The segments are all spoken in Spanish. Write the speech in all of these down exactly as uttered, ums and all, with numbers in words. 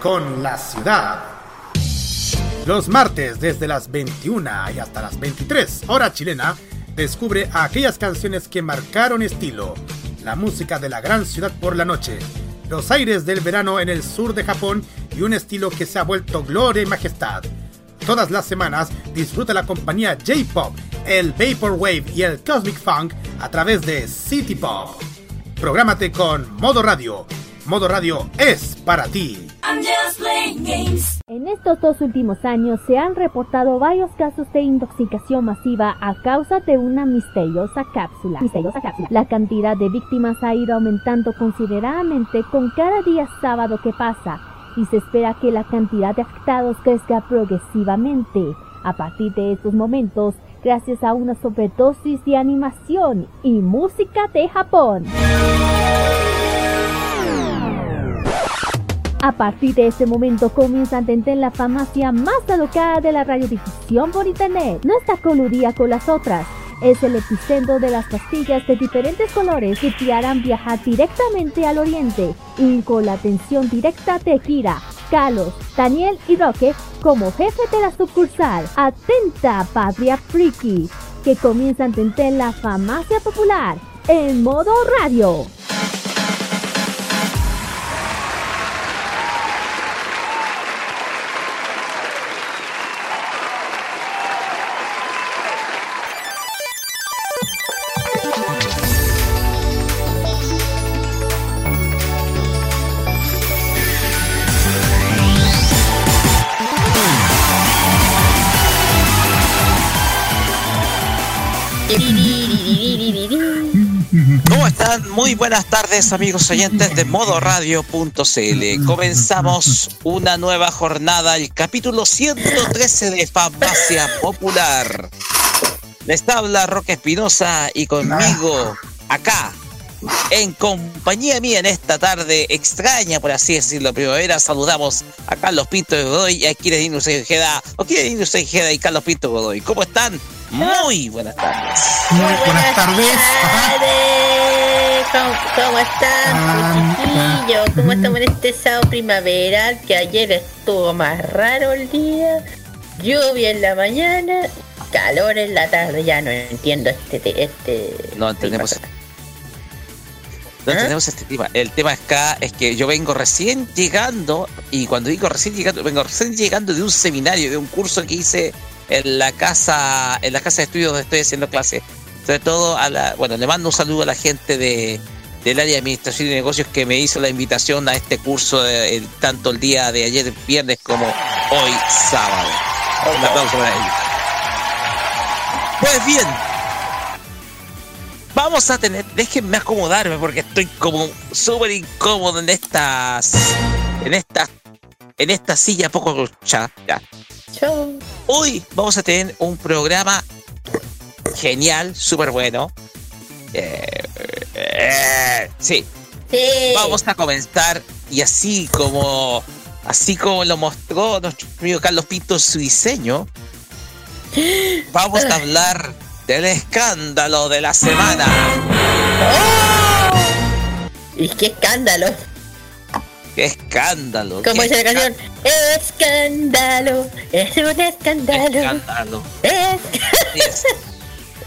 con la ciudad. Los martes desde las veintiuna y hasta las veintitrés, hora chilena, descubre aquellas canciones que marcaron estilo, la música de la gran ciudad por la noche, los aires del verano en el sur de Japón y un estilo que se ha vuelto gloria y majestad. Todas las semanas disfruta la compañía J-Pop, el Vaporwave y el Cosmic Funk a través de City Pop. Prográmate con Modo Radio. Modo Radio es para ti. En estos dos últimos años se han reportado varios casos de intoxicación masiva a causa de una misteriosa cápsula. misteriosa cápsula. La cantidad de víctimas ha ido aumentando considerablemente con cada día sábado que pasa y se espera que la cantidad de afectados crezca progresivamente. A partir de estos momentos, gracias a una sobredosis de animación y música de Japón. A partir de este momento comienza a entender la farmacia más alocada de la radiodifusión por internet. No está coludida con las otras. Es el epicentro de las pastillas de diferentes colores que te harán viajar directamente al oriente. Y con la atención directa de Kira, Carlos, Daniel y Roque como jefe de la sucursal. Atenta, patria friki, que comienza a entender la farmacia popular en Modo Radio. Muy buenas tardes, amigos oyentes de modo radio punto c l. Comenzamos una nueva jornada, el capítulo ciento trece de Farmacia Popular. Les habla Roque Espinosa y conmigo acá, en compañía mía en esta tarde extraña, por así decirlo, primavera, saludamos a Carlos Pinto de Godoy y a Kieres Dinus Ejeda, o Kieres Dinus Ejeda y Carlos Pinto de Godoy. ¿Cómo están? Muy buenas tardes. Muy buenas, buenas tardes. tardes. ¿Cómo, ¿Cómo están, chiquillos? ¿Cómo estamos en este sábado primaveral? Que ayer estuvo más raro el día. Lluvia en la mañana, calor en la tarde. Ya no entiendo este... este no entendemos... Clima. No entendemos ¿Ah? este tema. El tema acá es que yo vengo recién llegando, y cuando digo recién llegando, vengo recién llegando de un seminario, de un curso que hice en la casa, en la casa de estudios donde estoy haciendo clases. Sobre todo a la, bueno, le mando un saludo a la gente de del área de administración y negocios que me hizo la invitación a este curso de, el, tanto el día de ayer viernes como hoy sábado. Un aplauso para ellos. Pues bien, vamos a tener, déjenme acomodarme porque estoy como súper incómodo en estas en estas en esta silla poco colchada. Hoy vamos a tener un programa genial, súper bueno. Eh, eh, sí. sí. Vamos a comenzar. Y así como así como lo mostró nuestro amigo Carlos Pinto en su diseño, vamos a hablar del escándalo de la semana. ¡Oh! ¿Y qué escándalo? ¡Qué escándalo! ¿Cómo dice la canción? Escándalo. Es un escándalo. Escándalo. Es...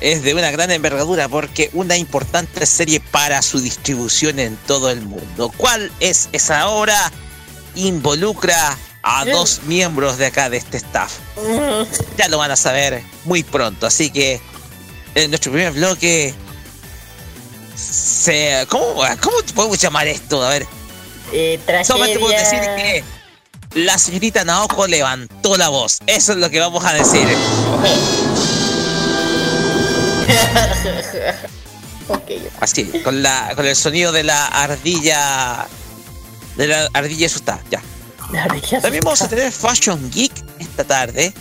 Es de una gran envergadura porque una importante serie para su distribución en todo el mundo. ¿Cuál es esa obra? Involucra a dos miembros de acá de este staff. Ya lo van a saber muy pronto. Así que en nuestro primer bloque se, ¿cómo, ¿Cómo podemos llamar esto? A ver, eh, solamente puedo decir que la señorita Naoko levantó la voz. Eso es lo que vamos a decir. Okay. Así, con la con el sonido de la ardilla de la ardilla asustada, ya. Ardilla También asustada. Vamos a tener Fashion Geek esta tarde.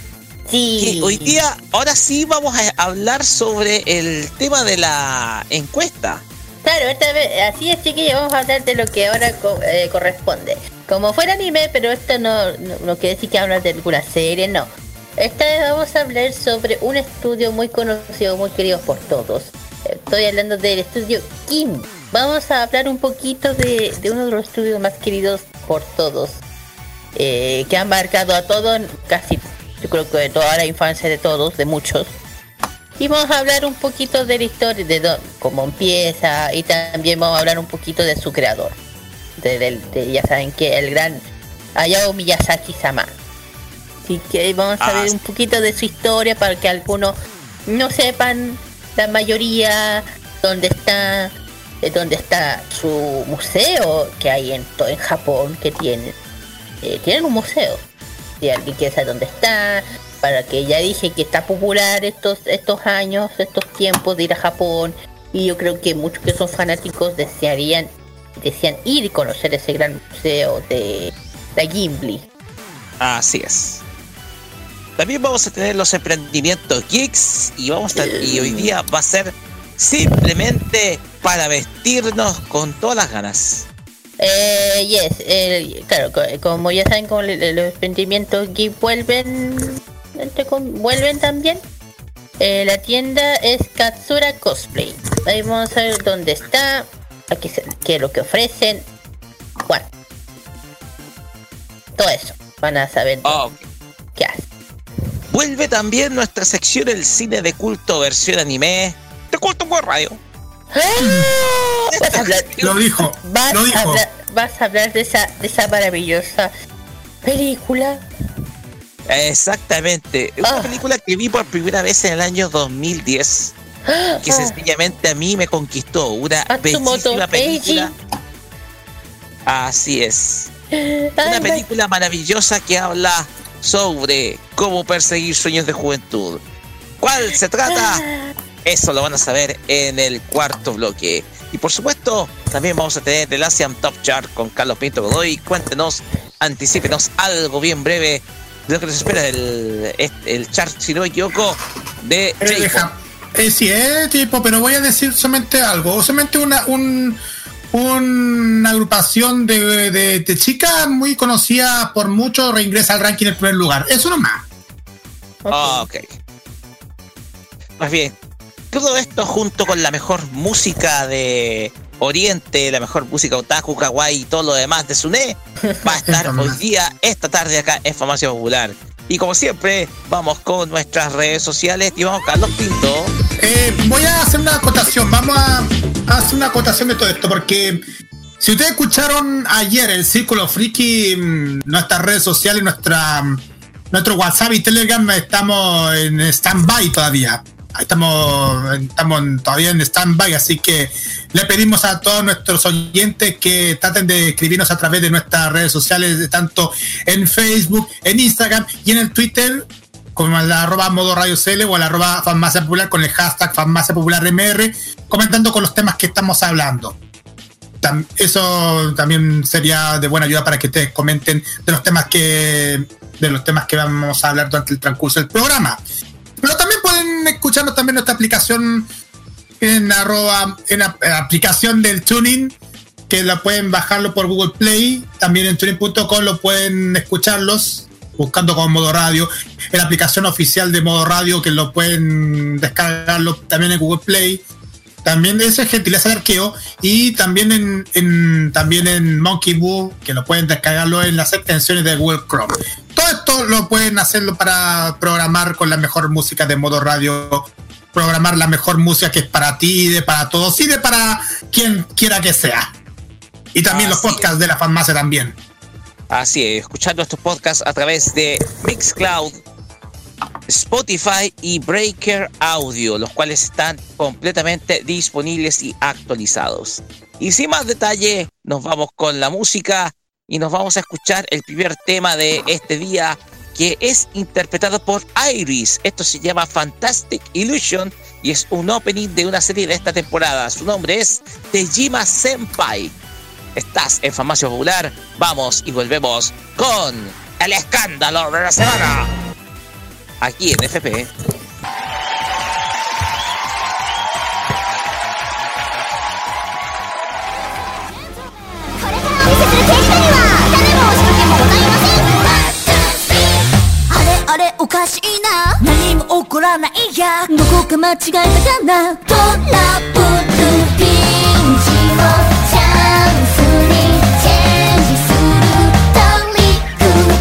Sí. Que hoy día, ahora sí vamos a hablar sobre el tema de la encuesta. Claro, esta vez, así es, chiquillos, vamos a hablar de lo que ahora co- eh, corresponde. Como fuera anime, pero esto no, no, no quiere decir que hablas de alguna serie, no. Esta vez vamos a hablar sobre un estudio muy conocido, muy querido por todos. Estoy hablando del estudio Ghibli. Vamos a hablar un poquito de, de uno de los estudios más queridos por todos. eh, que han marcado a todos, casi yo creo que toda la infancia de todos, de muchos. Y vamos a hablar un poquito de la historia, de dónde, cómo empieza, y también vamos a hablar un poquito de su creador, de, de, de, ya saben que el gran Hayao Miyazaki-sama. Así que vamos a ah, ver un poquito de su historia para que algunos no sepan, la mayoría, dónde está, dónde está su museo que hay en, en Japón, que tienen, eh, tienen un museo. Si alguien quiere saber dónde está, para que ya dije que está popular estos estos años, estos tiempos de ir a Japón, y yo creo que muchos que son fanáticos desearían desean ir y conocer ese gran museo de, de Ghibli. Así es. También vamos a tener los emprendimientos geeks y vamos a, y hoy día va a ser simplemente para vestirnos con todas las ganas. Eh, yes, eh, claro, como ya saben, con los emprendimientos geek vuelven, vuelven también. Eh, la tienda es Katsura Cosplay. Ahí vamos a ver dónde está, aquí se, qué es lo que ofrecen, bueno, todo eso. Van a saber oh, okay. qué hace. Vuelve también nuestra sección El Cine de Culto versión anime de Culto por Radio. ¡Ah! Vas a hablar, lo dijo, vas, lo dijo. A hablar, vas a hablar de esa, de esa maravillosa película. Exactamente. Una oh. película que vi por primera vez en el año dos mil diez, ah, que sencillamente a mí me conquistó. Una Matsumoto, bellísima película. Leiji. Así es. Una película maravillosa que habla sobre cómo perseguir sueños de juventud. ¿Cuál se trata? Eso lo van a saber en el cuarto bloque. Y por supuesto, también vamos a tener el Asian Top Chart con Carlos Pinto Godoy. Cuéntenos, anticípenos algo bien breve de lo que nos espera el, el chart, si no me equivoco, de J-Pop. Eh, sí, es J-Pop, pero voy a decir solamente algo, solamente una un... una agrupación de, de, de chicas muy conocida por mucho reingresa al ranking del primer lugar. Eso nomás. Ok. Más bien, todo esto junto con la mejor música de Oriente, la mejor música otaku, kawaii y todo lo demás de Sune, va a estar hoy día, esta tarde acá en Farmacia Popular. Y como siempre, vamos con nuestras redes sociales y vamos Carlos Pinto. Eh, voy a hacer una acotación, vamos a... Hace una acotación de todo esto, porque si ustedes escucharon ayer el Círculo Friki, nuestras redes sociales, nuestra nuestro WhatsApp y Telegram, estamos en stand-by todavía. Estamos, estamos todavía en stand-by, así que le pedimos a todos nuestros oyentes que traten de escribirnos a través de nuestras redes sociales, tanto en Facebook, en Instagram y en el Twitter, como la arroba modo radio C L o la arroba farmacia popular con el hashtag farmacia popular M R, comentando con los temas que estamos hablando. Tam- eso también sería de buena ayuda para que ustedes comenten de los temas que de los temas que vamos a hablar durante el transcurso del programa. Pero también pueden escucharnos también nuestra aplicación en arroba en a- aplicación del tuning, que la pueden bajarlo por Google Play, también en tuning punto com lo pueden escucharlos buscando con Modo Radio, en la aplicación oficial de Modo Radio, que lo pueden descargarlo también en Google Play, también ese es gentileza de Arqueo, y también en, en también en Monkey Boo, que lo pueden descargarlo en las extensiones de Google Chrome. Todo esto lo pueden hacerlo para programar con la mejor música de Modo Radio, programar la mejor música que es para ti, de para todos y de para quien quiera que sea. Y también ah, los sí. podcasts de la farmacia también. Así es, escuchar nuestros podcasts a través de Mixcloud, Spotify y Breaker Audio, los cuales están completamente disponibles y actualizados. Y sin más detalle, nos vamos con la música y nos vamos a escuchar el primer tema de este día, que es interpretado por Iris. Esto se llama Fantastic Illusion y es un opening de una serie de esta temporada. Su nombre es Tejima Senpai. Estás en Farmacia Popular, vamos y volvemos con el escándalo de la semana. Aquí en F P. Changeするトリック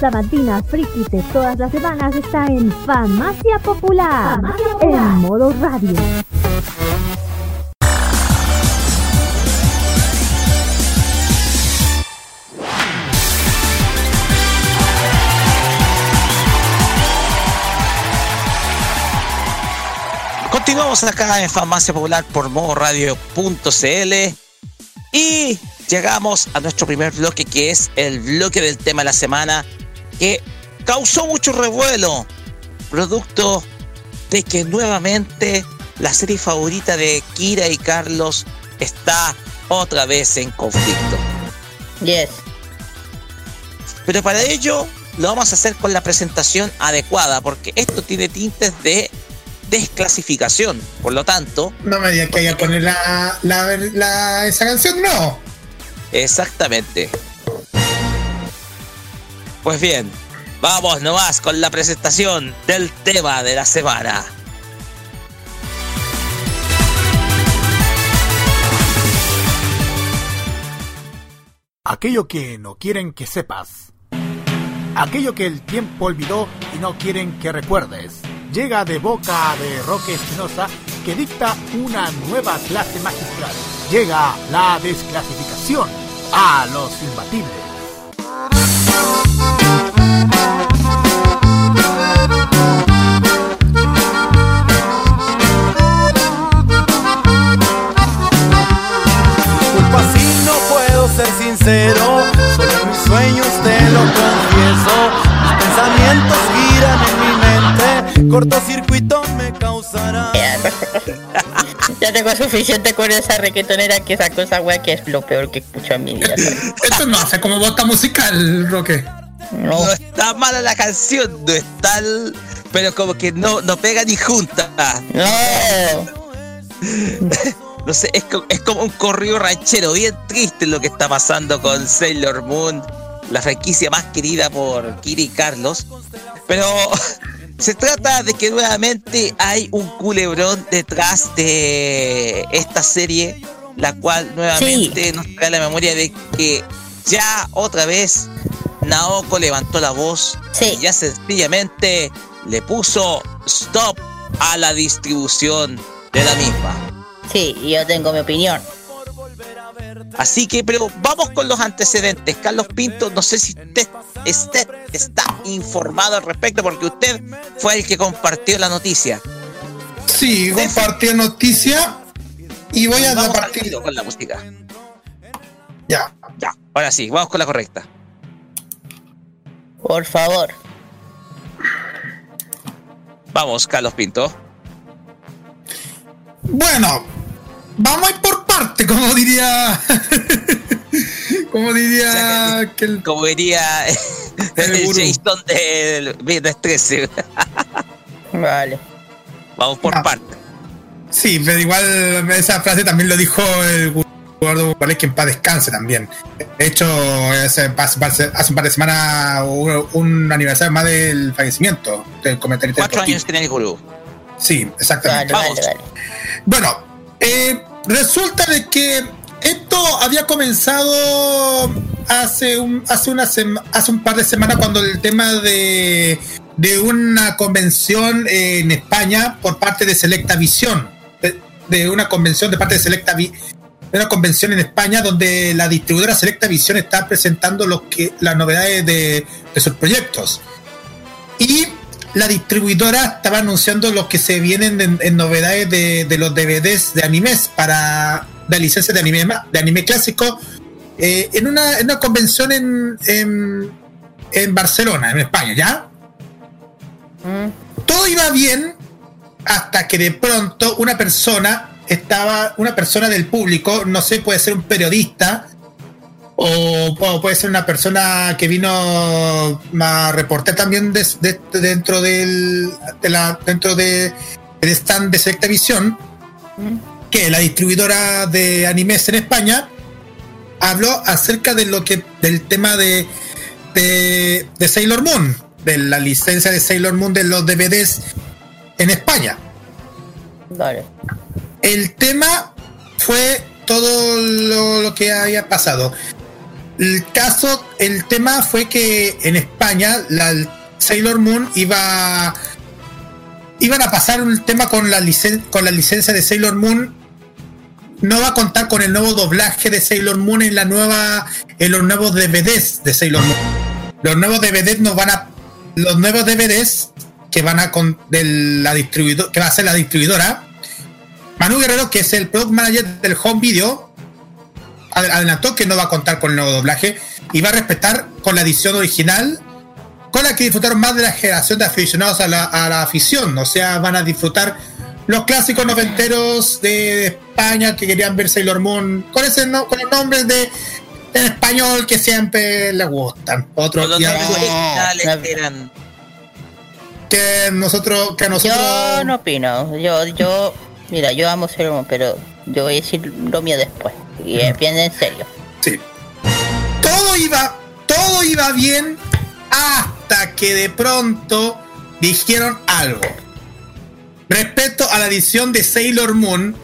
Sabatina friki de todas las semanas está en Farmacia Popular, Farmacia Popular en modo radio. Continuamos acá en Farmacia Popular por modo radio punto c l y llegamos a nuestro primer bloque, que es el bloque del tema de la semana, que causó mucho revuelo, producto de que nuevamente la serie favorita de Kira y Carlos está otra vez en conflicto. Yes. Pero para ello lo vamos a hacer con la presentación adecuada, porque esto tiene tintes de desclasificación, por lo tanto... No me digas que haya que poner la, la, la, esa canción, no. Exactamente. Pues bien, vamos nomás con la presentación del tema de la semana. Aquello que no quieren que sepas. Aquello que el tiempo olvidó y no quieren que recuerdes. Llega de boca de Roque Espinosa, que dicta una nueva clase magistral. Llega la desclasificación a los imbatibles. Disculpa si no puedo ser sincero, solo mis sueños te lo confieso. Mis pensamientos giran en mi mente, cortocircuito me causará. Ya tengo suficiente con esa reggaetonera, que esa cosa, wea, que es lo peor que escucho en mi vida. Esto no hace como bota musical, Roque. No. No está mala la canción, no está el... pero como que no, no pega ni junta. No. No sé, es, es como un corrido ranchero, bien triste lo que está pasando con Sailor Moon, la franquicia más querida por Kiri y Carlos. Pero se trata de que nuevamente hay un culebrón detrás de esta serie, la cual nuevamente sí. nos trae la memoria de que ya otra vez Naoko levantó la voz sí. y ya sencillamente le puso stop a la distribución de la misma. Sí, yo tengo mi opinión. Así que, pero vamos con los antecedentes. Carlos Pinto, no sé si usted, usted está informado al respecto, porque usted fue el que compartió la noticia. Sí, compartió noticia y voy a compartir con la música. Ya, ya. Ahora sí, vamos con la correcta. Por favor. Vamos, Carlos Pinto. Bueno, vamos a ir por parte, como diría. como diría. O sea, que, que el, como diría. El, el Jason del Viernes trece. Vale. Vamos por no. parte. Sí, pero igual esa frase también lo dijo el Eduardo Valés, que en paz descanse también. De hecho, hace, hace un par de semanas un, un aniversario más del fallecimiento. Del Cuatro años tiene el Gurú. Sí, exactamente. Vale, vale, vale. Bueno, eh, resulta de que esto había comenzado hace un hace una sema, hace un par de semanas, cuando el tema de de una convención en España por parte de Selecta Visión, de, de una convención de parte de Selecta Vi, de una convención en España donde la distribuidora Selecta Visión está presentando los que las novedades de, de sus proyectos, y la distribuidora estaba anunciando los que se vienen en, en novedades de, de los D V Ds de animes para la licencia de anime de anime clásico, eh, en, una, en una convención en, en en Barcelona, en España, ¿ya? Mm. Todo iba bien hasta que de pronto una persona estaba, una persona del público, no sé, puede ser un periodista o, o puede ser una persona que vino a reportar también de, de, dentro del de la, dentro de, del stand de Selecta Visión, que la distribuidora de animes en España habló acerca de lo que del tema de de, de Sailor Moon, de la licencia de Sailor Moon de los D V Ds en España. Vale. El tema fue todo lo, lo que había pasado. El caso, el tema fue que en España la Sailor Moon iba iban a pasar un tema con la licen, con la licencia de Sailor Moon. No va a contar con el nuevo doblaje de Sailor Moon en la nueva en los nuevos D V Ds de Sailor Moon. Los nuevos D V Ds nos van a los nuevos D V Ds que van a con del, la distribuidor que va a ser la distribuidora. Manu Guerrero, que es el product manager del home video, adelantó que no va a contar con el nuevo doblaje y va a respetar con la edición original, con la que disfrutaron más de la generación de aficionados a la, a la afición. O sea, van a disfrutar los clásicos noventeros de España que querían ver Sailor Moon con ese no, con los nombres de en español que siempre les gustan. Otros los días no, eran que nosotros que nosotros yo no opino. Yo yo mira, yo amo Sailor Moon, pero yo voy a decir lo mío después. Y mm. bien en serio. Sí. Todo iba, todo iba bien hasta que de pronto dijeron algo. Respecto a la edición de Sailor Moon,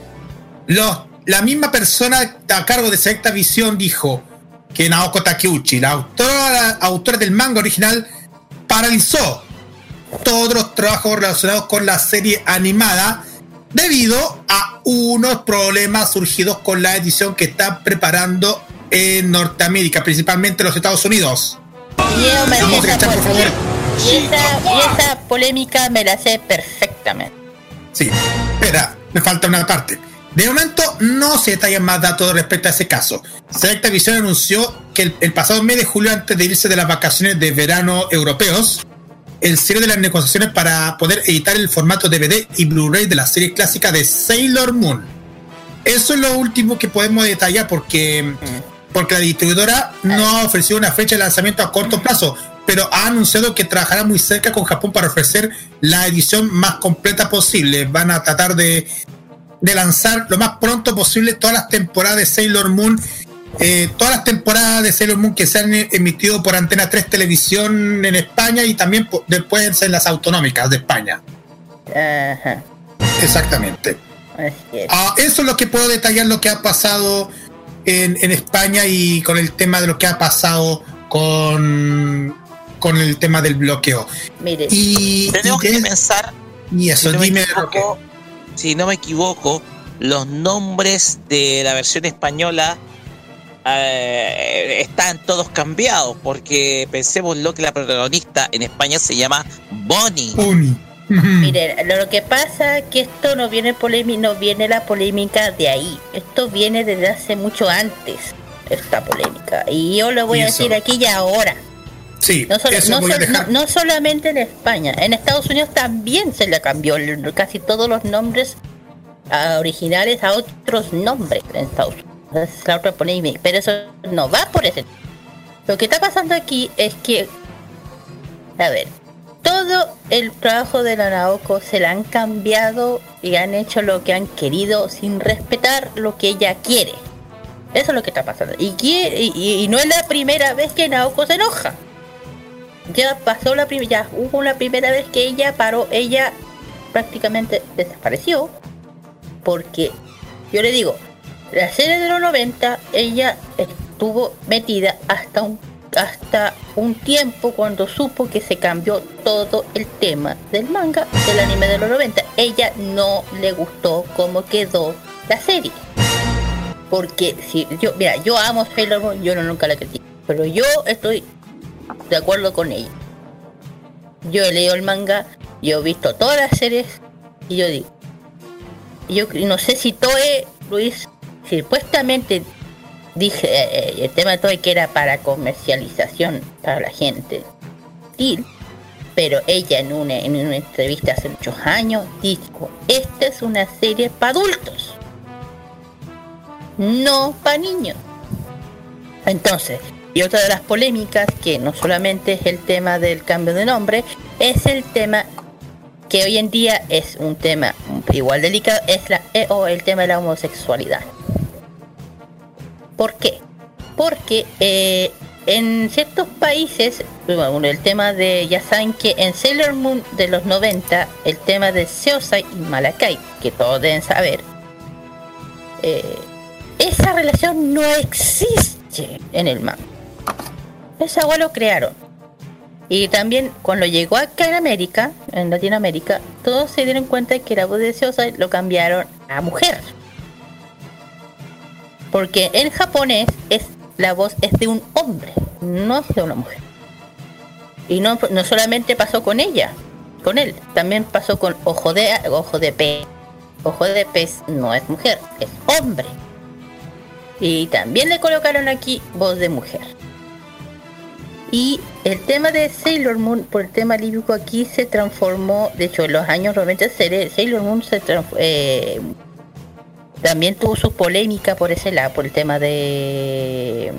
los, la misma persona a cargo de Selecta Visión dijo que Naoko Takeuchi, la autora, la autora del manga original, paralizó todos los trabajos relacionados con la serie animada debido a unos problemas surgidos con la edición que está preparando en Norteamérica, principalmente en los Estados Unidos. Y, esa, echar, por favor. Y, esa, y esa polémica me la sé perfectamente. Sí, espera, me falta una parte. De momento no se detallan más datos respecto a ese caso. Selecta Visión anunció que el, el pasado mes de julio, antes de irse de las vacaciones de verano europeos, el cierre de las negociaciones para poder editar el formato D V D y Blu-ray de la serie clásica de Sailor Moon. Eso es lo último que podemos detallar, porque, porque la distribuidora no ha ofrecido una fecha de lanzamiento a corto plazo, pero ha anunciado que trabajará muy cerca con Japón para ofrecer la edición más completa posible. Van a tratar de, de lanzar lo más pronto posible todas las temporadas de Sailor Moon, eh, todas las temporadas de Sailor Moon que se han emitido por Antena tres Televisión en España y también por, después en las autonómicas de España. Ajá. Exactamente. Así es. Ah, eso es lo que puedo detallar, lo que ha pasado en, en España, y con el tema de lo que ha pasado con, con el tema del bloqueo. Mire, y, tenemos y que es, pensar, y eso, si no dime equivoco, lo que... Si no me equivoco, los nombres de la versión española eh, están todos cambiados, porque pensemos lo que la protagonista en España se llama Bonnie. Bonnie. Miren, lo que pasa es que esto no viene polémi- no viene la polémica de ahí. Esto viene desde hace mucho antes, esta polémica. Y yo lo voy a decir aquí y ahora. Sí, no, solo, eso no, voy so, a dejar. No, no solamente en España, en Estados Unidos también se le cambió casi todos los nombres a originales a otros nombres en Estados Unidos. Esa es la otra polémica, pero eso no va por ese. Lo que está pasando aquí es que, a ver, todo el trabajo de la Naoko se la han cambiado y han hecho lo que han querido sin respetar lo que ella quiere. Eso es lo que está pasando. Y, quiere, y, y no es la primera vez que Naoko se enoja. Ya pasó la primera, hubo una primera vez que ella paró, ella prácticamente desapareció, porque yo le digo, la serie de los noventa, ella estuvo metida hasta un hasta un tiempo cuando supo que se cambió todo el tema del manga, del anime de los noventa. Ella no le gustó cómo quedó la serie, porque si yo, mira, yo amo Sailor Moon, yo no, nunca la critico, pero yo estoy de acuerdo con ella. Yo he leído el manga, yo he visto todas las series, y yo digo, yo no sé si Toei, Luis, supuestamente dije eh, el tema de Toei que era para comercialización para la gente, y, pero ella en una, en una entrevista hace muchos años dijo, esta es una serie para adultos, no para niños. Entonces, y otra de las polémicas, que no solamente es el tema del cambio de nombre, es el tema que hoy en día es un tema igual delicado, es la o el tema de la homosexualidad. ¿Por qué? Porque eh, en ciertos países, bueno, el tema de, ya saben que en Sailor Moon de los noventa, el tema de Seosai y Malakai, que todos deben saber, eh, esa relación no existe en el manga. Esa agua lo crearon. Y también cuando llegó acá en América, en Latinoamérica, todos se dieron cuenta que la voz de Seosai lo cambiaron a mujer. Porque en japonés es, la voz es de un hombre, no es de una mujer. Y no, no solamente pasó con ella, con él, también pasó con Ojo de Ojo de Pez. Ojo de Pez no es mujer, es hombre. Y también le colocaron aquí voz de mujer. Y el tema de Sailor Moon, por el tema lírico aquí se transformó, de hecho en los años noventa Sailor Moon se transformó, eh, también tuvo su polémica por ese lado, por el tema de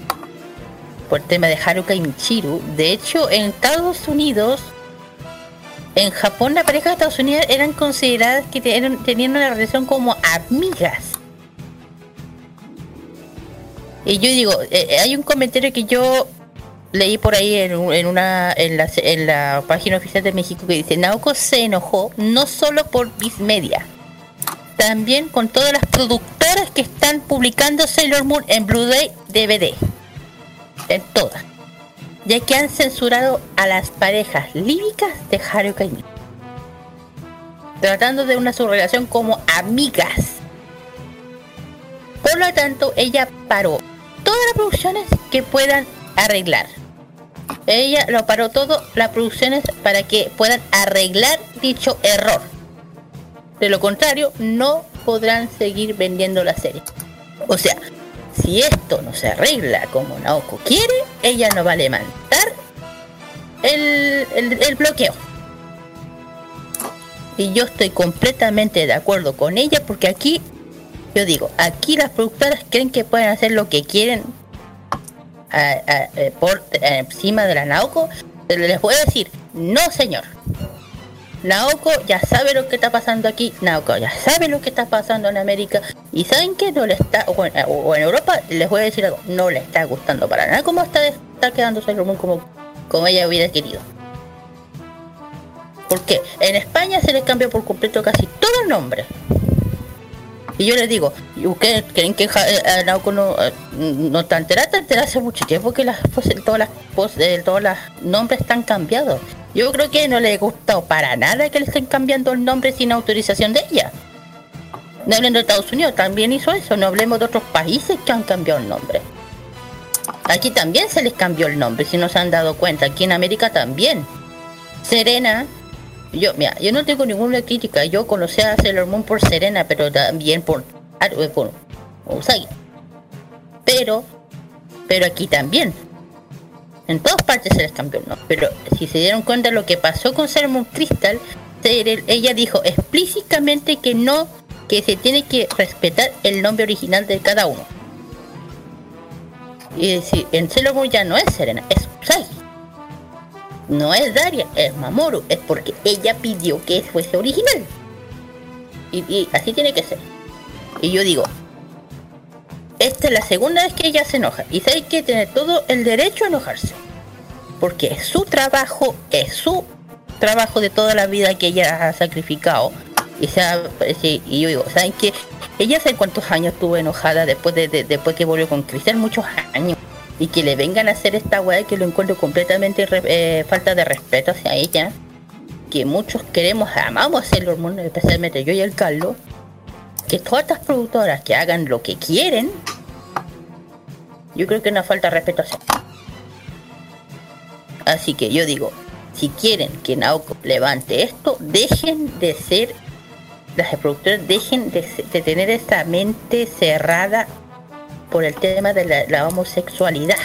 por el tema de Haruka y Michiru. De hecho, en Estados Unidos, en Japón, la pareja de Estados Unidos eran consideradas que eran, tenían una relación como amigas. Y yo digo, eh, hay un comentario que yo leí por ahí en, en una en la, en la página oficial de México que dice, Naoko se enojó no solo por Bismedia, también con todas las productoras que están publicando Sailor Moon en Blu-ray, D V D, en todas, ya que han censurado a las parejas líricas de Haruka y Michiru, tratando de una subrelación como amigas. Por lo tanto, ella paró todas las producciones que puedan arreglar. Ella lo paró todo, las producciones, para que puedan arreglar dicho error. De lo contrario, no podrán seguir vendiendo la serie. O sea, si esto no se arregla como Naoko quiere, ella no va a levantar el, el, el bloqueo. Y yo estoy completamente de acuerdo con ella, porque aquí, yo digo, aquí las productoras creen que pueden hacer lo que quieren a, a, a, por a, encima de la Naoko. Les voy a decir, no señor, Naoko ya sabe lo que está pasando aquí, Naoko ya sabe lo que está pasando en América, y saben que no le está, o en, o en Europa, les voy a decir algo, no le está gustando para nada como está, está quedando Sailor Moon como, como ella hubiera querido. Porque en España se les cambió por completo casi todo el nombre. Y yo les digo, ¿ustedes creen que eh, Naoko no, eh, no está enterada? Está enterada hace mucho tiempo que las, pues, todas las, pues, eh, todos los nombres están cambiados. Yo creo que no le gustó para nada que le estén cambiando el nombre sin autorización de ella. No hablando de Estados Unidos, también hizo eso. No hablemos de otros países que han cambiado el nombre. Aquí también se les cambió el nombre, si no se han dado cuenta. Aquí en América también. Serena... Yo, mira, yo no tengo ninguna crítica, yo conocí a Sailor Moon por Serena, pero también por, por Usagi. Pero, pero aquí también. En todas partes se les cambió, ¿no? Pero si se dieron cuenta de lo que pasó con Sailor Moon Crystal, ella dijo explícitamente que no, que se tiene que respetar el nombre original de cada uno. Y decir, en Sailor Moon ya no es Serena, es Usagi. No es Daria, es Mamoru, es porque ella pidió que fuese original. Y, y así tiene que ser. Y yo digo, esta es la segunda vez que ella se enoja. Y hay que tener todo el derecho a enojarse. Porque es su trabajo, es su trabajo de toda la vida que ella ha sacrificado. Y, se ha, y yo digo, ¿saben qué? Ella sabe cuántos años estuvo enojada después de, de después que volvió con Crystal, muchos años. Y que le vengan a hacer esta weá que lo encuentro completamente eh, falta de respeto hacia ella. Que muchos queremos, amamos a Sailor Moon, especialmente yo y el Carlos. Que todas estas productoras que hagan lo que quieren. Yo creo que es una falta de respeto hacia ella. Así que yo digo, si quieren que Naoko levante esto, dejen de ser, las productoras dejen de, de tener esa mente cerrada por el tema de la, la homosexualidad,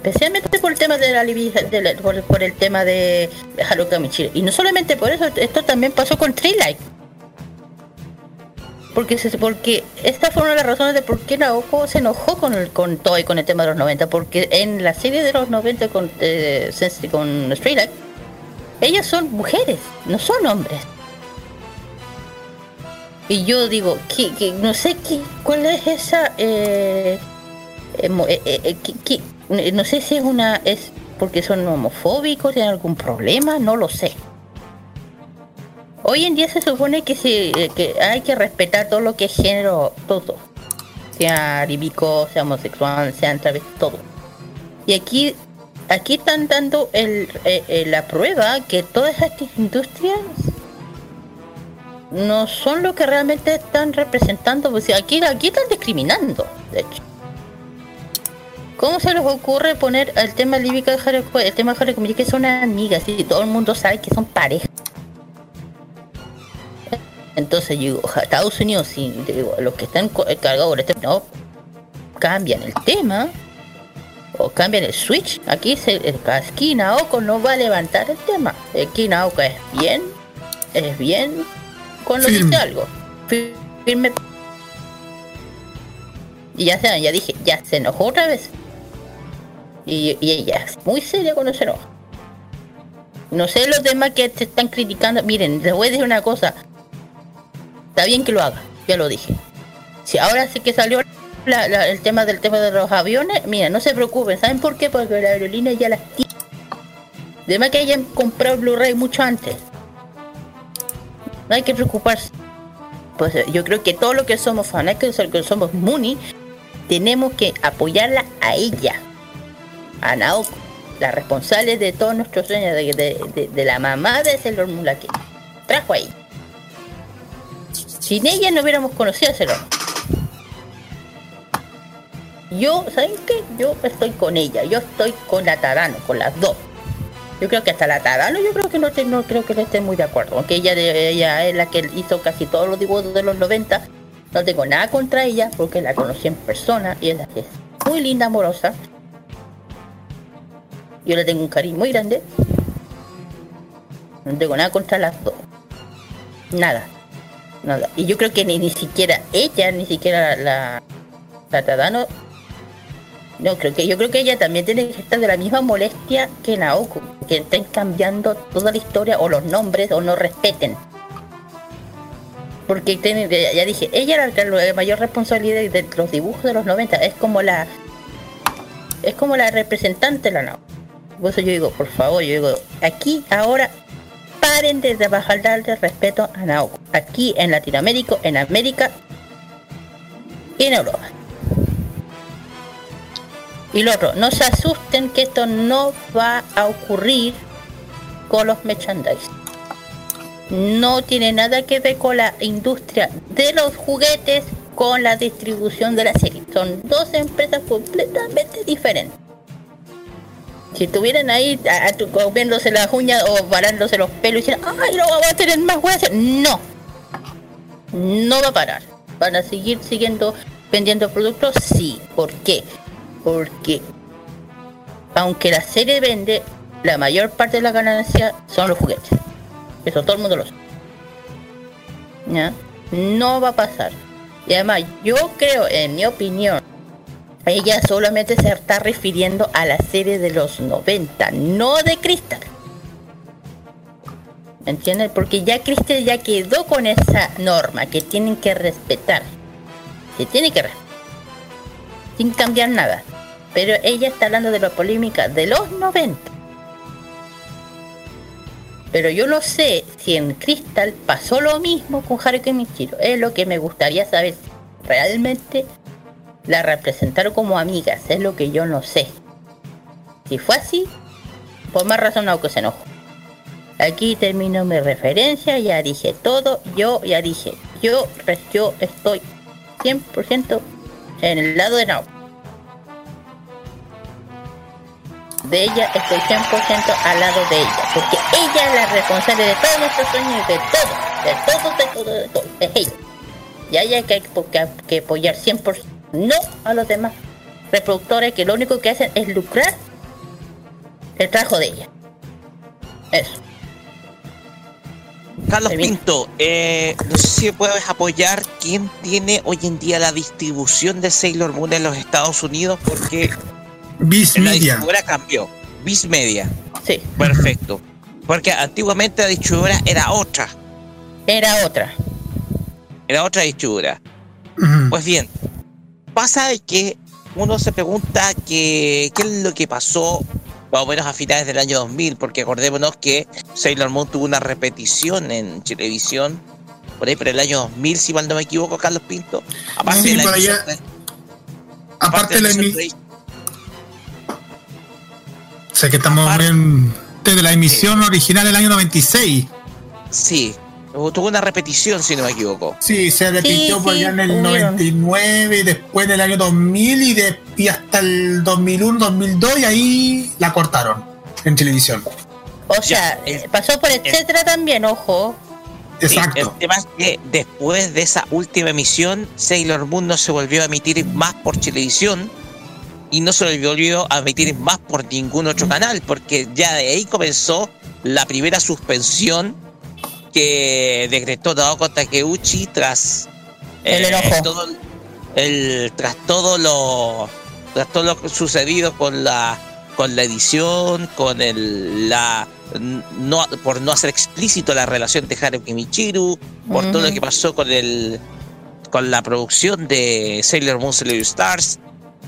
especialmente por el tema de la, de la por, por el tema de Haruka Michiro. Y no solamente por eso, esto también pasó con Tree Light, porque porque esta fueron las razones de por qué Naoko se enojó con el con Toei con el tema de los noventa, porque en la serie de los noventa con eh, con Tree Light, ellas son mujeres, no son hombres. Y yo digo, que, que no sé qué, cuál es esa, eh, eh, eh, que, que, no sé si es una, es porque son homofóbicos, tienen algún problema, no lo sé. Hoy en día se supone que, si, que hay que respetar todo lo que es género, todo. Sea líbico, sea homosexual, sea travesti, todo. Y aquí, aquí están dando el, eh, eh, la prueba que todas estas industrias no son lo que realmente están representando, pues aquí, aquí están discriminando, de hecho. ¿Cómo se les ocurre poner el tema líbico de Haruka, el tema de Haruka, que son amigas y todo el mundo sabe que son parejas? Entonces yo digo, Estados Unidos, si digo, los que están cargados por este no cambian el tema o cambian el switch, aquí se el aquí Naoko no va a levantar el tema. Aquí Naoko es bien, es bien. Cuando dice algo firme, y ya se ya dije ya se enojó otra vez, y, y ella es muy seria cuando se enoja. No sé los demás que te están criticando. Miren, les voy a decir una cosa, está bien que lo haga, ya lo dije. Si ahora sí que salió la, la, el tema del tema de los aviones, mira, no se preocupen, ¿saben por qué? Porque la aerolínea ya las tiene, además que hayan comprado Blu-ray mucho antes. No hay que preocuparse. Pues yo creo que todo lo que somos fanáticos, lo que somos Muni, tenemos que apoyarla a ella, a Naoko, la responsable de todos nuestros sueños, de, de, de, de la mamá de Sailor Moon, la que trajo a ella. Sin ella no hubiéramos conocido a Sailor Moon. Yo, ¿saben qué? Yo estoy con ella, yo estoy con la Tadano, con las dos. Yo creo que hasta la Tadano, yo creo que no, te, no creo que no esté muy de acuerdo. Aunque ella, ella es la que hizo casi todos los dibujos de los noventa. No tengo nada contra ella porque la conocí en persona. Y es la que es muy linda, amorosa. Yo le tengo un cariño muy grande. No tengo nada contra las dos. Nada. Nada. Y yo creo que ni, ni siquiera ella, ni siquiera la, la, la Tadano No, creo que yo creo que ella también tiene que estar de la misma molestia que Naoko, que estén cambiando toda la historia o los nombres o no respeten. Porque tienen, ya dije, ella era la mayor responsabilidad de los dibujos de los noventa, es como la es como la representante de la Naoko. Por eso yo digo, por favor, yo digo, aquí ahora paren de bajar darle respeto a Naoko. Aquí en Latinoamérica, en América y en Europa. Y lo otro, no se asusten que esto no va a ocurrir con los merchandise. No tiene nada que ver con la industria de los juguetes con la distribución de la serie. Son dos empresas completamente diferentes. Si estuvieran ahí a, a tu, comiéndose las uñas o barándose los pelos y dicen, ¡ay, no vamos a tener más huevos! No. No va a parar. ¿Van a seguir siguiendo vendiendo productos? Sí. ¿Por qué? Porque aunque la serie vende, la mayor parte de la ganancia son los juguetes. Eso todo el mundo lo sabe. ¿Ya? No va a pasar. Y además yo creo, en mi opinión, ella solamente se está refiriendo a la serie de los noventa, no de Crystal. ¿Me entiendes? Porque ya Crystal ya quedó con esa norma que tienen que respetar. Se tiene que respetar. Sin cambiar nada. Pero ella está hablando de la polémica de los noventa. Pero yo no sé si en Crystal pasó lo mismo con Haruka Michiro. Es lo que me gustaría saber. Realmente la representaron como amigas. Es lo que yo no sé. Si fue así, por más razón Naoko se enojó. Aquí termino mi referencia. Ya dije todo. Yo ya dije. Yo, yo estoy cien por ciento en el lado de Naoko. De ella estoy cien por ciento al lado de ella, porque ella es la responsable de todos nuestros sueños, de todo, de todo, de todo, de todo, es ella. Y a ella que hay que, que apoyar cien por ciento, no a los demás reproductores que lo único que hacen es lucrar el trabajo de ella. Eso. Carlos Termino. Pinto, eh, no sé si puedes apoyar quién tiene hoy en día la distribución de Sailor Moon en los Estados Unidos, porque Viz la distribuidora cambió. Viz Media. Sí. Perfecto. Porque antiguamente la distribuidora era otra. Era otra. Era otra distribuidora. Uh-huh. Pues bien, pasa de que uno se pregunta que, qué es lo que pasó más o menos a finales del año dos mil, porque acordémonos que Sailor Moon tuvo una repetición en televisión por ahí por el año dos mil, si mal no me equivoco, Carlos Pinto. Aparte sí, de la emisión, aparte, aparte de la emisión, mi... o sea que estamos aparte, en de la emisión sí. original del año noventa y seis. Sí, tuvo una repetición, si no me equivoco. Sí, se repitió sí, por allá sí, en el bueno. noventa y nueve y después del año dos mil y, de, y hasta el dos mil uno, dos mil dos y ahí la cortaron en televisión. O sea, ya, es, pasó por etcétera es, también, ojo. Exacto. El tema es que después de esa última emisión, Sailor Moon no se volvió a emitir más por televisión y no se volvió a emitir más por ningún otro canal, porque ya de ahí comenzó la primera suspensión que decretó Naoko Takeuchi tras el eh, enojo. Todo el, tras todo lo tras todo lo sucedido con la con la edición, con el la no por no hacer explícito la relación de Haruka Michiru, por mm-hmm. todo lo que pasó con el con la producción de Sailor Moon Sailor Stars.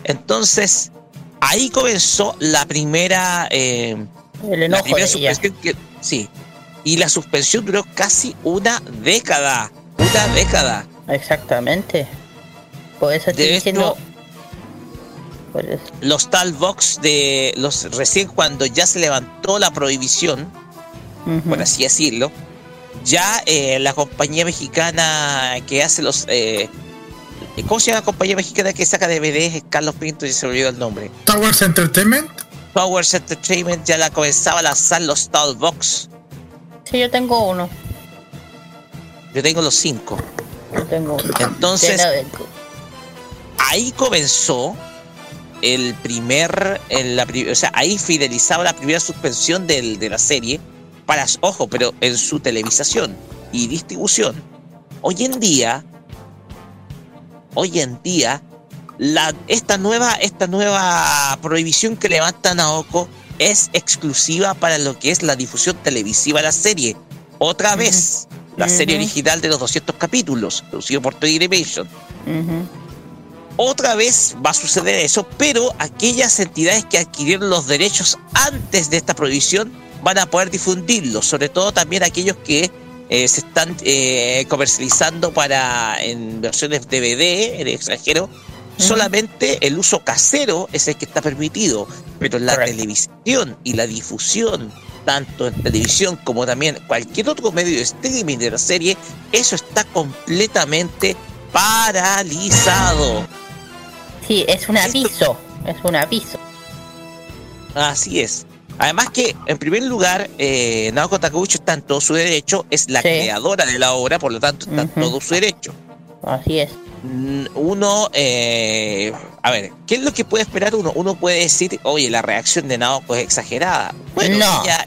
Entonces, ahí comenzó la primera eh, el enojo la primera suspensión que sí. Y la suspensión duró casi una década. Una década. Exactamente. Por eso estoy de diciendo... Esto, por eso. Los talks de... los recién cuando ya se levantó la prohibición, uh-huh. por así decirlo, ya eh, la compañía mexicana que hace los... Eh, ¿cómo se llama la compañía mexicana que saca D V Ds? Carlos Pinto, y se olvidó el nombre. Towers Entertainment. Towers Entertainment ya la comenzaba a lanzar los talks. Sí, yo tengo uno. Yo tengo los cinco. Yo tengo uno. Entonces, ahí comenzó el primer, el, la, o sea, ahí fidelizaba la primera suspensión del, de la serie para, ojo, pero en su televisación y distribución. Hoy en día, hoy en día, la, esta, nueva, esta nueva prohibición que levanta Naoko es exclusiva para lo que es la difusión televisiva de la serie. Otra uh-huh. vez, la uh-huh. serie original de los doscientos capítulos, producido por Toei Animation. Uh-huh. Otra vez va a suceder eso, pero aquellas entidades que adquirieron los derechos antes de esta prohibición van a poder difundirlos, sobre todo también aquellos que eh, se están eh, comercializando para en versiones D V D en el extranjero. Uh-huh. Solamente el uso casero es el que está permitido, pero la Correcto. Televisión y la difusión, tanto en televisión como también cualquier otro medio de streaming de la serie, eso está completamente paralizado. Sí, es un aviso, es un aviso. Así es. Además que, en primer lugar, eh, Naoko Takeuchi está en todo su derecho, es la sí. creadora de la obra, por lo tanto está en uh-huh. todo su derecho. Así es. Uno, eh, a ver, ¿qué es lo que puede esperar uno? Uno puede decir, oye, la reacción de Naoko es exagerada. Bueno, no. Ella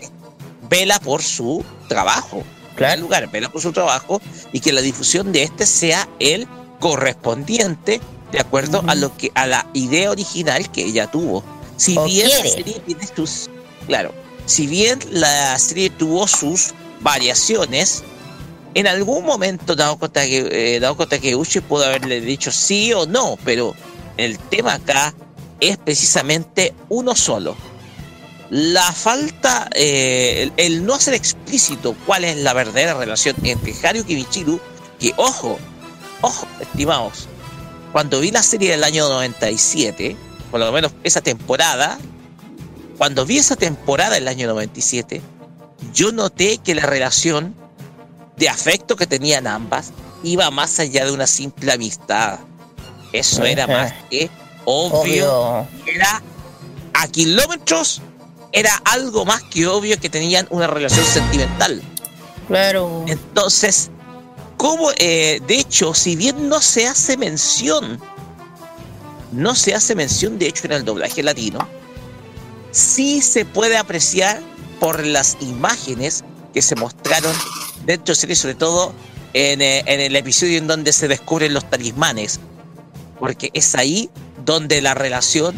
vela por su trabajo. Claro. En primer lugar, vela por su trabajo y que la difusión de este sea el correspondiente de acuerdo uh-huh. a lo que a la idea original que ella tuvo. Si o bien quiere. La serie tiene sus, claro, si bien la serie tuvo sus variaciones. En algún momento Naoko Take, eh, Naoko Takeuchi pudo haberle dicho sí o no, pero el tema acá es precisamente uno solo. La falta, eh, el, el no hacer explícito cuál es la verdadera relación entre Haruki Michiru, que ojo, ojo, estimados, cuando vi la serie del año noventa y siete, por lo menos esa temporada, cuando vi esa temporada del año noventa y siete, yo noté que la relación de afecto que tenían ambas iba más allá de una simple amistad. Eso era uh-huh. más que obvio. obvio. Era a kilómetros, era algo más que obvio que tenían una relación sentimental. Claro. Entonces, como eh, de hecho, si bien no se hace mención, no se hace mención, de hecho, en el doblaje latino, sí se puede apreciar por las imágenes que se mostraron dentro de serie, sobre todo en, en el episodio en donde se descubren los talismanes, porque es ahí donde la relación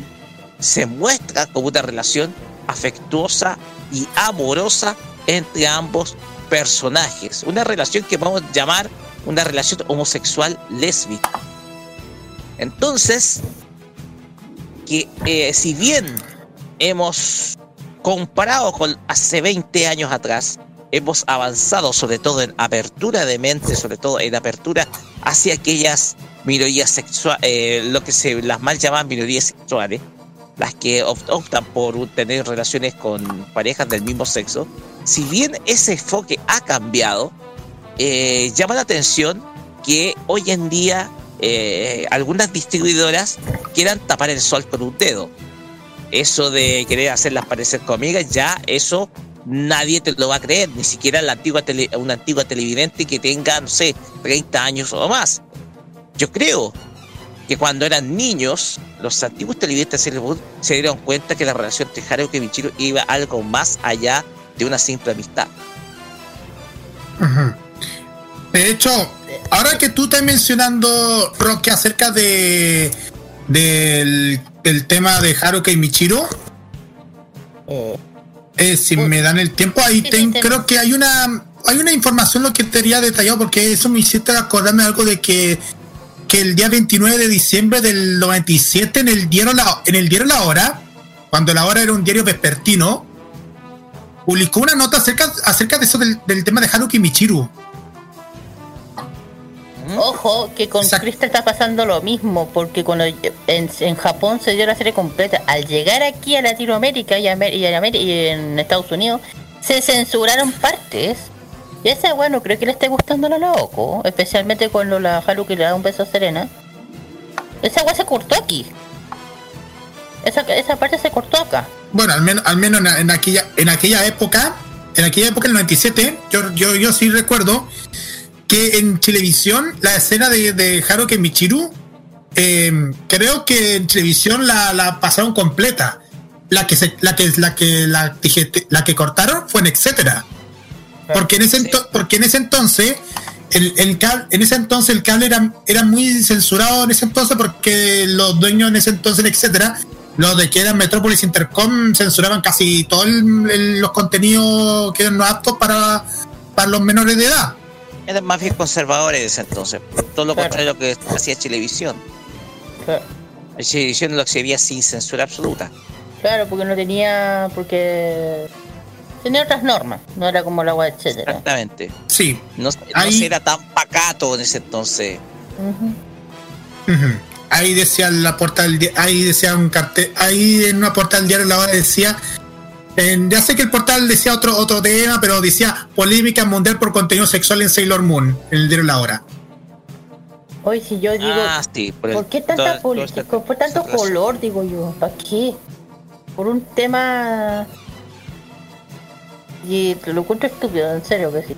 se muestra como una relación afectuosa y amorosa entre ambos personajes, una relación que vamos a llamar una relación homosexual lésbica. Entonces, que eh, si bien hemos comparado con hace veinte años atrás, hemos avanzado sobre todo en apertura de mente, sobre todo en apertura hacia aquellas minorías sexuales, eh, lo que se las mal llaman minorías sexuales, las que optan por tener relaciones con parejas del mismo sexo. Si bien ese enfoque ha cambiado, eh, llama la atención que hoy en día eh, algunas distribuidoras quieran tapar el sol con un dedo. Eso de querer hacerlas parecer conmigo, ya eso nadie te lo va a creer, ni siquiera la antigua tele, una antigua televidente que tenga, no sé, treinta años o más. Yo creo que cuando eran niños, los antiguos televidentes de Sailor Moon se dieron cuenta que la relación entre Haruki y Michiru iba algo más allá de una simple amistad. Uh-huh. De hecho, ahora que tú estás mencionando, Roque, acerca de del, del tema de Haruki y Michiru, eh. Eh, si uh, me dan el tiempo, ahí sí, ten, ten. creo que hay una hay una información lo que te haría detallado, porque eso me hiciste acordarme algo de que, que el día veintinueve de diciembre del noventa y siete en el diario la, en el diario La Hora, cuando La Hora era un diario vespertino, publicó una nota acerca, acerca de eso del, del tema de Haruki Michiru. Ojo, que con Exacto. Crystal está pasando lo mismo, porque cuando en, en Japón se dio la serie completa, al llegar aquí a Latinoamérica y, Amer- y, en, Amer- y en Estados Unidos, se censuraron partes. Y esa, bueno, creo que le está gustando a la Naoko, especialmente cuando la Haruki le da un beso a Serena. Esa agua se cortó aquí. Esa, esa parte se cortó acá. Bueno, al menos al menos en, en aquella en aquella época, en aquella época, en el noventa y siete, yo, yo, yo sí recuerdo que en televisión la escena de, de Haruki Michiru, eh, creo que en televisión la, la pasaron completa. La que se, la que la que la, la que cortaron fue en Etcétera. Porque en ese ento, porque en ese entonces el, el cable, en ese entonces el cable era, era muy censurado en ese entonces, porque los dueños en ese entonces, etcétera, los de que eran Metrópolis, Intercom, censuraban casi todos los contenidos que eran no aptos para, para los menores de edad. Eran más bien conservadores entonces, todo lo claro. contrario que hacía Chilevisión. Claro. Chilevisión lo exhibía sin censura absoluta. Claro, porque no tenía, porque tenía otras normas, no era como la web, etcétera. Exactamente. Sí. No, ahí... no se era tan pacato en ese entonces. Uh-huh. Uh-huh. Ahí decía la puerta del di- ahí decía un cartel, ahí en una puerta del diario la hora decía. En, ya sé que el portal decía otro otro tema, pero decía polémica mundial por contenido sexual en Sailor Moon, en el diario La Hora. Hoy si yo digo, ah, sí, por, ¿por qué tanta política? ¿Por tanto color? Digo yo, ¿para qué? Por un tema... Y lo encuentro estúpido, en serio que sí.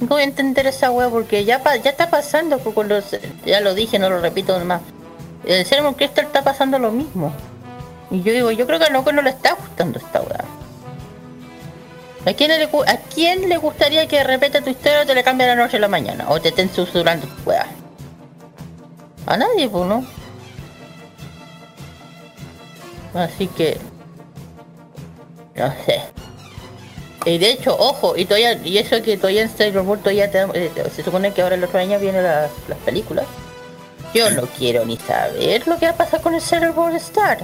No voy a entender esa wea porque ya pa- ya está pasando, con los, ya lo dije, no lo repito más. El Sailor Crystal está pasando lo mismo. Y yo digo, yo creo que a Naoko no le está gustando esta weá. ¿A quién le, ¿A quién le gustaría que repita tu historia o te le cambie la noche a la mañana? O te estén susurrando tu weá. A nadie, pues, ¿no? Así que... no sé. Y de hecho, ojo, y todavía, y eso que todavía en Sailor Moon todavía tenemos... Eh, se supone que ahora el otro año vienen las, las películas. Yo no quiero ni saber lo que va a pasar con el Sailor Moon Star.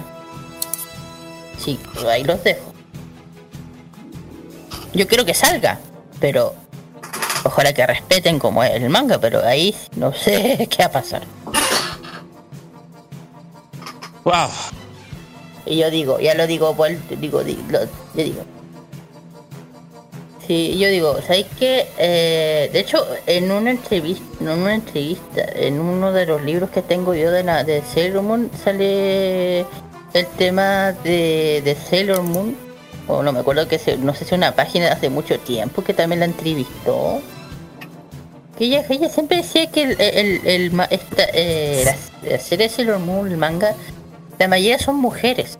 Chicos, ahí los dejo. Yo quiero que salga, pero ojalá que respeten como es el manga, pero ahí no sé qué va a pasar. Wow. Y yo digo, ya lo digo, digo, digo lo, yo digo. Sí, yo digo, ¿sabéis qué? Eh, de hecho, en una entrevista, en una entrevista, en uno de los libros que tengo yo de la de Sailor Moon sale el tema de, de Sailor Moon, o no me acuerdo, que se, no sé si una página de hace mucho tiempo que también la entrevistó, que ella, ella siempre decía que el, el, el, esta, eh, la, la serie de Sailor Moon, el manga, la mayoría son mujeres.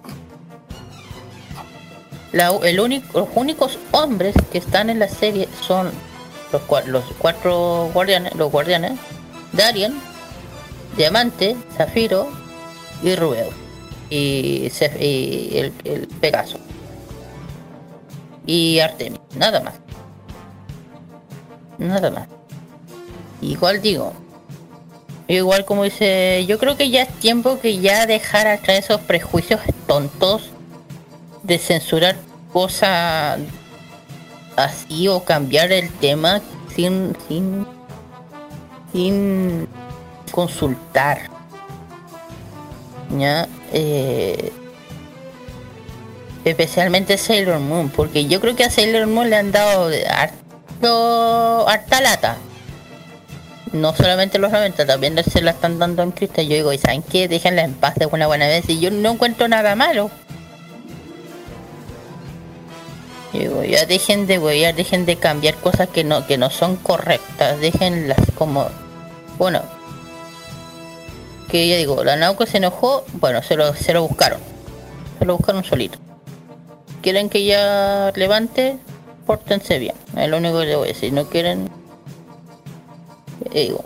La, el único, los únicos hombres que están en la serie son los, los cuatro guardianes, los guardianes, Darien, Diamante, Zafiro y Rubeo. Y, se, y el, el Pegaso y Artemis, nada más, nada más. Igual digo, igual como dice, yo creo que ya es tiempo que ya dejar atrás esos prejuicios tontos de censurar cosas así o cambiar el tema sin sin sin consultar. Ya, eh, especialmente Sailor Moon, porque yo creo que a Sailor Moon le han dado harto, harta lata, no solamente los noventa, también se la están dando en cristal. Yo digo, ¿y saben qué? Déjenla en paz de una buena vez, y yo no encuentro nada malo. Yo digo, ya dejen de huevear, dejen de cambiar cosas que no, que no son correctas, déjenlas como, bueno, que ya digo, la Naoko se enojó, bueno, se lo, se lo buscaron, se lo buscaron solito. Quieren que ya levante, pórtense bien, es lo único que les voy a decir. No quieren, ya digo,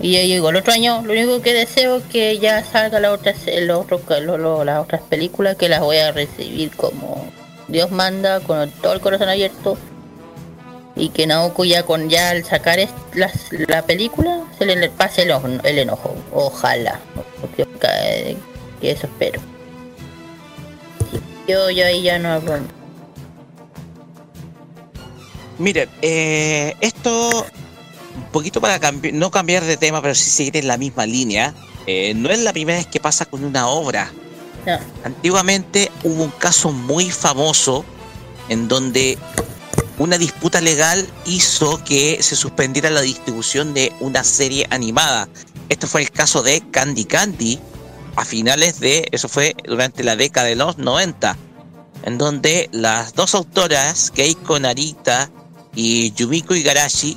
y ya digo, el otro año lo único que deseo es que ya salga la otra, los otros, lo, lo, las otras películas, que las voy a recibir como Dios manda, con todo el corazón abierto, y que Naoko ya con ya al sacar est- la, la película se le pase el, o- el enojo, ojalá, que, eh, que eso espero. Yo yo ahí ya no hablo. Miren, eh, esto un poquito para cambi- no cambiar de tema, pero sí seguir en la misma línea. Eh, no es la primera vez que pasa con una obra. No. Antiguamente hubo un caso muy famoso en donde una disputa legal hizo que se suspendiera la distribución de una serie animada. Este fue el caso de Candy Candy a finales de... eso fue durante la década de los noventa, en donde las dos autoras, Keiko Narita y Yumiko Igarashi,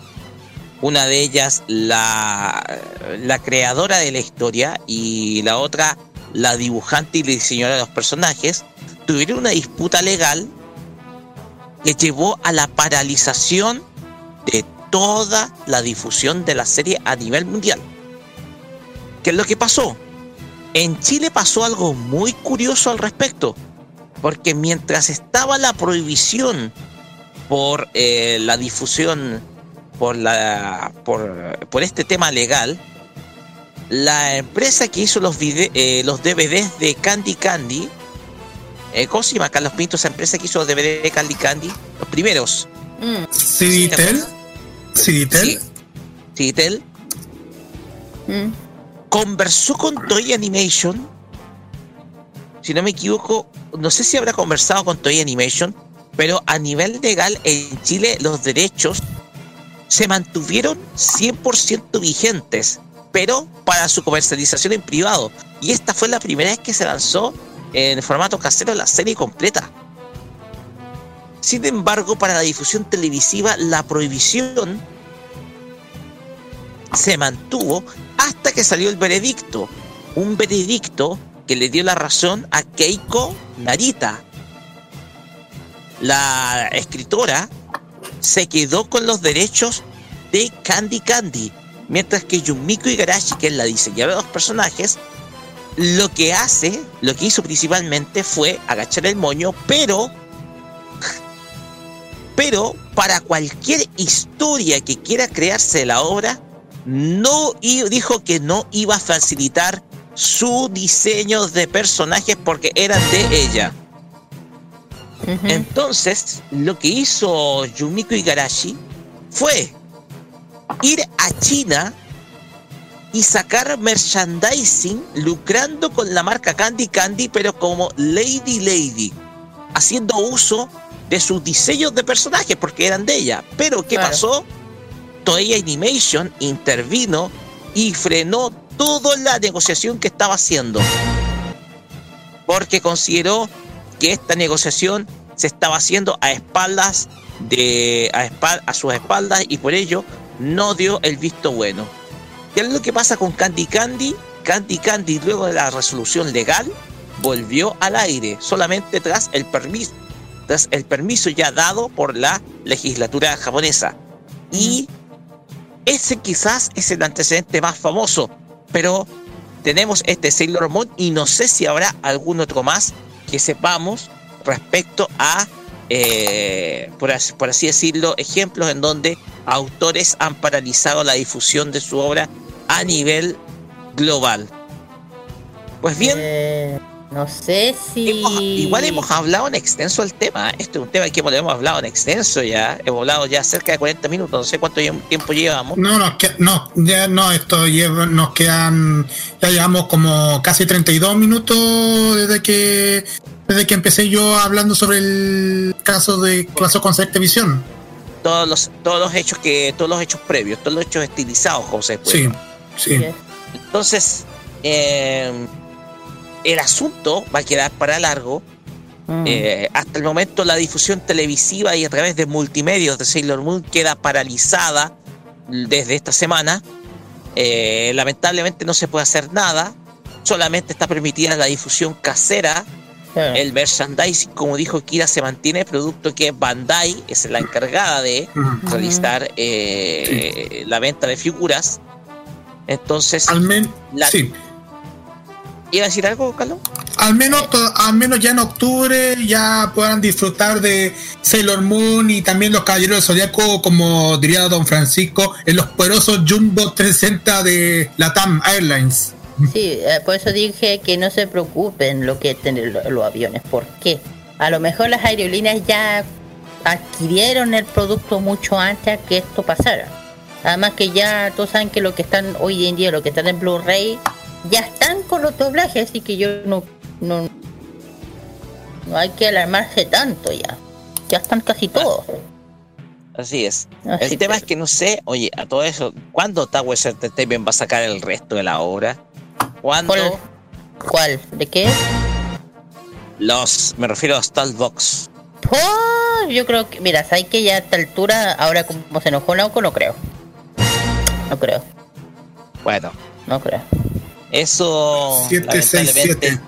una de ellas la, la creadora de la historia y la otra la dibujante y la diseñadora de los personajes, tuvieron una disputa legal que llevó a la paralización de toda la difusión de la serie a nivel mundial. ¿Qué es lo que pasó? En Chile pasó algo muy curioso al respecto, porque mientras estaba la prohibición por eh, la difusión, por, la, por, por este tema legal, la empresa que hizo los, vide- eh, los D V Ds de Candy Candy, eh, ¿cómo se llama, Carlos Pinto? Esa empresa que hizo los D V D de Candy Candy, los primeros. ¿Ciditel? ¿Ciditel? ¿Ciditel? Conversó con Toei Animation, si no me equivoco, no sé si habrá conversado con Toei Animation, pero a nivel legal en Chile los derechos se mantuvieron cien por ciento vigentes, pero para su comercialización en privado. Y esta fue la primera vez que se lanzó en formato casero la serie completa. Sin embargo, para la difusión televisiva, la prohibición se mantuvo hasta que salió el veredicto. Un veredicto que le dio la razón a Keiko Narita. La escritora se quedó con los derechos de Candy Candy, mientras que Yumiko Igarashi, que es la diseñadora de los personajes, lo que hace, lo que hizo principalmente fue agachar el moño, pero... Pero para cualquier historia que quiera crearse la obra, no dijo que no iba a facilitar su diseño de personajes porque eran de ella. Uh-huh. Entonces, lo que hizo Yumiko Igarashi fue ir a China y sacar merchandising lucrando con la marca Candy Candy, pero como Lady Lady, haciendo uso de sus diseños de personajes porque eran de ella. Pero ¿qué claro. pasó? Toei Animation intervino y frenó toda la negociación que estaba haciendo, porque consideró que esta negociación se estaba haciendo a espaldas de a, espal, a sus espaldas, y por ello no dio el visto bueno. ¿Qué es lo que pasa con Candy Candy? Candy Candy, luego de la resolución legal, volvió al aire solamente tras el permiso tras el permiso ya dado por la legislatura japonesa. Y ese quizás es el antecedente más famoso, pero tenemos este Sailor Moon y no sé si habrá algún otro más que sepamos respecto a, eh, por, así, por así decirlo, ejemplos en donde autores han paralizado la difusión de su obra a nivel global. Pues bien... Eh... No sé si... Hemos, igual hemos hablado en extenso el tema. Este es un tema que hemos hablado en extenso ya. Hemos hablado ya cerca de cuarenta minutos. No sé cuánto tiempo llevamos. No, nos queda, no, ya no, esto lleva, nos quedan... Ya llevamos como casi treinta y dos minutos desde que desde que empecé yo hablando sobre el caso de caso con Selecta Visión. Todos los, todos los hechos que todos los hechos previos, todos los hechos estilizados, José. Pues. Sí, sí. Entonces... Eh, el asunto va a quedar para largo. Mm. Eh, hasta el momento la difusión televisiva y a través de multimedios de Sailor Moon queda paralizada desde esta semana. Eh, lamentablemente no se puede hacer nada. Solamente está permitida la difusión casera. Yeah. El merchandising, como dijo Kira, se mantiene. El producto que Bandai es la encargada de mm-hmm. realizar eh, sí. la venta de figuras. Entonces... Al menos, sí. ¿Iba a decir algo, Carlos? Al menos, to- al menos ya en octubre ya puedan disfrutar de Sailor Moon y también los Caballeros del Zodiaco, como diría Don Francisco, en los poderosos Jumbo trescientos sesenta de Latam Airlines. Sí, eh, por eso dije que no se preocupen lo que tienen los, los aviones. ¿Por qué? A lo mejor las aerolíneas ya adquirieron el producto mucho antes que esto pasara. Además que ya todos saben que lo que están hoy en día, lo que están en Blu-ray... ya están con los doblajes, así que yo no, no no hay que alarmarse tanto ya. Ya están casi todos. Así es. Así el tema es que no sé, oye, a todo eso, ¿cuándo Towers Entertainment va a sacar el resto de la obra? ¿Cuándo? ¿Cuál? ¿Cuál? ¿De qué? Los, me refiero a Starbucks. Oh, yo creo que, mira, sabes que ya a esta altura, ahora como se enojó Naoko, no creo. No creo. Bueno. No creo. Eso siete, lamentablemente seis, siete.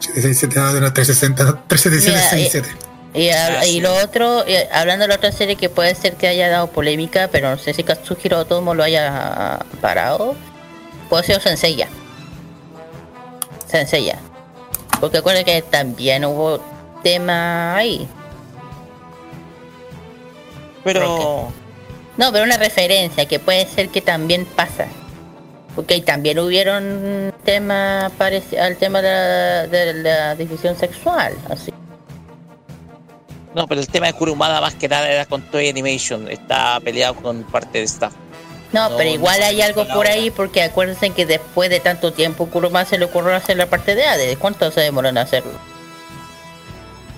siete, seis, siete, no, no, tres, sesenta, tres, siete, siete, seis, siete. Y, ah, y sí. Lo otro, y hablando de la otra serie que puede ser que haya dado polémica, pero no sé si Katsuhiro Otomo lo haya parado, puede ser Sensei Ya. Sensei Ya. Porque acuérdense que también hubo tema ahí. Pero... no, pero una referencia que puede ser que también pasa. Porque también hubieron temas parecidos al tema de la, de la división sexual, así. No, pero el tema de Kurumada más que nada era con Toei Animation, está peleado con parte de staff. No, no pero igual no hay algo por hora. Ahí, porque acuérdense que después de tanto tiempo Kurumada se le ocurrió hacer la parte de Hades. ¿Cuánto se demoró en hacerlo?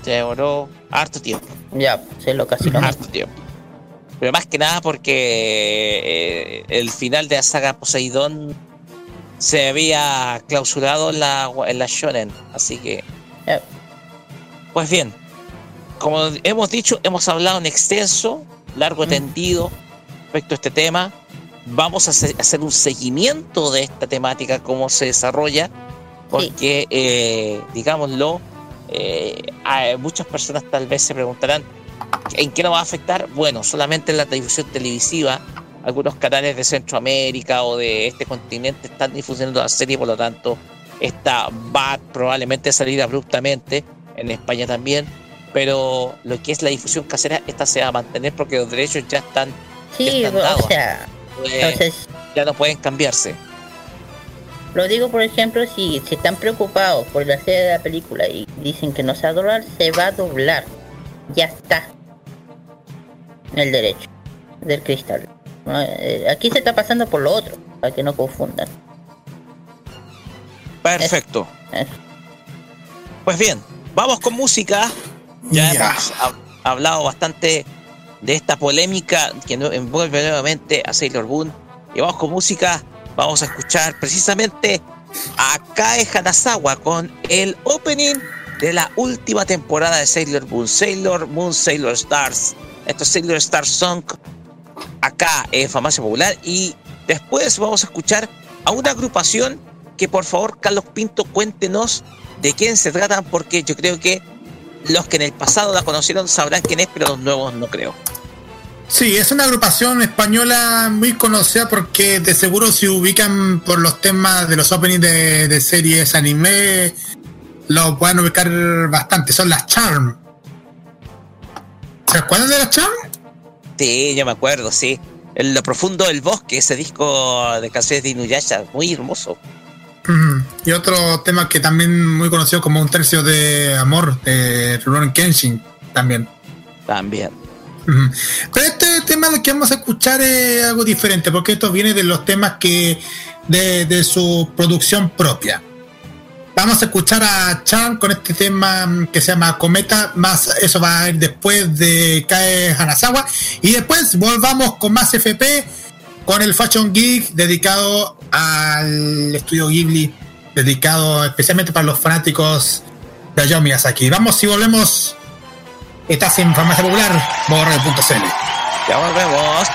Se demoró harto tiempo. Ya, se lo casi lo harto tiempo. Pero más que nada porque eh, el final de la saga Poseidón se había clausurado en la, en la Shonen, así que... Yeah. Pues bien, como hemos dicho, hemos hablado en extenso, largo y mm. tendido respecto a este tema. Vamos a hacer un seguimiento de esta temática, cómo se desarrolla, porque, sí. eh, digámoslo, eh, muchas personas tal vez se preguntarán ¿en qué nos va a afectar? Bueno, solamente en la difusión televisiva. Algunos canales de Centroamérica o de este continente están difundiendo la serie, por lo tanto esta va probablemente a salir abruptamente. En España también. Pero lo que es la difusión casera, esta se va a mantener porque los derechos ya están, sí, ya están dados, o sea, pues, entonces, ya no pueden cambiarse. Lo digo, por ejemplo, si, si están preocupados por la serie de la película y dicen que no se va a doblar, se va a doblar. Ya está el derecho del cristal. Aquí se está pasando por lo otro, para que no confundan. Perfecto. Es, es. Pues bien, vamos con música. Ya yeah. hemos ha- hablado bastante de esta polémica que envuelve nuevamente a Sailor Moon. Y vamos con música. Vamos a escuchar precisamente a Kae Hanazawa con el opening de la última temporada de Sailor Moon. Sailor Moon, Sailor Stars. Esto es Sailor Star Song acá en Farmacia Popular. Y después vamos a escuchar a una agrupación que, por favor, Carlos Pinto, cuéntenos de quién se tratan, porque yo creo que los que en el pasado la conocieron sabrán quién es, pero los nuevos no creo. Sí, es una agrupación española muy conocida porque de seguro se ubican por los temas de los openings de, de series anime, lo pueden ubicar bastante. Son las Charm. ¿Se acuerdan de las Charm? Sí, yo me acuerdo, sí. En lo profundo del bosque, ese disco de canciones de Inuyasha, muy hermoso. Mm, y otro tema que también muy conocido como Un tercio de amor, de Rurouni Kenshin, también. También. Mm. Pero este tema que vamos a escuchar es algo diferente, porque esto viene de los temas que de, de su producción propia. Vamos a escuchar a Charm con este tema que se llama Cometa, más eso va a ir después de Kae Hanazawa. Y después volvamos con más F P, con el Fashion Geek dedicado al estudio Ghibli, dedicado especialmente para los fanáticos de Hayao Miyazaki. Vamos y volvemos. Estás en Farmacia Popular, borre punto c l. Ya volvemos.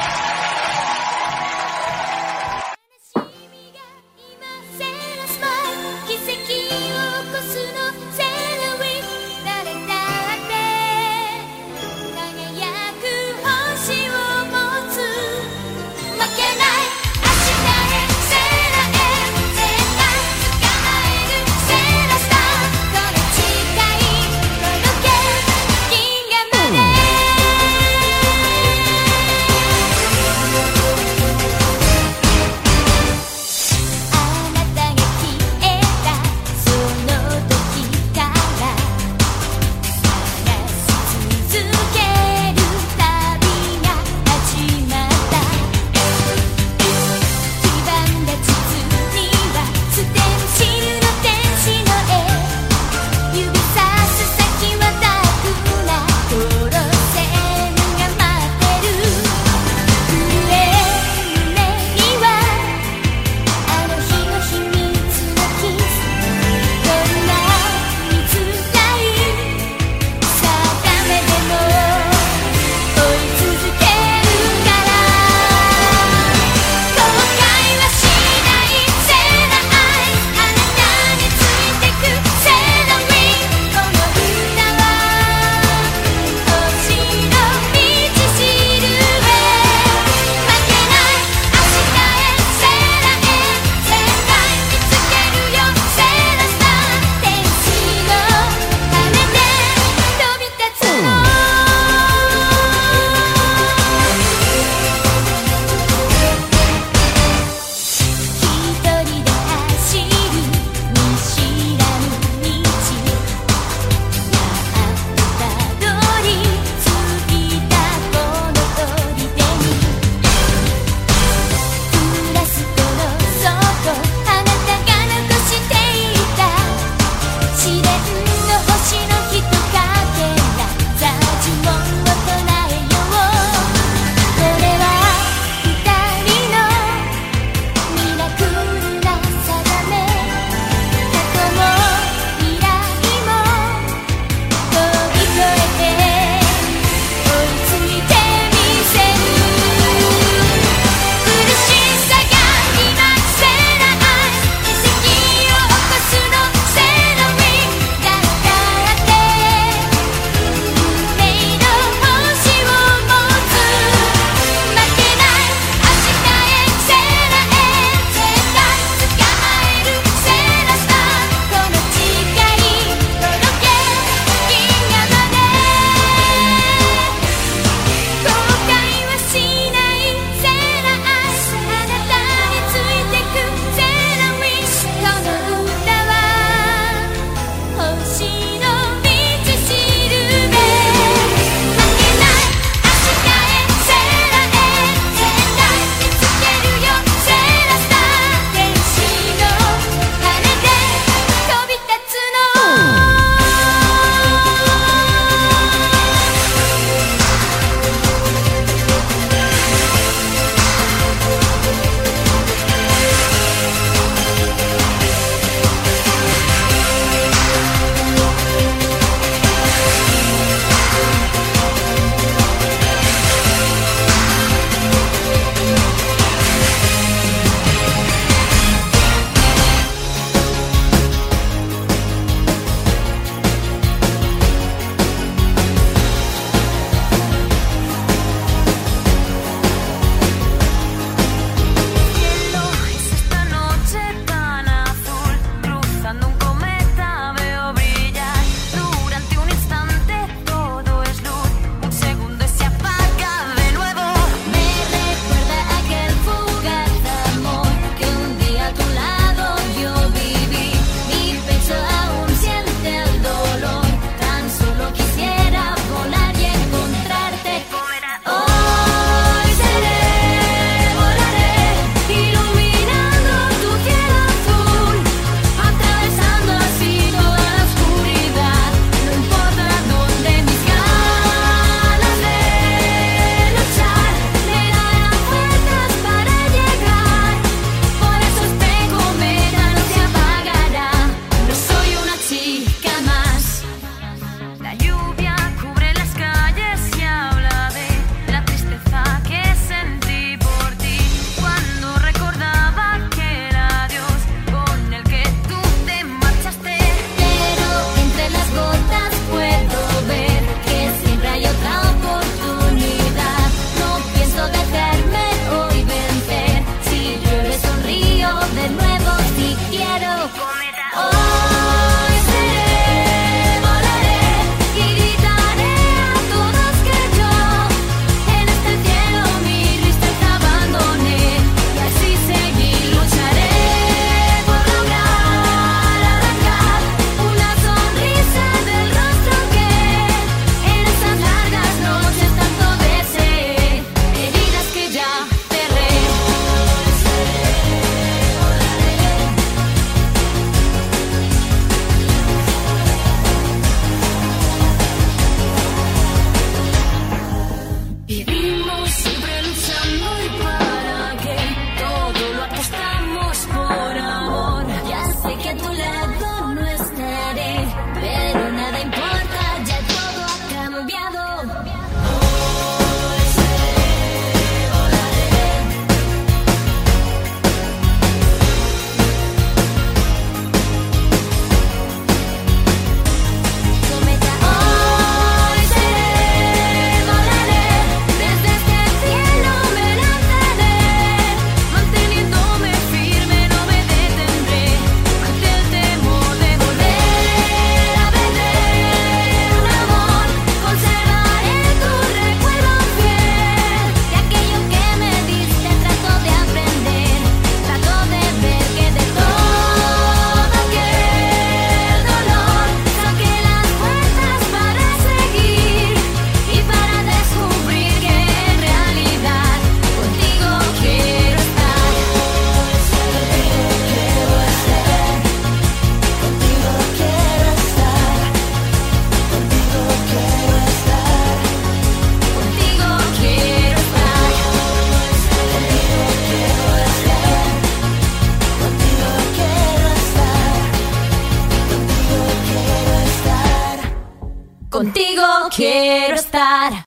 estar.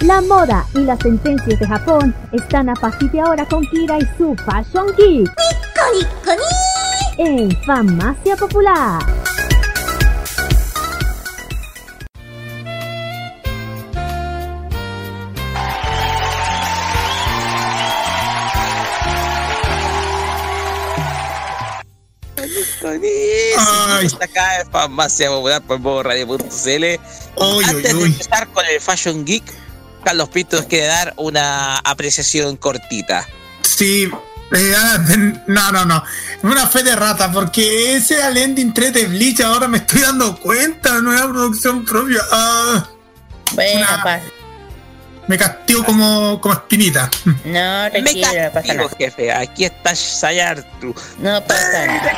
La moda y las tendencias de Japón están a partir de ahora con Kira y su Fashion Geek. En Farmacia Popular. Ay. Está acá en Farmacia Popular por radio punto c l. Antes de empezar con el Fashion Geek, Carlos Pinto nos quiere dar una apreciación cortita. Sí, eh, no, no, no. Una fe de rata, porque ese Alending tres de Bleach ahora me estoy dando cuenta, no es una producción propia. Uh, bueno, papá. Me castigo como, como espinita. No, te me quiero, pasa nada. Jefe, aquí está Sayartu. No pasa nada.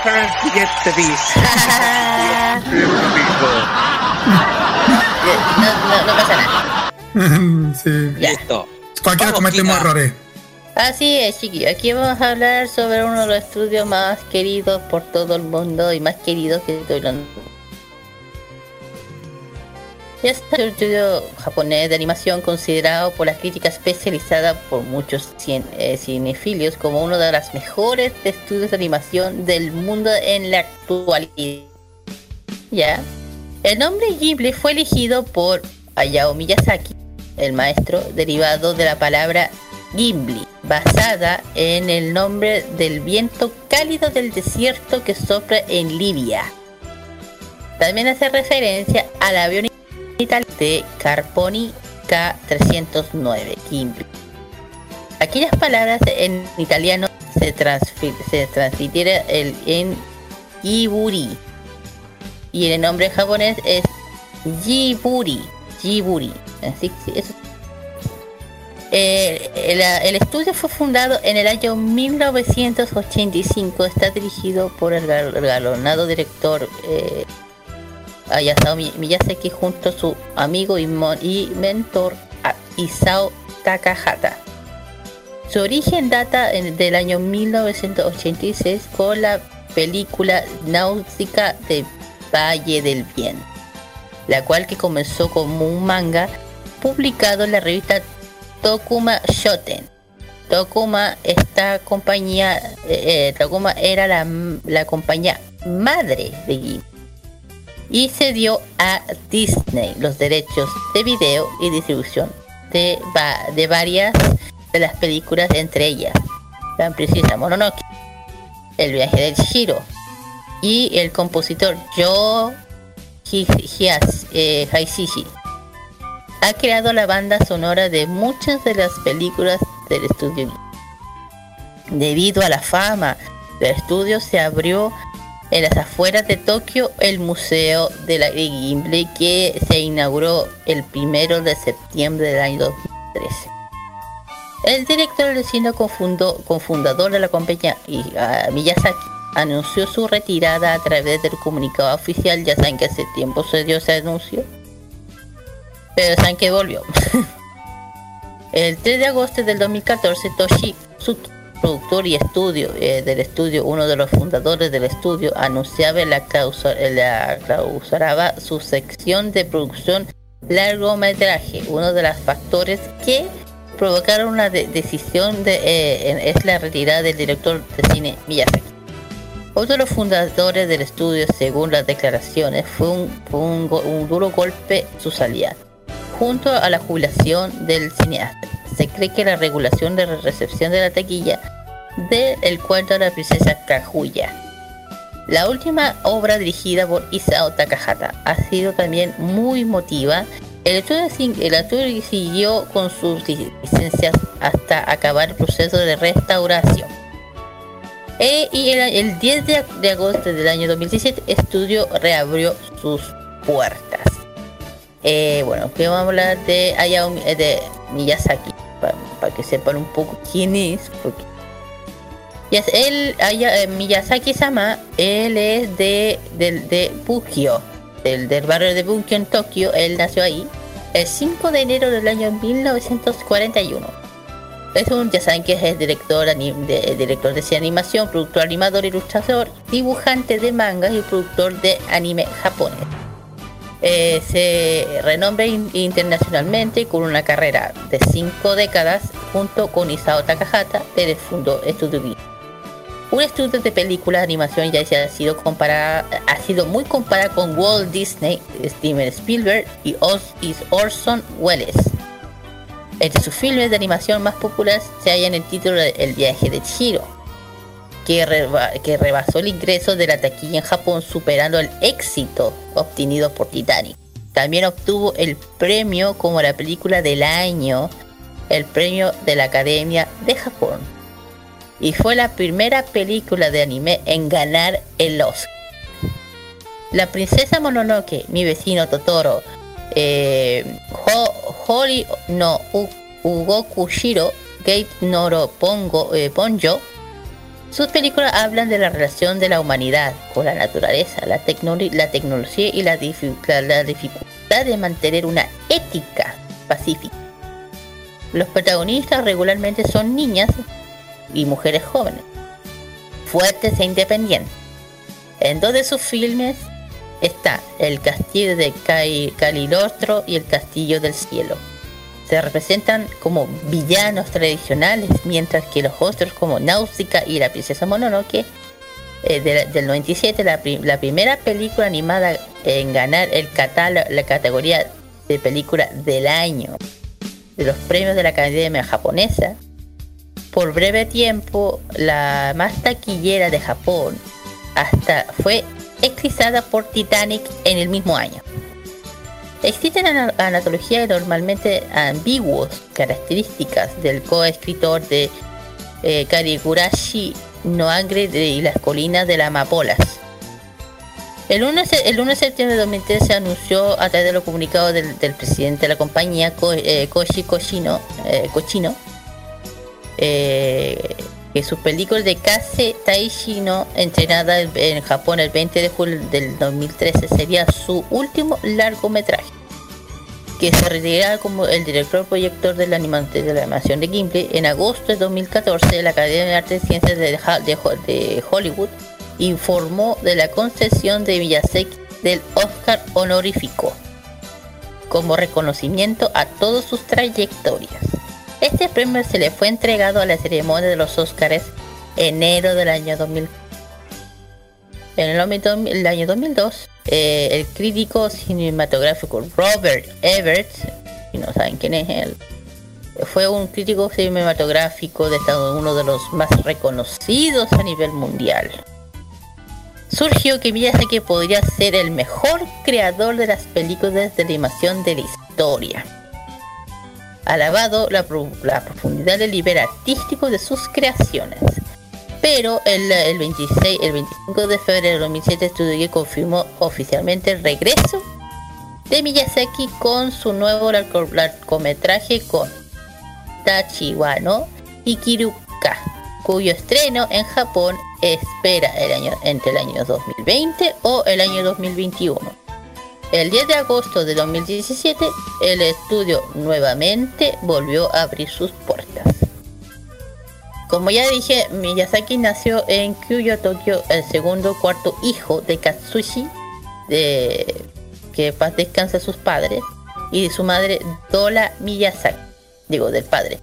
No, no pasa nada. Sí. Listo. Cualquiera cometemos errores. Así es, chiquillos. Aquí vamos a hablar sobre uno de los estudios más queridos por todo el mundo y más queridos que estoy hablando. Este es el estudio japonés de animación considerado por la crítica especializada por muchos cien, eh, cinefilios como uno de los mejores estudios de animación del mundo en la actualidad. ¿Ya? El nombre Ghibli fue elegido por Hayao Miyazaki, el maestro, derivado de la palabra Ghibli, basada en el nombre del viento cálido del desierto que sopla en Libia. También hace referencia al avión de Harmony K trescientos nueve Ghibli. Aquellas palabras en italiano se, transfi- se transfiriera el, en Iburi, y el nombre japonés es Jiburi. Jiburi. Así que eso. Eh, el, el estudio fue fundado en el año mil novecientos ochenta y cinco. Está dirigido por el galardonado director eh, Hayao Miyazaki junto a su amigo y, mon- y mentor Isao Takahata. Su origen data en- del año mil novecientos ochenta y seis con la película Nausicaä del Valle del Viento, la cual que comenzó como un manga publicado en la revista Tokuma Shoten. Tokuma, esta compañía, eh, eh, Tokuma era la, la compañía madre de Ghibli, y se dio a Disney los derechos de video y distribución de, va- de varias de las películas, entre ellas La princesa Mononoke, El viaje del Shiro, y el compositor Yo Hias, eh, Haishishi ha creado la banda sonora de muchas de las películas del estudio. Debido a la fama del estudio, se abrió en las afueras de Tokio el Museo de la Ghibli, que se inauguró el primero de septiembre del año dos mil trece. El director del cine cofundador de la compañía Miyazaki anunció su retirada a través del comunicado oficial. Ya saben que hace tiempo se dio ese anuncio, pero saben que volvió. El tres de agosto del dos mil catorce, Toshi Tsuki, productor y estudio eh, del estudio, uno de los fundadores del estudio, anunciaba la clausuraba su sección de producción largometraje. Uno de los factores que provocaron una de- decisión de, eh, es la retirada del director de cine Miyazaki. Otro de los fundadores del estudio, según las declaraciones, fue un, fue un, go- un duro golpe su salida, junto a la jubilación del cineasta. Se cree que la regulación de la recepción de la taquilla del cuento de la princesa Kaguya, la última obra dirigida por Isao Takahata, ha sido también muy emotiva. El estudio, el estudio siguió con sus licencias hasta acabar el proceso de restauración. E, y el, el diez de, de agosto del año dos mil diecisiete, el estudio reabrió sus puertas. Eh, bueno, que vamos a hablar de Hayao de Miyazaki, para pa que sepan un poco quién es, porque yes, él, Aya, eh, Miyazaki-sama, él es de, de, de Bukio, del, del barrio de Bukio en Tokio. Él nació ahí el cinco de enero del año mil novecientos cuarenta y uno. Es un, ya saben que es el director, anim, de, el director de cine animación, productor, animador, ilustrador, dibujante de mangas y productor de anime japonés. eh, se renombre in- internacionalmente con una carrera de cinco décadas junto con Isao Takahata del Fundo Studio Ghibli. Un estudio de películas de animación ya se ha sido comparada, ha sido muy comparada con Walt Disney, Steven Spielberg y Os- Orson Welles. Entre sus filmes de animación más populares se hallan el título de El viaje de Chihiro, que, reba- que rebasó el ingreso de la taquilla en Japón, superando el éxito obtenido por Titanic. También obtuvo el premio como la película del año, el premio de la Academia de Japón, y fue la primera película de anime en ganar el Oscar. La princesa Mononoke, Mi vecino Totoro, eh, Howl no Ugoku Shiro, Gate Noro Pongo, eh, Ponjo. Sus películas hablan de la relación de la humanidad con la naturaleza, la, tecno- la tecnología y la, difi- la, la dificultad de mantener una ética pacífica. Los protagonistas regularmente son niñas y mujeres jóvenes, fuertes e independientes. En dos de sus filmes está El Castillo de Cagliostro y El Castillo del Cielo. Se representan como villanos tradicionales, mientras que los otros, como Nausicaä y la princesa Mononoke, eh, de, del noventa y siete, la, prim- la primera película animada en ganar el catálogo, la categoría de película del año de los premios de la Academia Japonesa, por breve tiempo la más taquillera de Japón, hasta fue eclipsada por Titanic en el mismo año. Existen ana- antologías normalmente ambiguas, características del coescritor de eh, Karigurashi Noangre de, y las colinas de las amapolas. El primero de septiembre de dos mil trece se anunció a través de los comunicados del, del presidente de la compañía, Ko, eh, Koji Koshino, eh, Kochino, eh, que sus películas de Kaze Tachiru, entrenada en Japón el veinte de julio del dos mil trece, sería su último largometraje, que se retirará como el director proyector de la, anima- de la animación de Ghibli. En agosto de dos mil catorce, la Academia de Artes y Ciencias de, ha- de, Ho- de Hollywood informó de la concesión de Miyazaki del Oscar honorífico como reconocimiento a todas sus trayectorias. Este premio se le fue entregado a la ceremonia de los Óscares enero del año dos mil. En el año dos mil dos, eh, el crítico cinematográfico Robert Ebert, si no saben quién es él, fue un crítico cinematográfico de Estados Unidos, uno de los más reconocidos a nivel mundial. Surgió que Miyazaki podría ser el mejor creador de las películas de animación de la historia, alabado la, pro- la profundidad del nivel artístico de sus creaciones. Pero el, el, veintiséis, el veinticinco de febrero de dos mil siete, Studio Ghibli confirmó oficialmente el regreso de Miyazaki con su nuevo largo- largometraje con Tachiwa no Ikiruka, cuyo estreno en Japón espera el año, entre el año dos mil veinte o el año dos mil veintiuno. El diez de agosto de dos mil diecisiete, el estudio nuevamente volvió a abrir sus puertas. Como ya dije, Miyazaki nació en Kyushu, Tokio, el segundo cuarto hijo de Katsushi, de... que paz descansa sus padres, y de su madre Dola Miyazaki, digo del padre.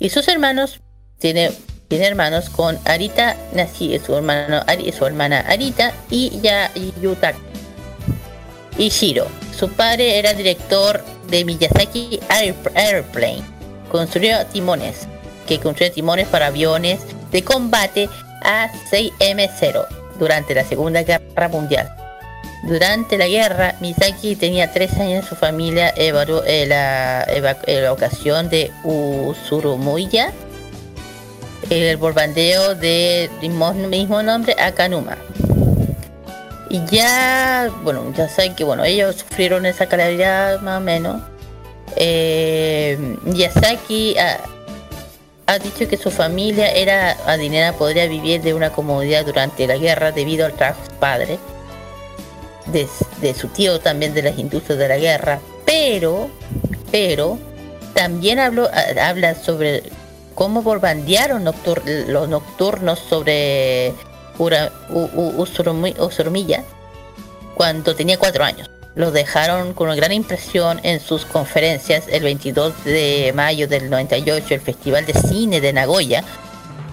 Y sus hermanos, tiene, tiene hermanos con Arita, nací su, hermano, Ari, su hermana Arita y Yayutaka. Y Shiro. Su padre era director de Miyazaki Airplane. Construyó timones, que construyó timones para aviones de combate A seis M cero durante la Segunda Guerra Mundial. Durante la guerra, Miyazaki tenía tres años. Su familia evaluó eh, la evacuación de Usurumiya, el bombardeo del mismo nombre a Kanuma. Y ya, bueno, ya saben que bueno, ellos sufrieron esa calamidad más o menos. Eh, Miyazaki ha, ha dicho que su familia era adinerada, podría vivir de una comodidad durante la guerra debido al trabajo de sus padres, de, de su tío también, de las industrias de la guerra. Pero, pero, también habló, habla sobre cómo bombardearon noctur- los nocturnos sobre... Ura, u, u, Usurumi, Usurumiya cuando tenía cuatro años. los dejaron con una gran impresión en sus conferencias. El veintidós de mayo del noventa y ocho, el Festival de Cine de Nagoya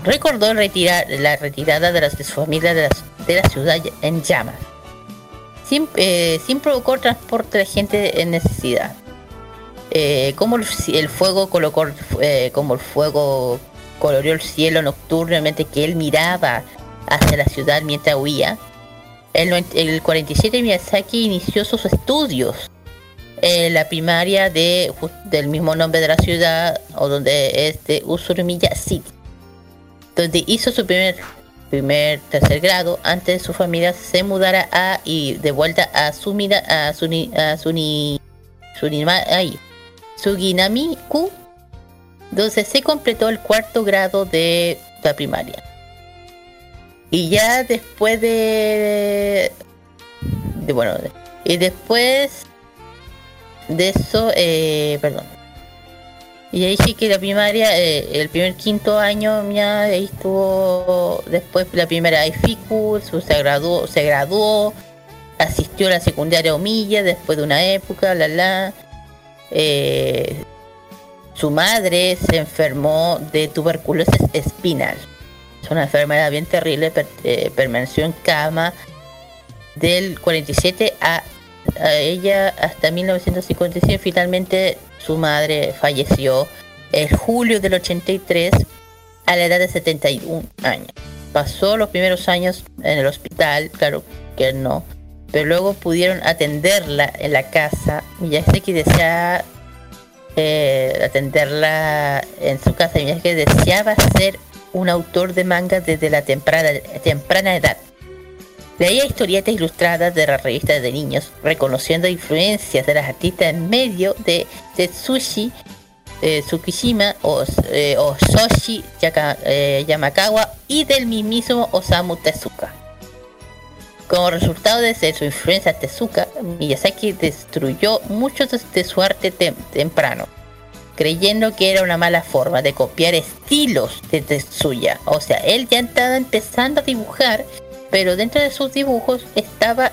recordó retira la retirada de, las, de su familia de, las, de la ciudad en llamas, sin, eh, sin provocar transporte de gente en necesidad. Eh, como el, el fuego colocó, eh, como el fuego coloreó el cielo nocturnamente que él miraba hacia la ciudad mientras huía. En el, el cuarenta y siete, Miyazaki inició sus estudios en la primaria de, del mismo nombre de la ciudad, o donde es de Usurumiya City, donde hizo su primer, primer tercer grado antes de su familia se mudara a y de vuelta a Sumida, a Suni, a Suni, Sunima, ahí, Suginami-ku, donde se completó el cuarto grado de la primaria. Y ya después de, de bueno, de, y después de eso, eh, perdón. Y ahí sí que la primaria, eh, el primer quinto año, mía, ahí estuvo, después la primera Aifiku, se graduó, se graduó, asistió a la secundaria Omiya después de una época, la la. Eh, su madre se enfermó de tuberculosis espinal. Es una enfermedad bien terrible, per, eh, permaneció en cama del cuarenta y siete a, a ella hasta mil novecientos cincuenta y seis. Finalmente su madre falleció en julio del ochenta y tres a la edad de setenta y un años. Pasó los primeros años en el hospital, claro que no, pero luego pudieron atenderla en la casa. Miyazaki deseaba eh, atenderla en su casa. Miyazaki deseaba ser un autor de manga desde la temprana, temprana edad. Leía historietas ilustradas de las revistas de niños, reconociendo influencias de las artistas en medio de Tetsushi eh, Tsukishima o eh, Ososhi Yaka, eh, Yamakawa y del mismísimo Osamu Tezuka. Como resultado de su influencia a Tezuka, Miyazaki destruyó mucho de su arte tem- temprano. creyendo que era una mala forma de copiar estilos de Tetsuya. O sea, él ya estaba empezando a dibujar, pero dentro de sus dibujos estaba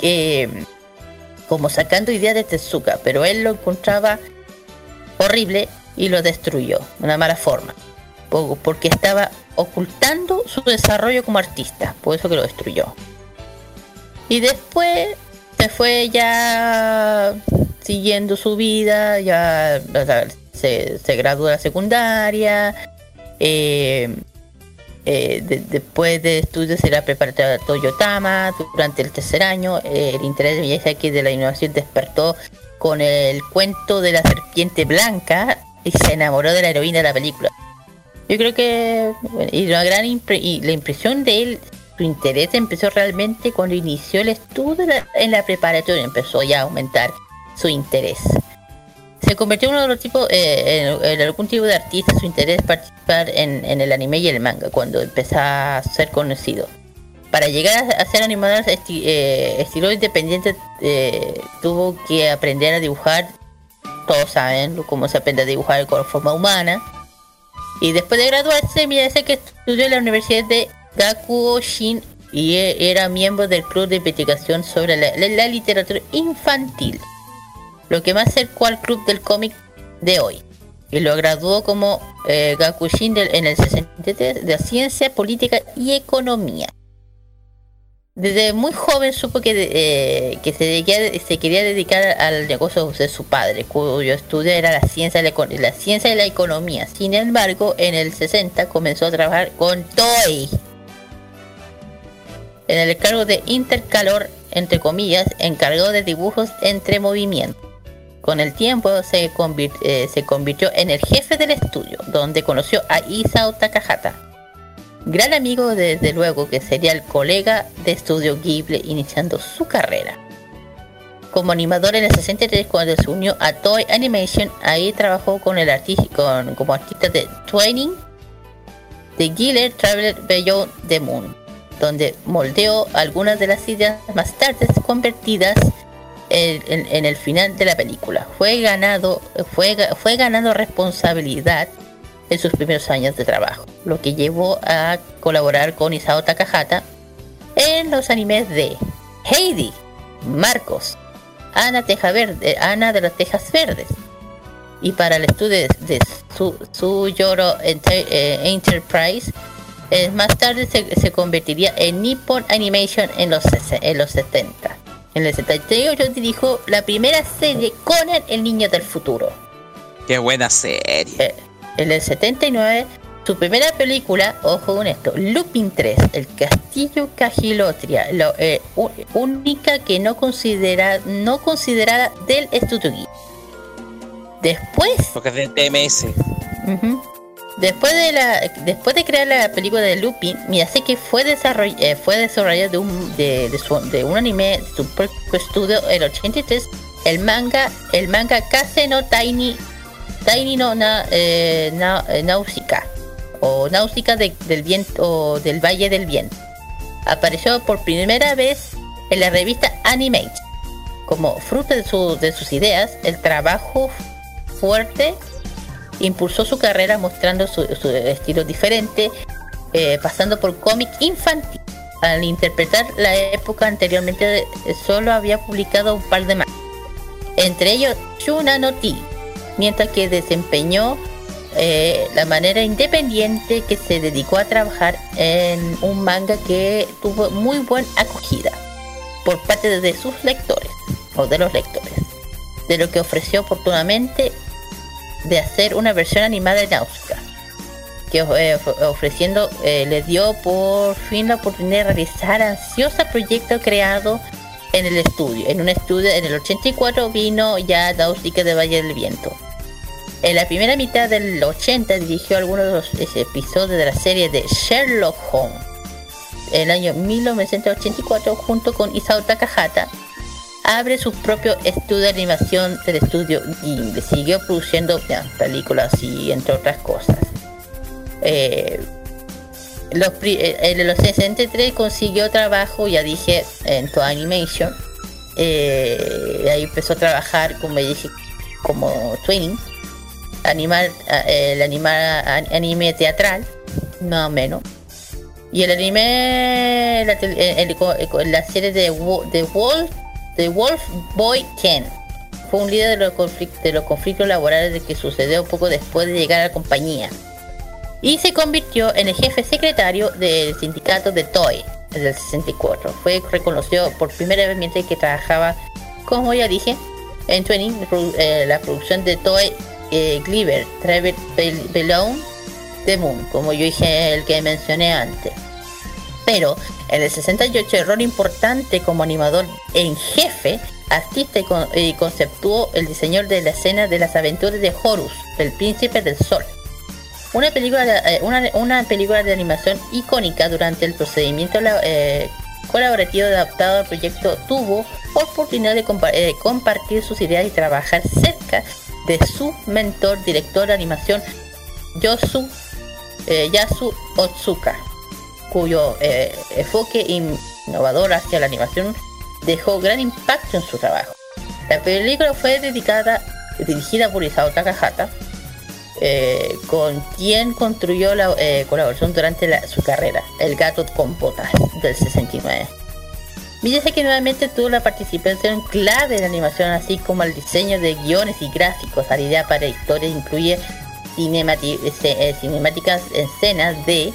eh, como sacando ideas de Tezuka, pero él lo encontraba horrible y lo destruyó, una mala forma, porque estaba ocultando su desarrollo como artista, por eso que lo destruyó. Y después se fue ya siguiendo su vida, ya o sea, se, se graduó de la secundaria, eh, eh, de, después de estudios era preparatoria Toyotama. Durante el tercer año, eh, el interés de Miyazaki de la innovación despertó con el cuento de la serpiente blanca y se enamoró de la heroína de la película. Yo creo que bueno, y la gran impre- y la impresión de él, su interés empezó realmente cuando inició el estudio la, en la preparatoria, empezó ya a aumentar su interés. Se convirtió en uno de los tipos, eh, en, en algún tipo de artista, su interés participar en, en el anime y el manga cuando empezó a ser conocido. Para llegar a, a ser animador esti, eh, estilo independiente, eh, tuvo que aprender a dibujar. Todos saben cómo se aprende a dibujar con forma humana. Y después de graduarse, Miyazaki estudió en la Universidad de Gakuhoshin y era miembro del club de investigación sobre la, la, la literatura infantil, lo que más cercó al club del cómic de hoy, y lo graduó como eh, Gakushin del, en el sesenta y tres de Ciencia, Política y Economía. Desde muy joven supo que, eh, que se, dediquía, se quería dedicar al negocio de su padre, cuyo estudio era la ciencia, la, la ciencia y la economía. Sin embargo, en el sesenta comenzó a trabajar con Toei en el cargo de intercalor, entre comillas, encargado de dibujos entre movimientos. Con el tiempo se, convirt, eh, se convirtió en el jefe del estudio, donde conoció a Isao Takahata, gran amigo desde luego que sería el colega de estudio Ghibli, iniciando su carrera como animador en el sesenta y tres cuando se unió a Toei Animation. Ahí trabajó con el arti- con, como artista de Training de Ghibli Traveler Beyond the Moon, donde moldeó algunas de las ideas más tarde convertidas En, en, en el final de la película. Fue ganado fue, fue ganando responsabilidad en sus primeros años de trabajo, lo que llevó a colaborar con Isao Takahata en los animes de Heidi, Marcos, Ana, Teja Verde, Ana de las Tejas Verdes. Y para el estudio de Tsuyoro Enter, eh, Enterprise, eh, más tarde se, se convertiría en Nippon Animation en los, en los setenta. En el setenta y ocho dirijo la primera serie Conan el Niño del Futuro. ¡Qué buena serie! Eh, en el setenta y nueve, su primera película, ojo con esto, Lupin tres, el Castillo Cagliostro, la eh, única que no, considera, no considerada del estudio Ghibli. Después... Porque es de T M S. Uh-huh. Después de la después de crear la película de Lupin, Miyazaki fue desarroll, eh, fue desarrollado de un de, de, su, de un anime de su propio estudio el ochenta y tres, el manga el manga Kaze no Taini Taini no na, eh, na, eh, Nausicaä o Nausicaä de, del Viento o del Valle del Viento. Apareció por primera vez en la revista Animate. Como fruto de, su, de sus ideas, el trabajo fuerte impulsó su carrera mostrando su, su estilo diferente, eh, pasando por cómic infantil. Al interpretar la época anteriormente solo había publicado un par de mangas, entre ellos Shuna no Ti, mientras que desempeñó eh, la manera independiente que se dedicó a trabajar en un manga que tuvo muy buena acogida por parte de sus lectores o de los lectores, de lo que ofreció oportunamente de hacer una versión animada de Nausicaä, que eh, ofreciendo eh, le dio por fin la oportunidad de realizar ansioso proyecto creado en el estudio. En un estudio en el ochenta y cuatro vino ya Nausicaä del Valle del Viento. En la primera mitad del ochenta dirigió algunos de los episodios de la serie de Sherlock Holmes en el año mil novecientos ochenta y cuatro. Junto con Isao Takahata abre su propio estudio de animación del estudio Ghibli. Siguió produciendo ya, películas y entre otras cosas. Eh, los pri- en los sesenta y tres consiguió trabajo, ya dije, en Toei Animation. Eh, ahí empezó a trabajar, como dije, como twinning, animar, el animar, anime teatral, más o menos. Y el anime, la, el, el, la serie de The Wolf. The Wolf Boy Ken fue un líder de los, conflict- de los conflictos laborales que sucedió poco después de llegar a la compañía, y se convirtió en el jefe secretario del sindicato de Toei en el sesenta y cuatro. Fue reconocido por primera vez mientras que trabajaba, como ya dije, en Twinning, eh, la producción de Toei eh, Gliver, Trevor Bel- Belone, The Moon, como yo dije, el que mencioné antes. Pero en el sesenta y ocho, el rol importante como animador en jefe, artista y, con, y conceptuó el diseño de la escena de las aventuras de Horus, el príncipe del sol. Una película de, una, una película de animación icónica. Durante el procedimiento eh, colaborativo adaptado al proyecto, tuvo oportunidad de compa- eh, compartir sus ideas y trabajar cerca de su mentor, director de animación, Yosu, eh, Yasu Otsuka, cuyo eh, enfoque innovador hacia la animación dejó gran impacto en su trabajo. La película fue dedicada, dirigida por Isao Takahata, eh, con quien construyó la eh, colaboración durante la, su carrera, El gato con botas, del sesenta y nueve. Miyazaki que nuevamente tuvo la participación clave en la animación, así como el diseño de guiones y gráficos. La idea para historias incluye cinemati- eh, cinemáticas escenas de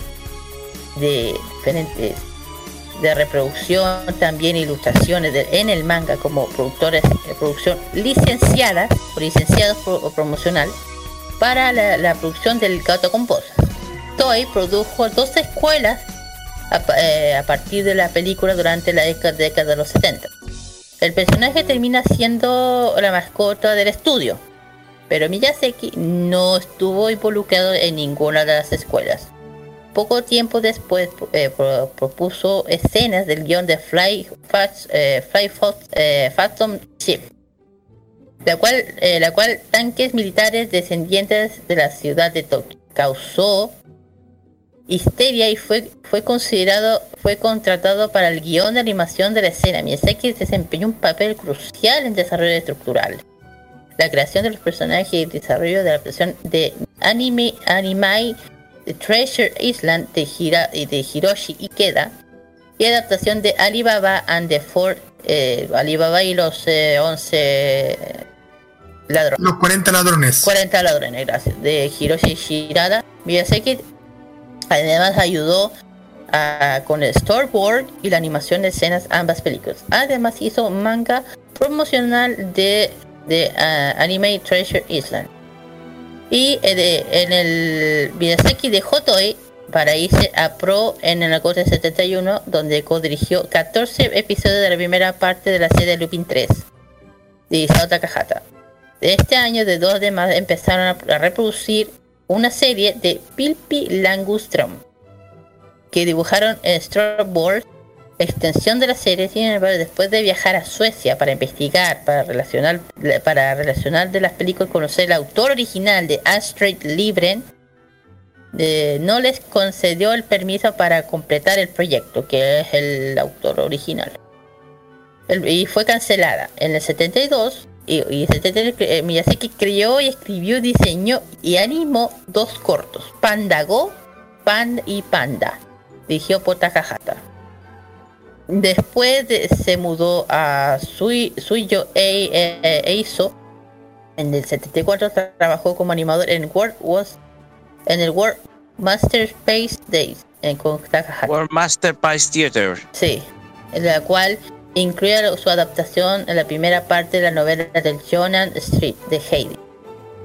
de diferentes de reproducción, también ilustraciones de, en el manga como productores de producción licenciadas o licenciados pro, promocional para la, la producción del gato con botas. Toei produjo dos escuelas a, eh, a partir de la película durante la década, década de los setenta. El personaje termina siendo la mascota del estudio, pero Miyazaki no estuvo involucrado en ninguna de las escuelas. Poco tiempo después eh, pro, propuso escenas del guion de Fly, Fast, eh, Fly Fast, eh, Phantom Ship, la cual, eh, la cual tanques militares descendientes de la ciudad de Tokio. Causó histeria y fue, fue considerado, fue contratado para el guion de animación de la escena. Miyazaki desempeñó un papel crucial en desarrollo estructural, la creación de los personajes y el desarrollo de la versión de anime, anime The Treasure Island de, Hira, de Hiroshi Ikeda, y adaptación de Alibaba and the Four eh, Alibaba y los eh, once ladrones. Los cuarenta ladrones. cuarenta ladrones, gracias. De Hiroshi Shirada. Miyazaki además ayudó a, con el storyboard y la animación de escenas ambas películas. Además hizo manga promocional de, de uh, anime Treasure Island. Y de, en el Miyazaki dejó Toei para irse a Pro en el agosto de setenta y uno, donde co-dirigió catorce episodios de la primera parte de la serie Lupin tres de Isao Takahata. De este año, de dos demás empezaron a reproducir una serie de Pilpi Langustrom que dibujaron en storyboard, extensión de la serie. Sin embargo, después de viajar a Suecia para investigar, para relacionar, para relacionar de las películas, conocer el autor original de Astrid Lindgren, Eh, no les concedió el permiso para completar el proyecto, que es el autor original, el, y fue cancelada en el setenta y dos. Y, y setenta y tres, eh, Miyazaki creó y escribió, diseñó y animó dos cortos, Panda Go Pan y Panda, dirigido por Takahata. Después de, se mudó a Sui, Suiyo e, e, e, Eiso. En el setenta y cuatro tra- trabajó como animador en World Was en el World Masterpiece Days en con Takahata. World Masterpiece Theater. Sí, en la cual incluía su adaptación en la primera parte de la novela del Shonan Street de Heidi.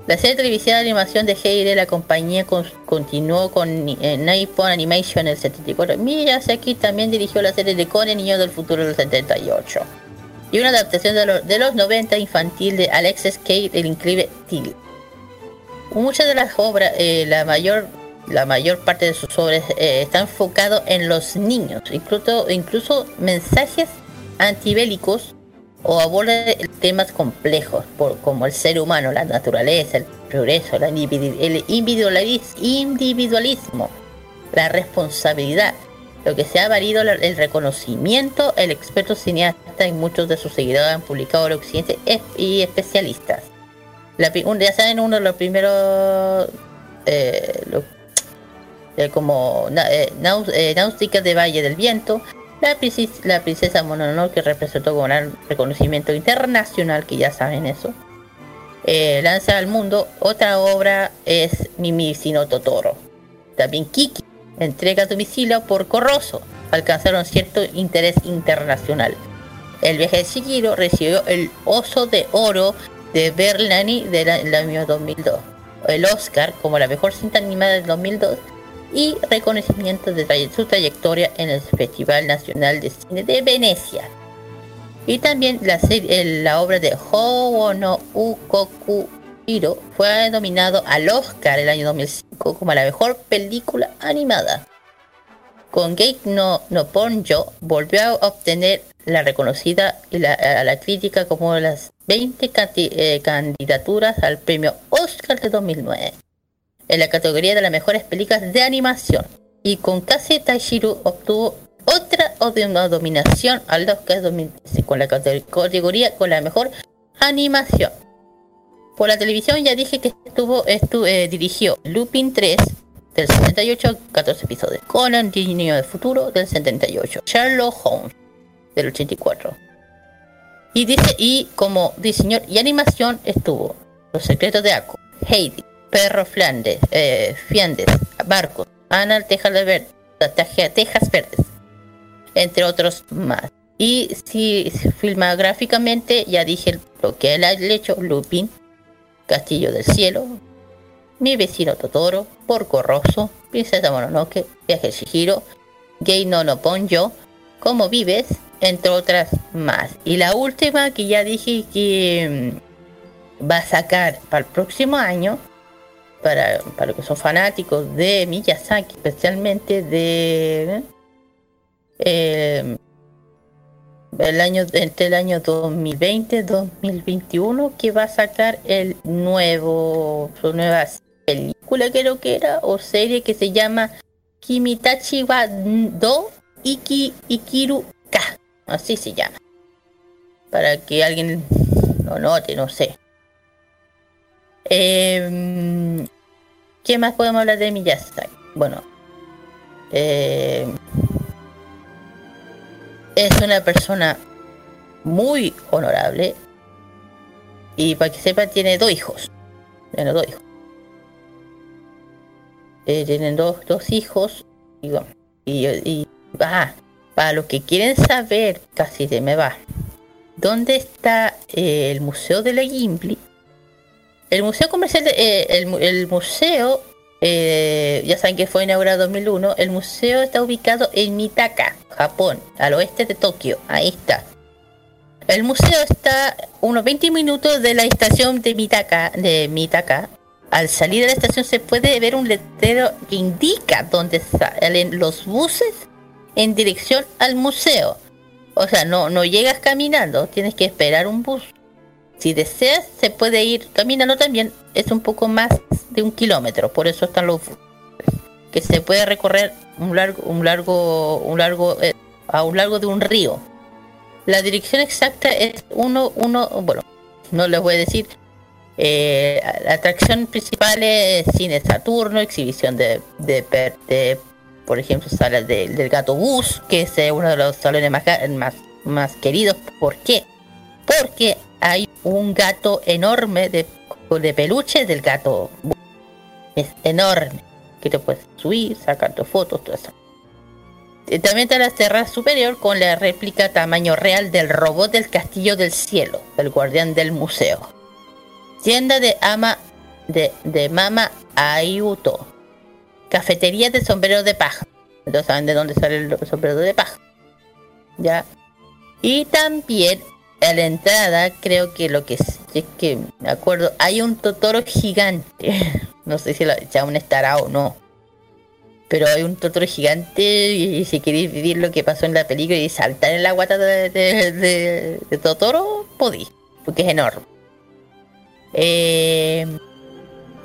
La serie televisiva de animación de Heidi, la compañía con, continuó con eh, Nippon Animation en el setenta y cuatro. Miyazaki también dirigió la serie de Conan el Niño del Futuro en el setenta y ocho. Y una adaptación de, lo, de los noventa infantil de Alexis Kay del increíble Till. Muchas de las obras, eh, la mayor la mayor parte de sus obras eh, está enfocado en los niños, incluso, incluso mensajes antibélicos, o aborda temas complejos por, como el ser humano, la naturaleza, el progreso, el individualismo, la responsabilidad, lo que se ha valido el reconocimiento. El experto cineasta y muchos de sus seguidores han publicado los siguientes y especialistas. La, ya saben, uno de los primeros, eh, lo, eh, como eh, Naus, eh, Nausicaä del Valle del Viento, la princesa, la princesa Mononoke, que representó con un reconocimiento internacional, que ya saben eso, eh, lanza al mundo. Otra obra es Mi vecino Totoro. También Kiki, entrega a domicilio por Corroso, alcanzaron cierto interés internacional. El viaje de Chihiro recibió el Oso de Oro de Berlani del año dos mil dos, el Oscar como la mejor cinta animada del dos mil dos, y reconocimiento de tray- su trayectoria en el Festival Nacional de Cine de Venecia. Y también la, serie, la obra de Howl no Ugoku Shiro fue nominado al Oscar el año dos mil cinco como la mejor película animada. Con Gate no, no Ponjo volvió a obtener la reconocida y la, a la crítica como de las veinte cati- eh, candidaturas al premio Oscar de dos mil nueve en la categoría de las mejores películas de animación. Y con Kaze Tachiru obtuvo otra nominación al Oscar dos mil trece con la categoría con la mejor animación. Por la televisión ya dije que estuvo, estuvo eh, dirigió Lupin tres del setenta y ocho, catorce episodios, Conan el Niño del Futuro del setenta y ocho, Sherlock Holmes del ochenta y cuatro. Y dice, y como diseñador y animación estuvo Los Secretos de Ako, Heidi, Perro Flandes, eh, Fiendes, Marcos, Ana Tejas Verde, Tejas Verdes, entre otros más. Y si filma gráficamente, ya dije lo que él ha hecho: Lupin, Castillo del Cielo, Mi vecino Totoro, Porco Rosso, Princesa Mononoke, Viaje Shihiro, Gay no no Ponjo, Cómo Vives, entre otras más. Y la última que ya dije que mmm, va a sacar para el próximo año, para, para los que son fanáticos de Miyazaki, especialmente de eh, el año, entre el año dos mil veinte dos mil veintiuno, que va a sacar el nuevo su nueva película, creo que era, o serie, que se llama Kimitachi wa do Iki Ikiru Ka, así se llama, para que alguien lo note, no sé. Eh, ¿Qué más podemos hablar de Miyazaki? Bueno, eh, es una persona muy honorable. Y para que sepan, tiene dos hijos. Bueno, dos hijos. Eh, tienen dos, dos hijos. Y vamos. Y, y ah, para los que quieren saber, casi se me va. ¿Dónde está eh, el Museo de la Ghibli? El Museo Comercial, de, eh, el, el Museo, eh, ya saben que fue inaugurado en dos mil uno. El museo está ubicado en Mitaka, Japón, al oeste de Tokio. Ahí está. El museo está unos veinte minutos de la estación de Mitaka. De Mitaka. Al salir de la estación se puede ver un letrero que indica dónde salen los buses en dirección al museo. O sea, no, no llegas caminando, tienes que esperar un bus. Si deseas, se puede ir caminando también. Es un poco más de un kilómetro, por eso están los buses, que se puede recorrer un largo, un largo, un largo eh, a un largo de un río. La dirección exacta es uno, uno, bueno, no les voy a decir. Eh, la atracción principal es Cine Saturno, exhibición de, de, de, de por ejemplo, salas de, del Gato Bus, que es eh, uno de los salones más, más, más queridos. ¿Por qué? Porque hay un gato enorme de, de peluche del Gato Bus. Es enorme, que te puedes subir, sacar tus fotos, todo eso. También está la terraza superior con la réplica tamaño real del robot del Castillo del Cielo, del guardián del museo. Tienda de ama de, de Mama Ayuto. Cafetería de sombrero de paja. No saben de dónde sale el sombrero de paja. Ya. Y también a la entrada, creo que lo que es, es que me acuerdo, hay un Totoro gigante. No sé si la, ya aún estará o no. Pero hay un Totoro gigante y, y si queréis vivir lo que pasó en la película y saltar en la guata de, de, de, de Totoro, podí. Porque es enorme. Eh,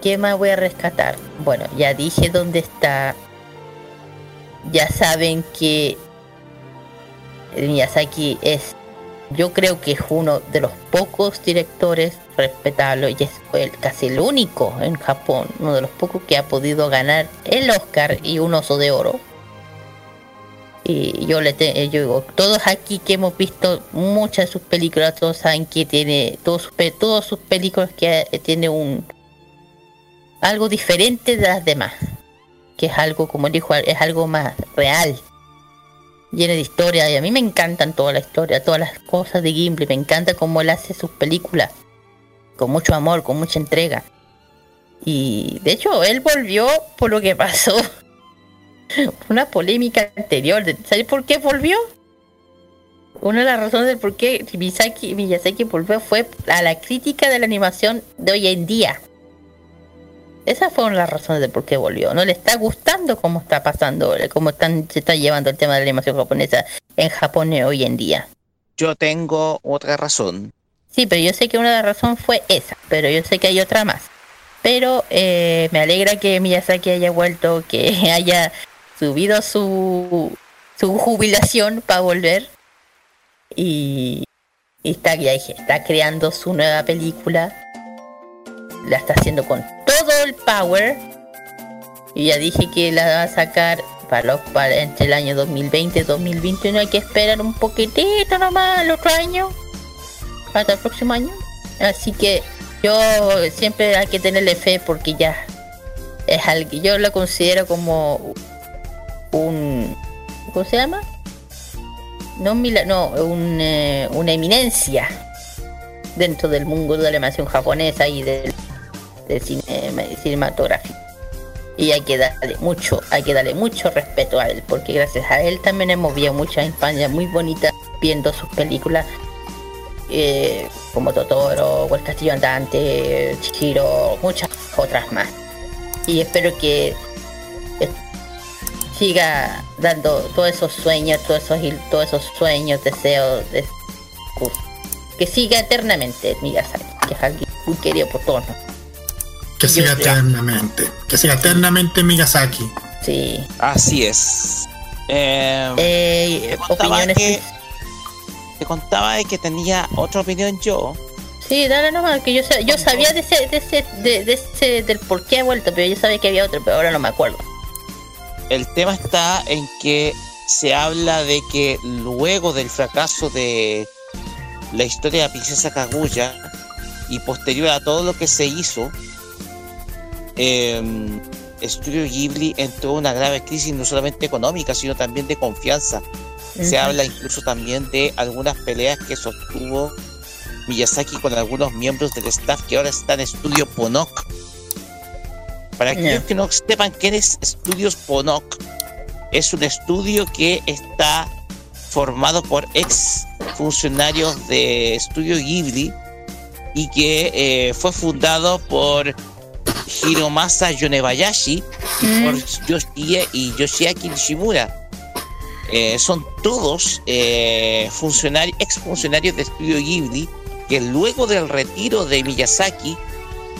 ¿Qué más voy a rescatar? Bueno, ya dije dónde está. Ya saben que el Miyazaki es, yo creo que es uno de los pocos directores respetables y es el, casi el único en Japón, uno de los pocos que ha podido ganar el Oscar y un oso de oro. Y yo le te, yo digo, todos aquí que hemos visto muchas de sus películas, todos saben que tiene todos sus, todos sus películas que tiene un algo diferente de las demás, que es algo, como dijo, es algo más real, lleno de historia. Y a mí me encantan toda la historia, todas las cosas de Ghibli, me encanta cómo él hace sus películas con mucho amor, con mucha entrega. Y de hecho él volvió por lo que pasó. Una polémica anterior, ¿sabes por qué volvió? Una de las razones de por qué Miyazaki, Miyazaki volvió fue a la crítica de la animación de hoy en día. Esa fue una de las razones de por qué volvió. No le está gustando cómo está pasando, cómo están, se está llevando el tema de la animación japonesa en Japón hoy en día. Yo tengo otra razón. Sí, pero yo sé que una de las razones fue esa, pero yo sé que hay otra más. Pero eh, me alegra que Miyazaki haya vuelto, que haya subido su su jubilación para volver y, y está, ya dije, está creando su nueva película, la está haciendo con todo el power y ya dije que la va a sacar para, los, para entre el año dos mil veinte y dos mil veintiuno. Hay que esperar un poquitito nomás al otro año, hasta el próximo año, así que yo siempre hay que tenerle fe porque ya es algo, yo lo considero como un, ¿cómo se llama? No, mila, no un, eh, una eminencia dentro del mundo de la animación japonesa y del, del cine, eh, cinematográfico. Y hay que darle mucho, hay que darle mucho respeto a él, porque gracias a él también hemos visto muchas infancias muy bonitas viendo sus películas, eh, como Totoro, o El Castillo Andante, Chihiro, muchas otras más. Y espero que siga dando todos esos sueños, todos esos todos esos sueños, deseos, de, que siga eternamente Miyazaki, que es alguien muy querido por todos nosotros. Que siga Yo, eternamente, que siga eternamente Miyazaki. Sí. Así es. Eh, eh, opiniones. Que, te contaba de que tenía otra opinión yo. Sí, dale nomás, que yo, yo sabía de ese, de ese, de, de ese, del por qué ha vuelto, pero yo sabía que había otro, pero ahora no me acuerdo. El tema está en que se habla de que luego del fracaso de la historia de la princesa Kaguya y posterior a todo lo que se hizo, eh, Studio Ghibli entró en una grave crisis no solamente económica, sino también de confianza. Uh-huh. Se habla incluso también de algunas peleas que sostuvo Miyazaki con algunos miembros del staff que ahora está en Estudio PONOC. Para aquellos yeah. que no sepan quién es Estudios PONOC, es un estudio que está formado por ex funcionarios de Estudio Ghibli y que eh, fue fundado por Hiromasa Yonebayashi y mm. por Yoshie y Yoshiaki Nishimura. Eh, son todos eh, funcionari- ex funcionarios de Estudio Ghibli que luego del retiro de Miyazaki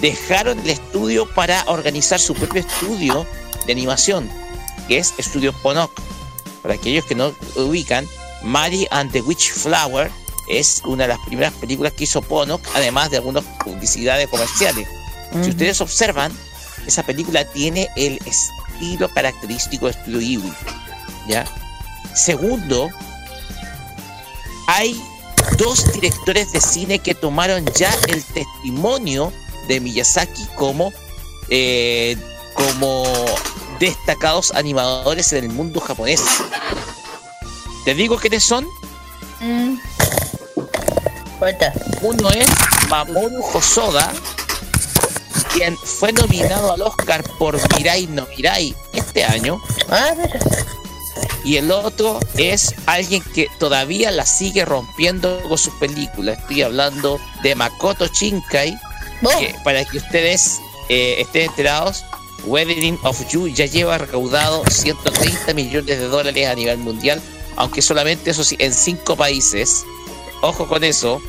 dejaron el estudio para organizar su propio estudio de animación, que es Estudio PONOC. Para aquellos que no ubican, Mary and the Witch Flower es una de las primeras películas que hizo PONOC, además de algunas publicidades comerciales. Uh-huh. Si ustedes observan, esa película tiene el estilo característico de Estudio Ghibli, ¿ya? Segundo, hay dos directores de cine que tomaron ya el testimonio de Miyazaki como, eh, como destacados animadores en el mundo japonés. ¿Te digo quiénes son? Mm. Uno es Mamoru Hosoda, quien fue nominado al Oscar por Mirai no Mirai este año. Ah, y el otro es alguien que todavía la sigue rompiendo con sus películas. Estoy hablando de Makoto Shinkai. Oh. Que, para que ustedes eh, estén enterados, Weathering of You ya lleva recaudado ciento treinta millones de dólares a nivel mundial, aunque solamente eso sí, en cinco países. Ojo con eso.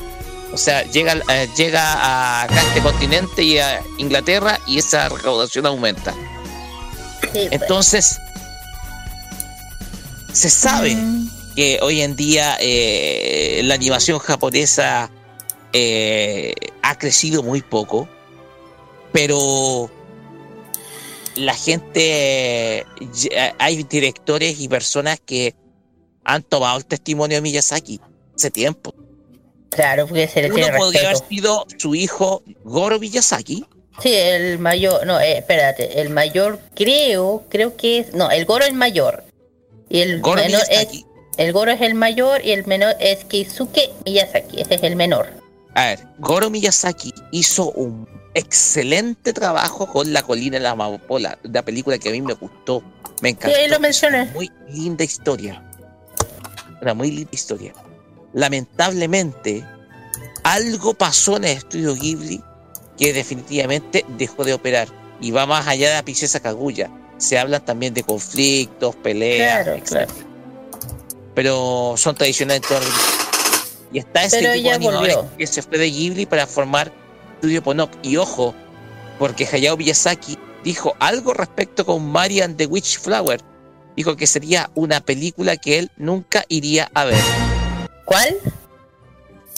O sea, llega, eh, llega a este continente y a Inglaterra y esa recaudación aumenta. Sí, pues. Entonces... se sabe mm. que hoy en día eh, la animación japonesa eh, ha crecido muy poco, pero la gente, eh, hay directores y personas que han tomado el testimonio de Miyazaki hace tiempo. Claro, porque se le tiene respeto. Uno podría haber sido su hijo Goro Miyazaki. Sí, el mayor, no, eh, espérate, el mayor creo, creo que es, no, el Goro es mayor. Y el Goro menor es, el Goro es el mayor y el menor es Keisuke Miyazaki, ese es el menor. A ver, Goro Miyazaki hizo un excelente trabajo con La colina de la amapola, una película que a mí me gustó, me encantó. Sí, lo mencioné. Una muy linda historia, una muy linda historia. Lamentablemente, algo pasó en el estudio Ghibli que definitivamente dejó de operar y va más allá de la princesa Kaguya. Se habla también de conflictos, peleas, claro, claro. Pero son tradicionales en todo el... Y está ese tipo de animadores que se fue de Ghibli para formar Studio PONOC. Y ojo, porque Hayao Miyazaki dijo algo respecto con Mary and the Witch Flower. Dijo que sería una película que él nunca iría a ver. ¿Cuál?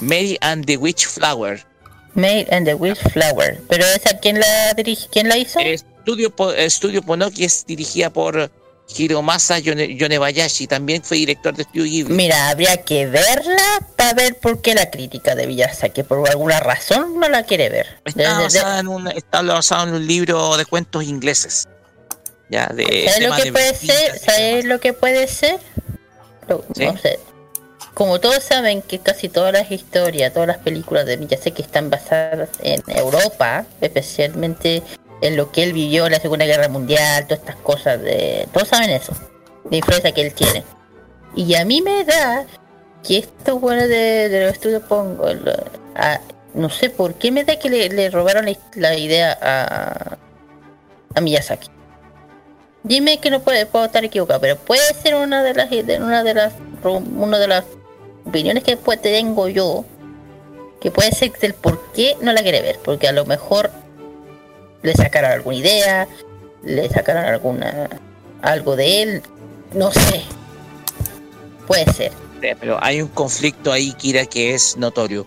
Mary and the Witch Flower. Mary and the Witch Flower. ¿Pero esa quién la dirige? ¿Quién la hizo? Es... Estudio, Estudio PONOC es dirigida por Hiromasa Yone, Yonebayashi, también fue director de Studio Ghibli. Mira, habría que verla para ver por qué la crítica de Miyazaki, por alguna razón no la quiere ver. Está basada en un, está basado en un libro de cuentos ingleses. Ya, de, ¿sabes lo que puede ser? ¿Sabes lo que puede ser? No, ¿sí? No sé. Como todos saben que casi todas las historias, todas las películas de Miyazaki están basadas en Europa, especialmente en lo que él vivió en la Segunda Guerra Mundial, todas estas cosas, de todos saben eso, la influencia que él tiene. Y a mí me da que esto, bueno, de, de los estudios pongo, a, no sé por qué me da que le, le robaron la, la idea a, a Miyazaki. Dime que no puede, puedo estar equivocado, pero puede ser una de las, de, una de las, una de las opiniones que pues, tengo yo, que puede ser el por qué no la quiere ver, porque a lo mejor le sacaron alguna idea, le sacaron alguna algo de él, no sé, puede ser. Sí, pero hay un conflicto ahí, Kira, que es notorio.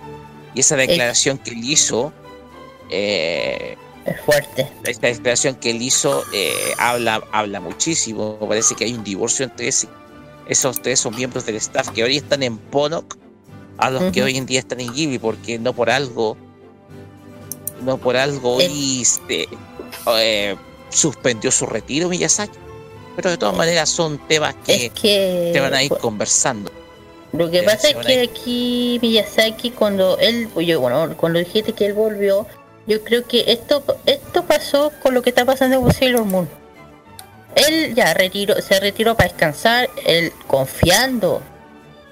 Y esa declaración es, que él hizo eh, es fuerte. Esta declaración que él hizo eh, habla habla muchísimo. Parece que hay un divorcio entre ese, esos tres son miembros del staff que hoy están en PONOC a los uh-huh. que hoy en día están en Ghibli, porque no por algo, no por algo hoy eh. eh, suspendió su retiro Miyazaki. Pero de todas maneras son temas que, es que te van a ir pues, conversando. Lo que pasa es que aquí Miyazaki, cuando él, yo, bueno, cuando dijiste que él volvió, yo creo que esto esto pasó con lo que está pasando con Sailor Moon. Él ya retiró, se retiró para descansar, él confiando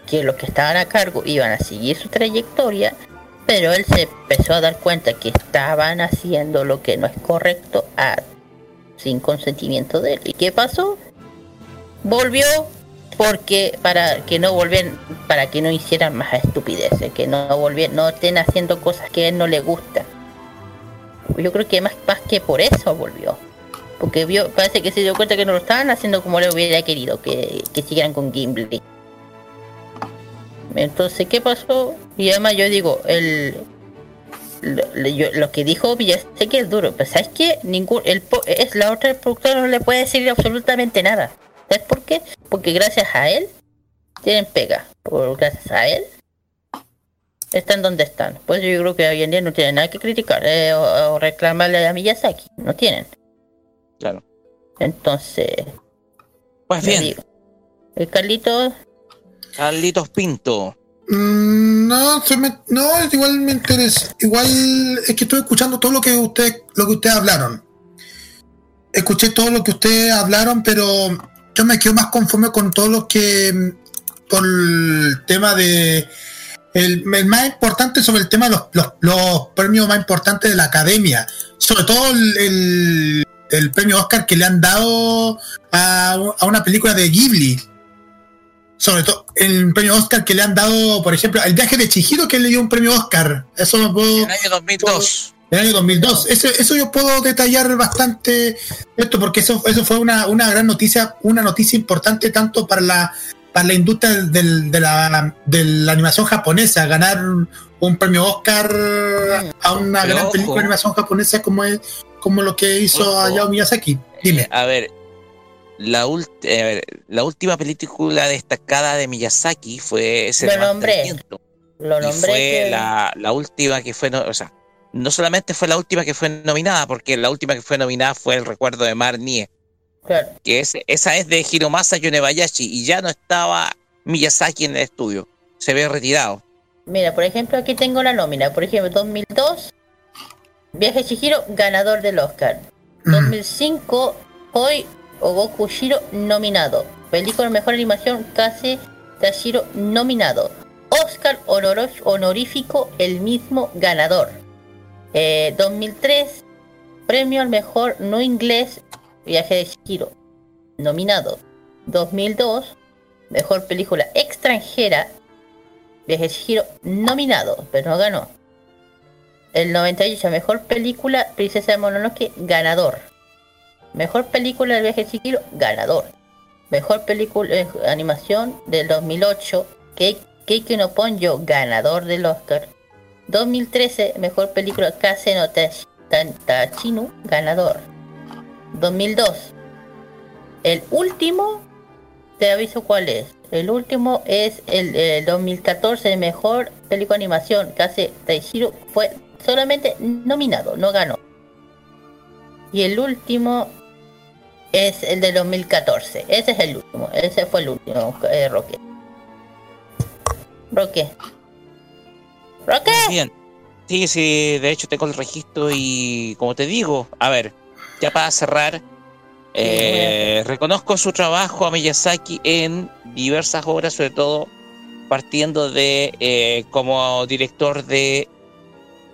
que los que estaban a cargo iban a seguir su trayectoria, pero él se empezó a dar cuenta que estaban haciendo lo que no es correcto a, sin consentimiento de él. ¿Y qué pasó? Volvió porque para que no volvieran, para que no hicieran más estupideces, que no volvieran, no estén haciendo cosas que a él no le gusta. Yo creo que más, más que por eso volvió, porque vio, parece que se dio cuenta que no lo estaban haciendo como le hubiera querido que, que siguieran con Ghibli. Entonces, ¿qué pasó? Y además yo digo, el lo, yo, lo que dijo Miyazaki que es duro, pero ¿sabes qué? Ningún, el, es la otra productora no le puede decir absolutamente nada. ¿Sabes por qué? Porque gracias a él tienen pega, porque gracias a él están donde están. Pues yo creo que hoy en día no tienen nada que criticar eh, o, o reclamarle a Miyazaki, no tienen. Claro. Entonces, pues bien. Digo, el Carlitos. Carlitos Pinto. Mm, no, se me, no, igual me interesa. Igual es que estoy escuchando todo lo que usted, lo que ustedes hablaron. Escuché todo lo que ustedes hablaron, pero yo me quedo más conforme con todos los que por el tema de el, el más importante sobre el tema de los, los, los premios más importantes de la academia, sobre todo el, el el premio Oscar que le han dado a, a una película de Ghibli, sobre todo el premio Oscar que le han dado, por ejemplo, El viaje de Chihiro, que le dio un premio Oscar, eso lo puedo, el año dos mil dos puedo, el año dos mil dos no. eso, eso yo puedo detallar bastante esto, porque eso, eso fue una, una gran noticia, una noticia importante tanto para la para la industria del, de, la, de la animación japonesa, ganar un premio Oscar a una Pero gran ojo. película de animación japonesa como es como lo que hizo ojo. Hayao Miyazaki. Dime. Eh, a ver, la ult- eh, a ver, la última película destacada de Miyazaki fue Selecta Visión. Lo nombré. Y fue que... la, la última que fue, no, o sea, no solamente fue la última que fue nominada, porque la última que fue nominada fue El recuerdo de Mar Nie. Claro. Que es, esa es de Hiromasa Yonebayashi y ya no estaba Miyazaki en el estudio, se ve retirado. Mira, por ejemplo, aquí tengo la nómina, por ejemplo, dos mil dos Viaje Chihiro, ganador del Oscar. Mm. dos mil cinco Howl no Ugoku Shiro, nominado. Película Mejor Animación, Kaze Tachiru, nominado. Oscar honor- honorífico, el mismo ganador. Eh, dos mil tres Premio al Mejor No Inglés, Viaje de Chihiro, nominado. dos mil dos Mejor Película Extranjera, Viaje de Chihiro, nominado, pero no ganó. El noventa y ocho Mejor Película Princesa de Mononoke, ganador. Mejor Película del Viaje de Chihiro, ganador. Mejor Película eh, Animación del dos mil ocho Ke- Keiki no Ponjo, ganador del Oscar. dos mil trece Mejor Película Kaze Tachiru, ganador. dos mil dos El último, te aviso cuál es. El último es el, el dos mil catorce el Mejor Película Animación Kaze Tachiru, fue solamente nominado, no ganó. Y el último es el de dos mil catorce Ese es el último, ese fue el último, eh, Roque. Roque. Roque. Bien. Sí, sí, de hecho tengo el registro y como te digo, a ver, ya para cerrar, eh, reconozco su trabajo a Miyazaki en diversas obras, sobre todo partiendo de eh, como director de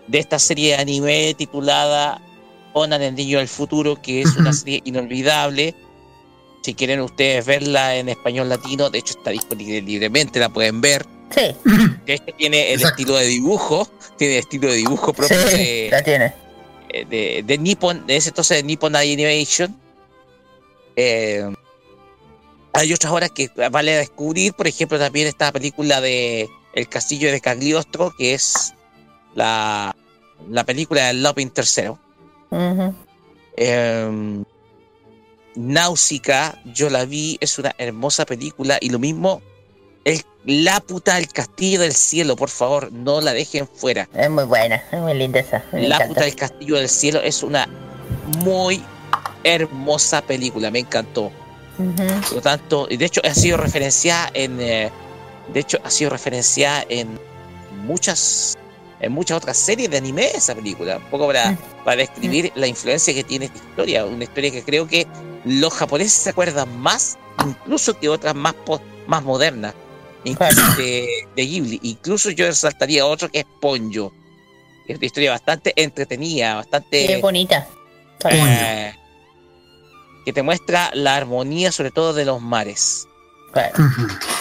de esta serie de anime titulada Conan el Niño del Futuro, que es una serie inolvidable. Si quieren ustedes verla en español latino, de hecho está disponible libremente, la pueden ver. Sí. De hecho tiene el Exacto. estilo de dibujo, tiene el estilo de dibujo propio sí, de, la tiene. de de Nippon, de ese entonces de Nippon Animation. Eh, hay otras obras que vale descubrir, por ejemplo también esta película de El Castillo de Cagliostro, que es La, la película de Lupin tercero. Uh-huh. Eh, Nausicaä, yo la vi, es una hermosa película. Y lo mismo El, la puta del Castillo del Cielo, por favor, no la dejen fuera. Es muy buena, es muy linda esa. Me la encanta. Puta del Castillo del Cielo es una muy hermosa película, me encantó. Uh-huh. Por lo tanto, de hecho ha sido referenciada en, eh, de hecho ha sido referenciada en muchas, en muchas otras series de anime esa película. Un poco para, uh-huh. para describir la influencia que tiene esta historia, una historia que creo que los japoneses se acuerdan más, incluso que otras más post, más modernas. De, de Ghibli, incluso yo resaltaría otro que es Ponjo. Es una historia bastante entretenida, bastante sí, bonita, eh, que te muestra la armonía, sobre todo de los mares. Claro.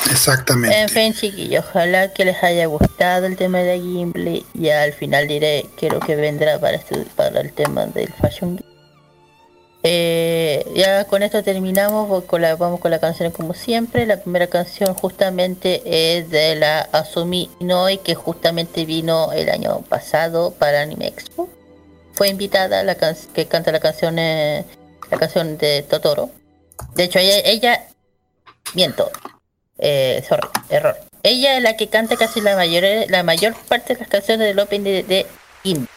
Exactamente. En fin, chiquillos, ojalá que les haya gustado el tema de Ghibli. Y al final diré que lo que vendrá para, este, para el tema del Fashion. Eh, ya con esto terminamos con la, vamos con la canción como siempre. La primera canción justamente es de la Azumi Inoue, que justamente vino el año pasado para Anime Expo. Fue invitada a la can- que canta la canción eh, la canción de Totoro. De hecho ella, ella miento, eh, sorry, error. Ella es la que canta casi la mayor la mayor parte de las canciones del Open de, de Indie.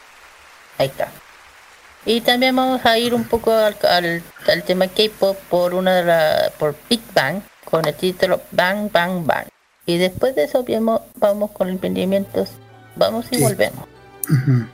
Ahí está. Y también vamos a ir un poco al, al, al tema K-pop por una de la, por Big Bang con el título Bang Bang Bang. Y después de eso vamos, vamos con emprendimientos. Vamos y sí. volvemos. Uh-huh.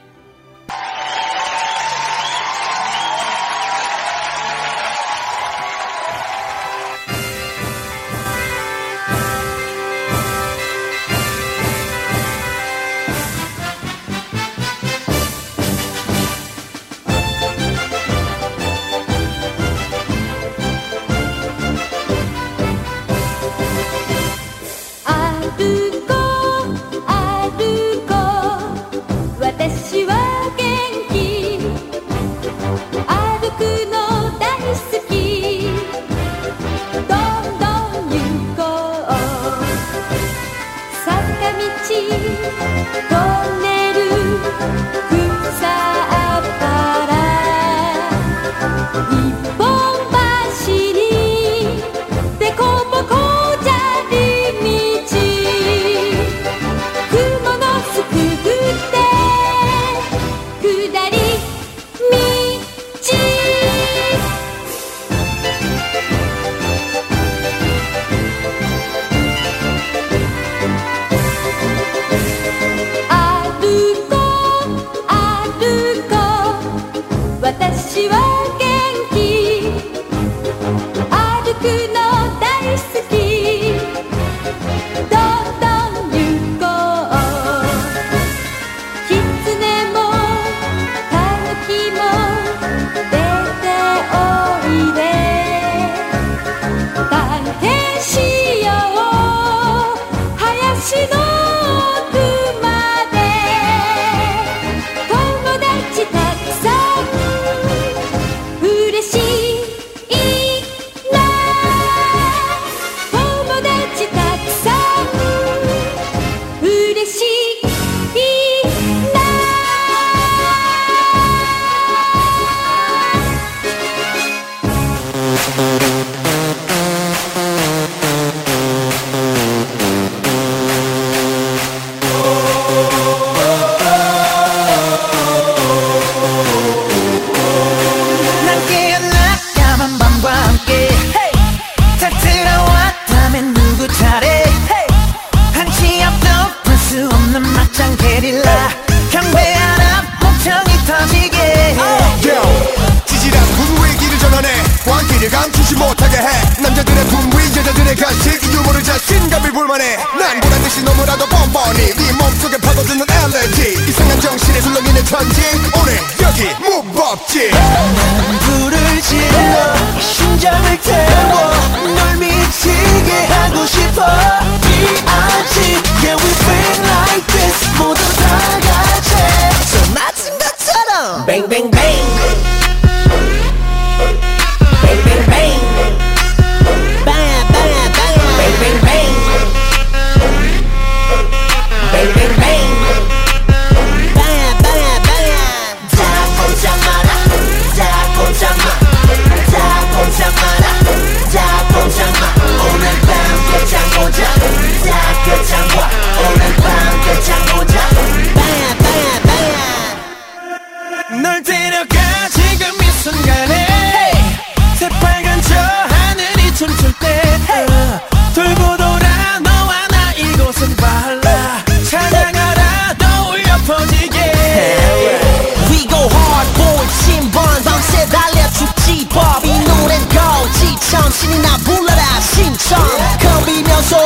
나 불러라 신청 거리면서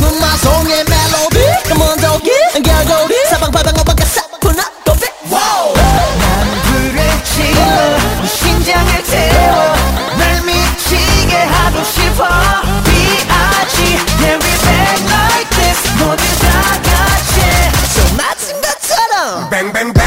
눈만 송의 멜로디 먼저기 결국 사방팔방 어깨서 푸나 도피 와우 난 불을 지워 심장을 태워 날 미치게 하고 싶어 비아지 everything like this 모두 다 같이 저 마침표처럼 뱅뱅뱅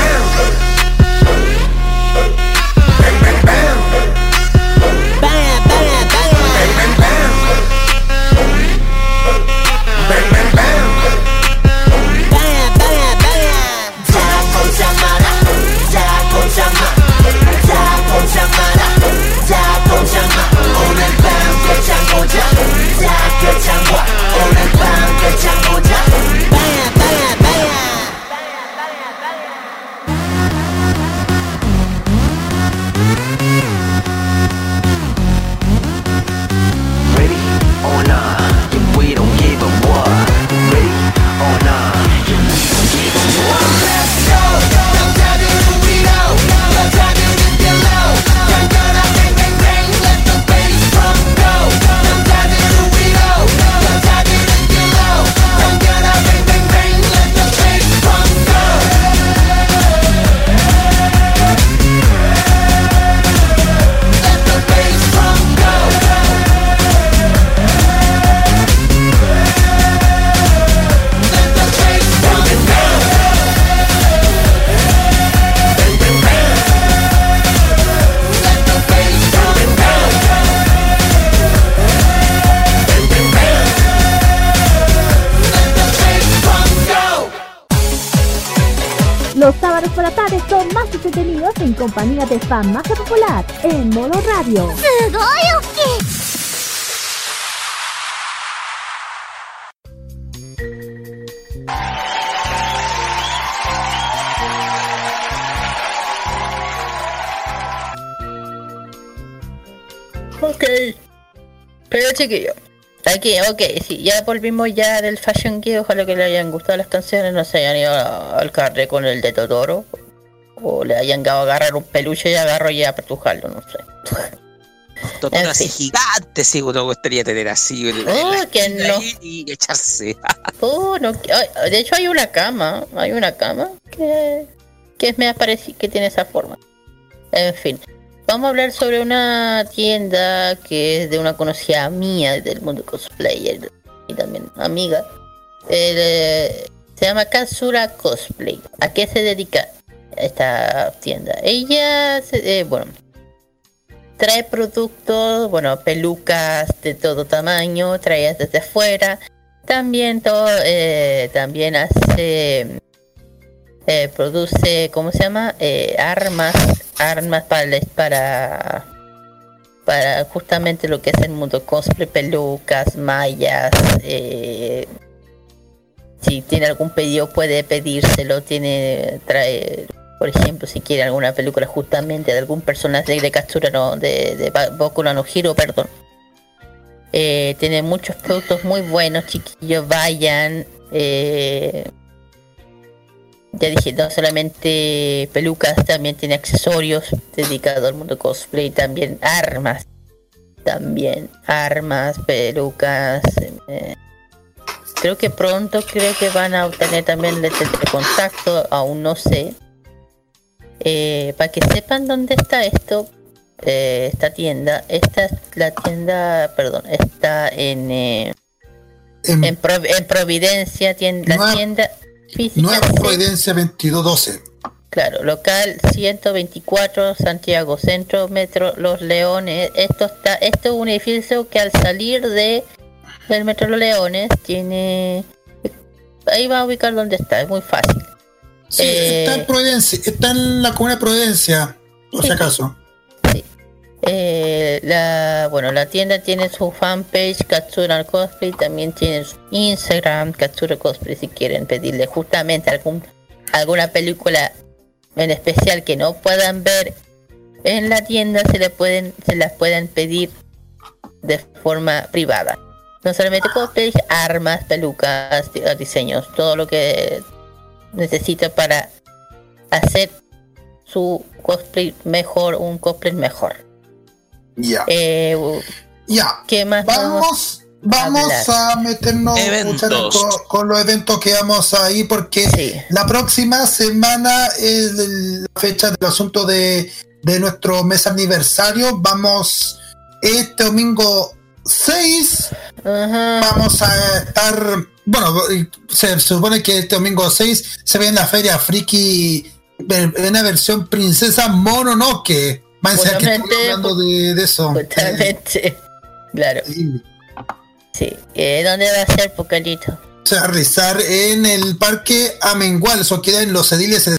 en compañía de fan más popular en modo radio. Ok, pero chiquillo, aquí, ok, sí, ya volvimos ya del Fashion Geek. Ojalá que le hayan gustado las canciones, no se hayan ido al carré con el de Totoro, o le hayan dado a agarrar un peluche y agarro y apretujarlo, no sé. Totoro en así fin. Gigante, sí, uno gustaría tener así. En, oh, en que no. Y echarse. Oh, no, de hecho hay una cama, hay una cama que, que me aparece que tiene esa forma. En fin, vamos a hablar sobre una tienda que es de una conocida mía del mundo cosplayer y también amiga. Eh, se llama Katsura Cosplay. ¿A qué se dedica esta tienda? Ella eh, bueno, trae productos, bueno, pelucas de todo tamaño, traídas desde afuera. También todo, eh, también hace, eh, produce, ¿cómo se llama? Eh, armas, armas para, para, para justamente lo que es el mundo cosplay, pelucas, mallas. Eh, si tiene algún pedido puede pedírselo, tiene, trae. Por ejemplo, si quiere alguna película justamente de algún personaje de Katsura, no, de, de Boku no Hero, perdón. Eh, tiene muchos productos muy buenos, chiquillos, vayan. Eh, ya dije, no solamente pelucas, también tiene accesorios dedicados al mundo cosplay, también armas. También armas, pelucas. Eh, creo que pronto, creo que van a obtener también el contacto, aún no sé. Eh, para que sepan dónde está esto, eh, esta tienda, esta es la tienda, perdón, está en eh, en, en, Pro, en Providencia, tienda, nueva, la tienda física Nueva Providencia veintidós doce. Claro, local ciento veinticuatro, Santiago Centro, Metro Los Leones. Esto está, esto es un edificio que al salir de del Metro Los Leones tiene, ahí va a ubicar dónde está, es muy fácil. Sí, eh, está en Providencia, está en la comuna de Providencia, por sí, si acaso. Sí. Eh, la, bueno, la tienda tiene su fanpage, Katsura Cosplay, también tiene su Instagram, Katsura Cosplay, si quieren pedirle justamente algún, alguna película en especial que no puedan ver en la tienda, se le pueden, se las pueden pedir de forma privada. No solamente cosplay, armas, pelucas, diseños, todo lo que necesita para hacer su cosplay mejor, un cosplay mejor. Ya. Yeah. Eh, Ya. ¿Qué más vamos vamos a, a meternos con, con los eventos que vamos a ir, porque sí. La próxima semana es la fecha del asunto de, de nuestro mes aniversario. Vamos este domingo seis. Uh-huh. Vamos a estar, bueno, se, se supone que este domingo seis se ve en la feria friki una versión princesa Mononoke. Más allá que estoy hablando de, de eso. Justamente, eh, claro. Sí. Sí. Eh, ¿dónde va a ser, Pocalito? Se va a realizar en el Parque Amengual. Eso queda en los ediles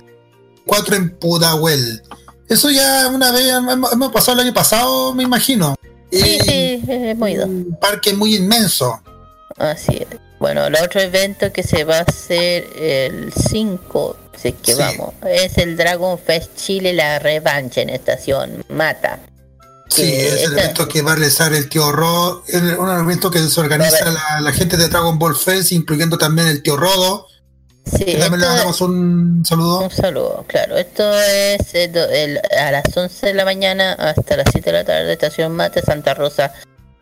cuatro en Pudahuel. Eso ya una vez hemos, hemos pasado el año pasado, me imagino. Sí, eh, sí, hemos ido. Un parque muy inmenso. Así es. Bueno, el otro evento que se va a hacer el cinco, así que sí. Vamos, es el Dragon Fest Chile, la revancha en Estación Mata. Sí, que es el esta... evento que va a realizar el tío Rodo, es un evento que se organiza la, la gente de Dragon Ball Fest, incluyendo también el tío Rodo. Sí, que también le damos un saludo. Un saludo, claro. Esto es el, el, a las once de la mañana hasta las siete de la tarde, Estación Mate, Santa Rosa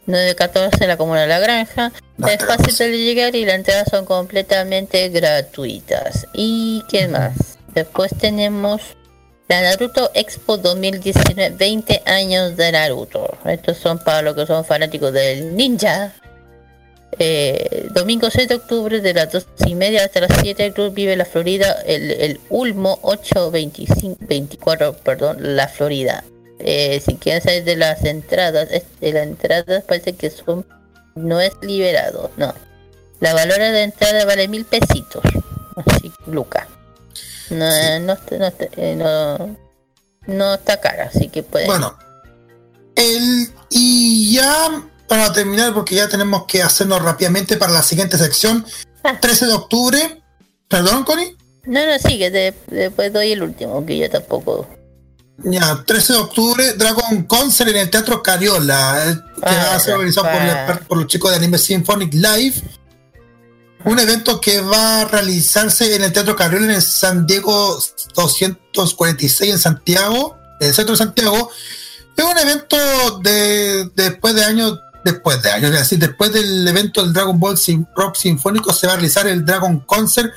nueve catorce, en la comuna de La Granja. No, es fácil de llegar y las entradas son completamente gratuitas. ¿Y qué más? Después tenemos la Naruto Expo dos mil diecinueve, veinte años de Naruto. Estos son para los que son fanáticos del ninja. Eh, domingo seis de octubre de las dos y media hasta las siete, el club vive la Florida, el, el Ulmo ocho veinticinco veinticuatro, perdón, la Florida. Eh, si quieren saber de las entradas, de las entradas parece que son, no es liberado, no. La valora de entrada vale mil pesitos, así, Luca. No, sí. no, no, no, no está cara, así que pueden. Bueno, el y ya. Para terminar, porque ya tenemos que hacernos rápidamente para la siguiente sección. Ah. trece de octubre. ¿Perdón, Connie? No, no, sí, que te, después doy el último, que yo tampoco... Ya, trece de octubre, Dragon Concert en el Teatro Cariola, que ah, va a ser organizado por, la, por los chicos de Anime Symphonic Live. Un evento que va a realizarse en el Teatro Cariola en San Diego doscientos cuarenta y seis, en Santiago, en el centro de Santiago. Es un evento de después de años... Después de años, es decir, después del evento del Dragon Ball Sin- Rock Sinfónico se va a realizar el Dragon Concert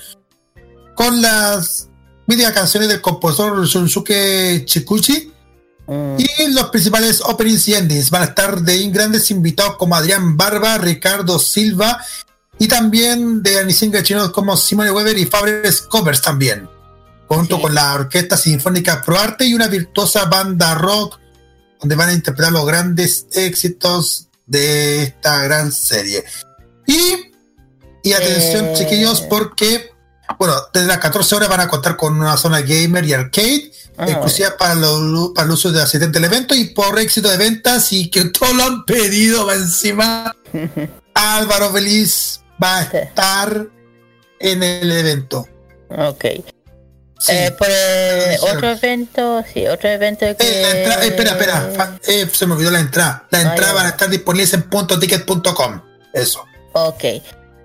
con las vídeos canciones del compositor Shunsuke Chikuchi mm. y los principales openings y endings. Van a estar de grandes invitados como Adrián Barba, Ricardo Silva y también de Anisinga chinos como Simone Weber y Fabres Covers también, junto sí. con la Orquesta Sinfónica ProArte y una virtuosa banda rock donde van a interpretar los grandes éxitos de esta gran serie. Y, y atención, eh... chiquillos, porque bueno, desde las catorce horas van a contar con una zona gamer y arcade oh. exclusiva para, lo, para el uso de asistente al evento y por éxito de ventas y que todos lo han pedido. Va encima Álvaro Feliz va a estar en el evento. Ok. Sí, eh, por, eh, otro evento, sí, otro evento que... Eh, la entrada, eh, espera, espera, fa, eh, se me olvidó la entrada. La entrada Ay, van a estar disponibles en punto ticket punto com. Eso. Ok.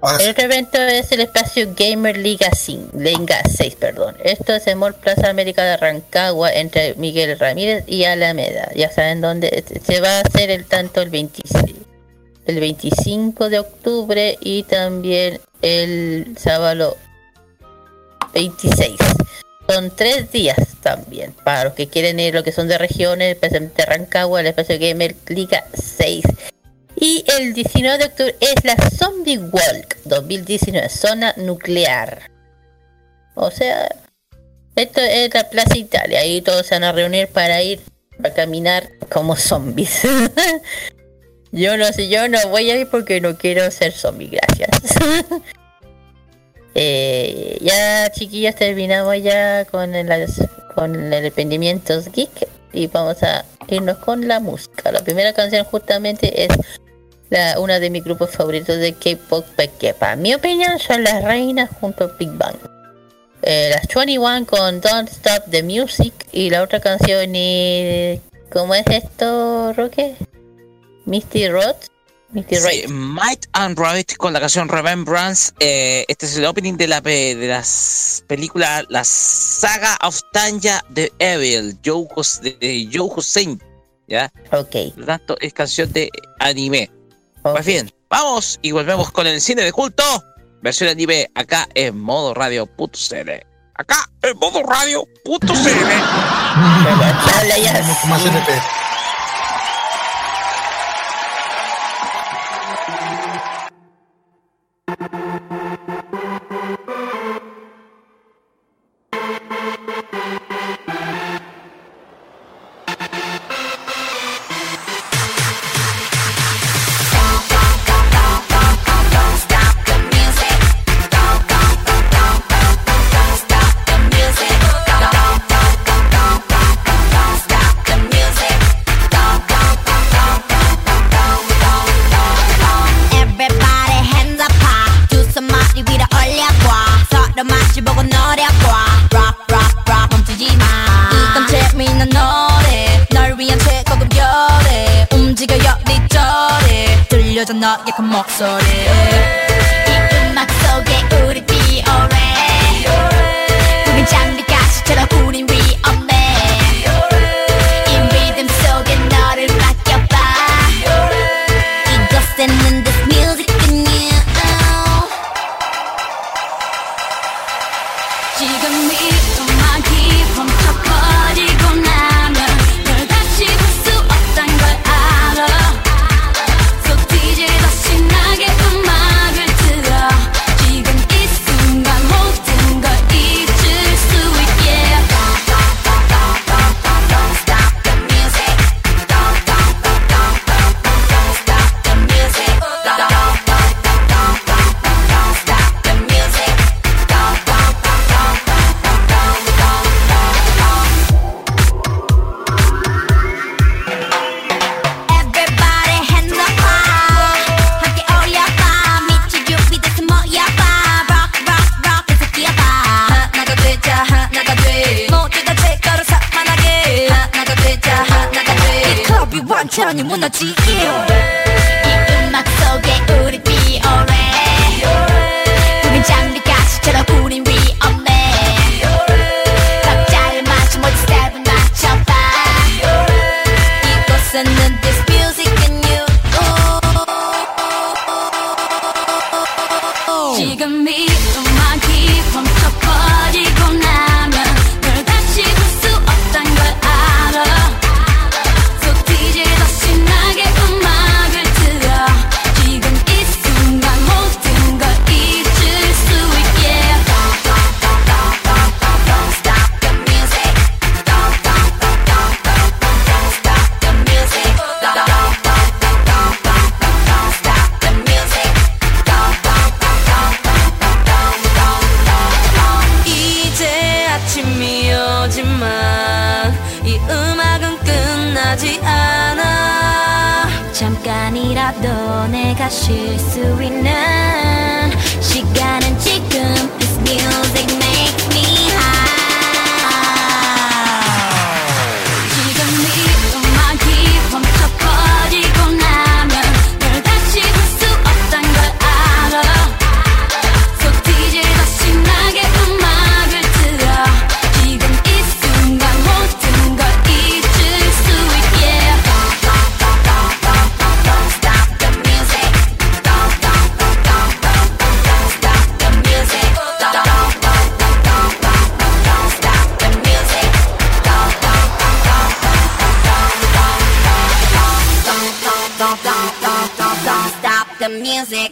Ahora el sí. otro evento es el espacio Gamer Liga seis, perdón. Esto es en Mall Plaza América de Rancagua, entre Miguel Ramírez y Alameda. Ya saben dónde se va a hacer el tanto el veintiséis, el veinticinco de octubre y también el sábado veintiséis. Son tres días también, para los que quieren ir, los que son de regiones, especialmente Rancagua, el espacio Gamer Liga seis. Y el diecinueve de octubre es la Zombie Walk dos mil diecinueve, zona nuclear. O sea, esto es la Plaza Italia, ahí todos se van a reunir para ir a caminar como zombies. Yo no sé, yo no voy a ir porque no quiero ser zombie, gracias. Eh, ya chiquillos, terminamos ya con el, con el Emprendimientos Geek y vamos a irnos con la música. La primera canción justamente es la, una de mis grupos favoritos de K-pop, que para mi opinión son las reinas junto a Big Bang. Eh, las veintiuno con Don't Stop the Music y la otra canción es... ¿Cómo es esto, Roque? Misty Road. Sí, Might and Right con la canción Remembrance. Eh, este es el opening de la pe- de las películas La Saga of Tanya the Evil, Joe Hus- de Joe Hussein, ¿ya? Ok. Por lo tanto, es canción de anime. Okay. Pues bien, vamos y volvemos con el cine de culto. Versión anime, acá en Modo Radio punto c l. Acá en Modo Radio punto c l. Habla ya. 너의 그 목소리 이 음악 속에 우리 비오래 우린 장미가시처럼 우린 위험해 이 리듬 속에 너를 맡겨봐 이곳에 있는 this music in you 지금 이 음악이 멈춰버리고 나면 널 다시 볼 수 없단 걸 알아 완전히 무너지게 이 음악 속에 우리 비오래 우린 장미가시처럼 우린 위험해 박자를 맞춰 모두 스텝을 맞춰봐 이곳에는 this music and you oh. 지금 이 음악이 멈춰버리고 나면 널 다시 볼 수 없단 걸 알아 잠깐이라도 내가 쉴 수 있는 시간은 지금 This music makes me high 지금 이 음악이 멈춰버리고 나면 널 다시 볼 수 없단 걸 알아 속 디제이 더 신나게 음악을 틀어 지금 이 순간 모든 걸 잊을 수 있게 the music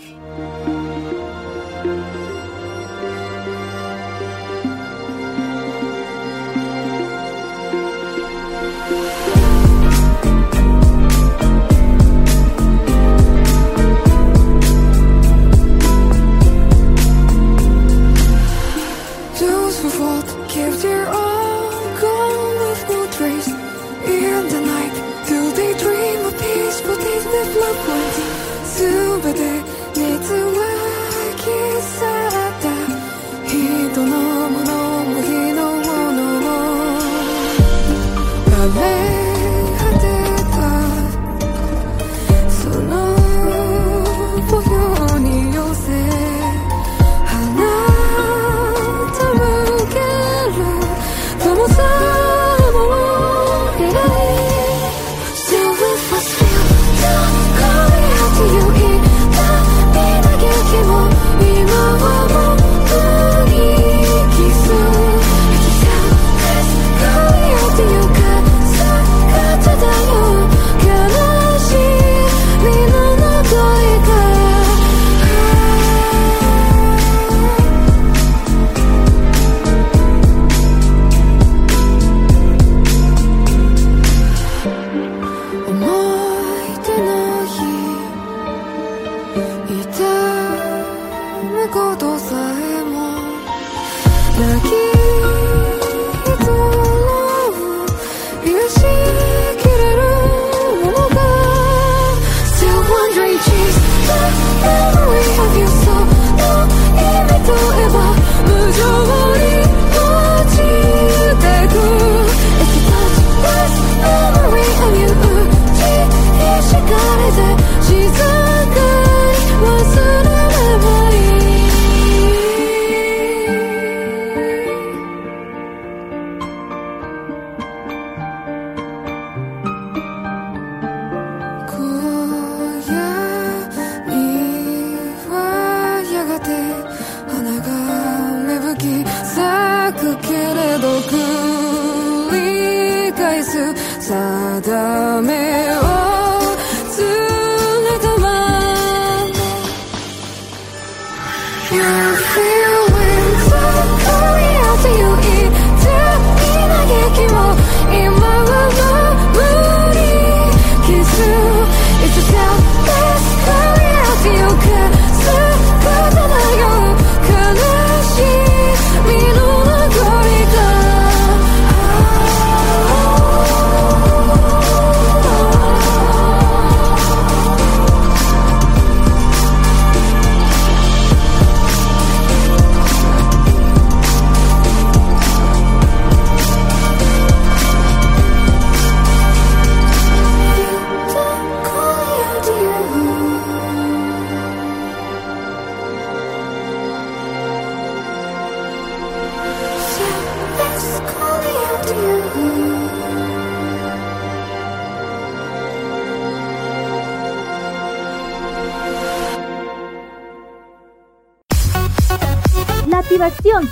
Those who fought gave their all gone with no trace in the night till they dream of peace but they live like one 수배대 내 등락이 살았다 희도 너무너무 희 너무너무 반해하듯다 손오보현이 요새 하나 다르게를 너무 사모이라니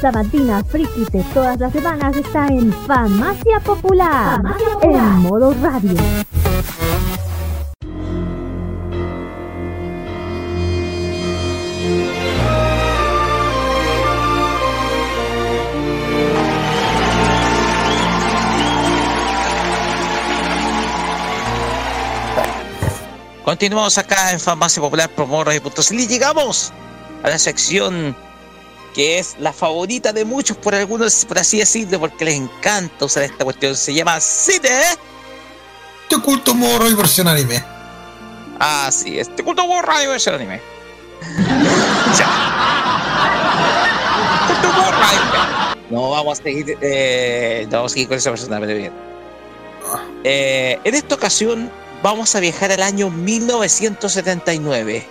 Sabatina friki de todas las semanas está en Farmacia Popular, Farmacia Popular en modo radio. Continuamos acá en Farmacia Popular por radio punto cl y llegamos a la sección que es la favorita de muchos, por algunos, por así decirlo, porque les encanta usar esta cuestión. Se llama Cine de Culto Morro y versión anime. Así es, de Culto Morro y versión anime. Culto Morro y... No vamos a seguir, eh, no vamos a seguir con esa versión anime, bien. Eh, en esta ocasión vamos a viajar al año mil novecientos setenta y nueve,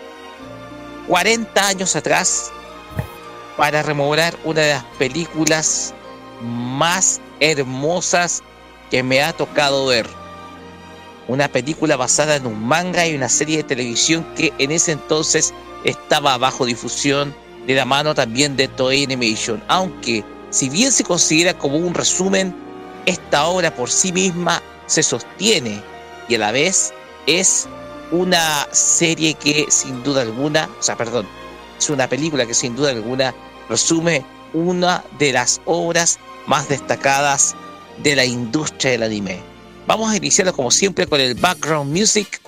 cuarenta años atrás, para rememorar una de las películas más hermosas que me ha tocado ver. Una película basada en un manga y una serie de televisión que en ese entonces estaba bajo difusión, de la mano también de Toei Animation. Aunque, si bien se considera como un resumen, esta obra por sí misma se sostiene y a la vez es una serie que sin duda alguna, o sea, perdón, es una película que sin duda alguna resume una de las obras más destacadas de la industria del anime. Vamos a iniciarlo como siempre con el background music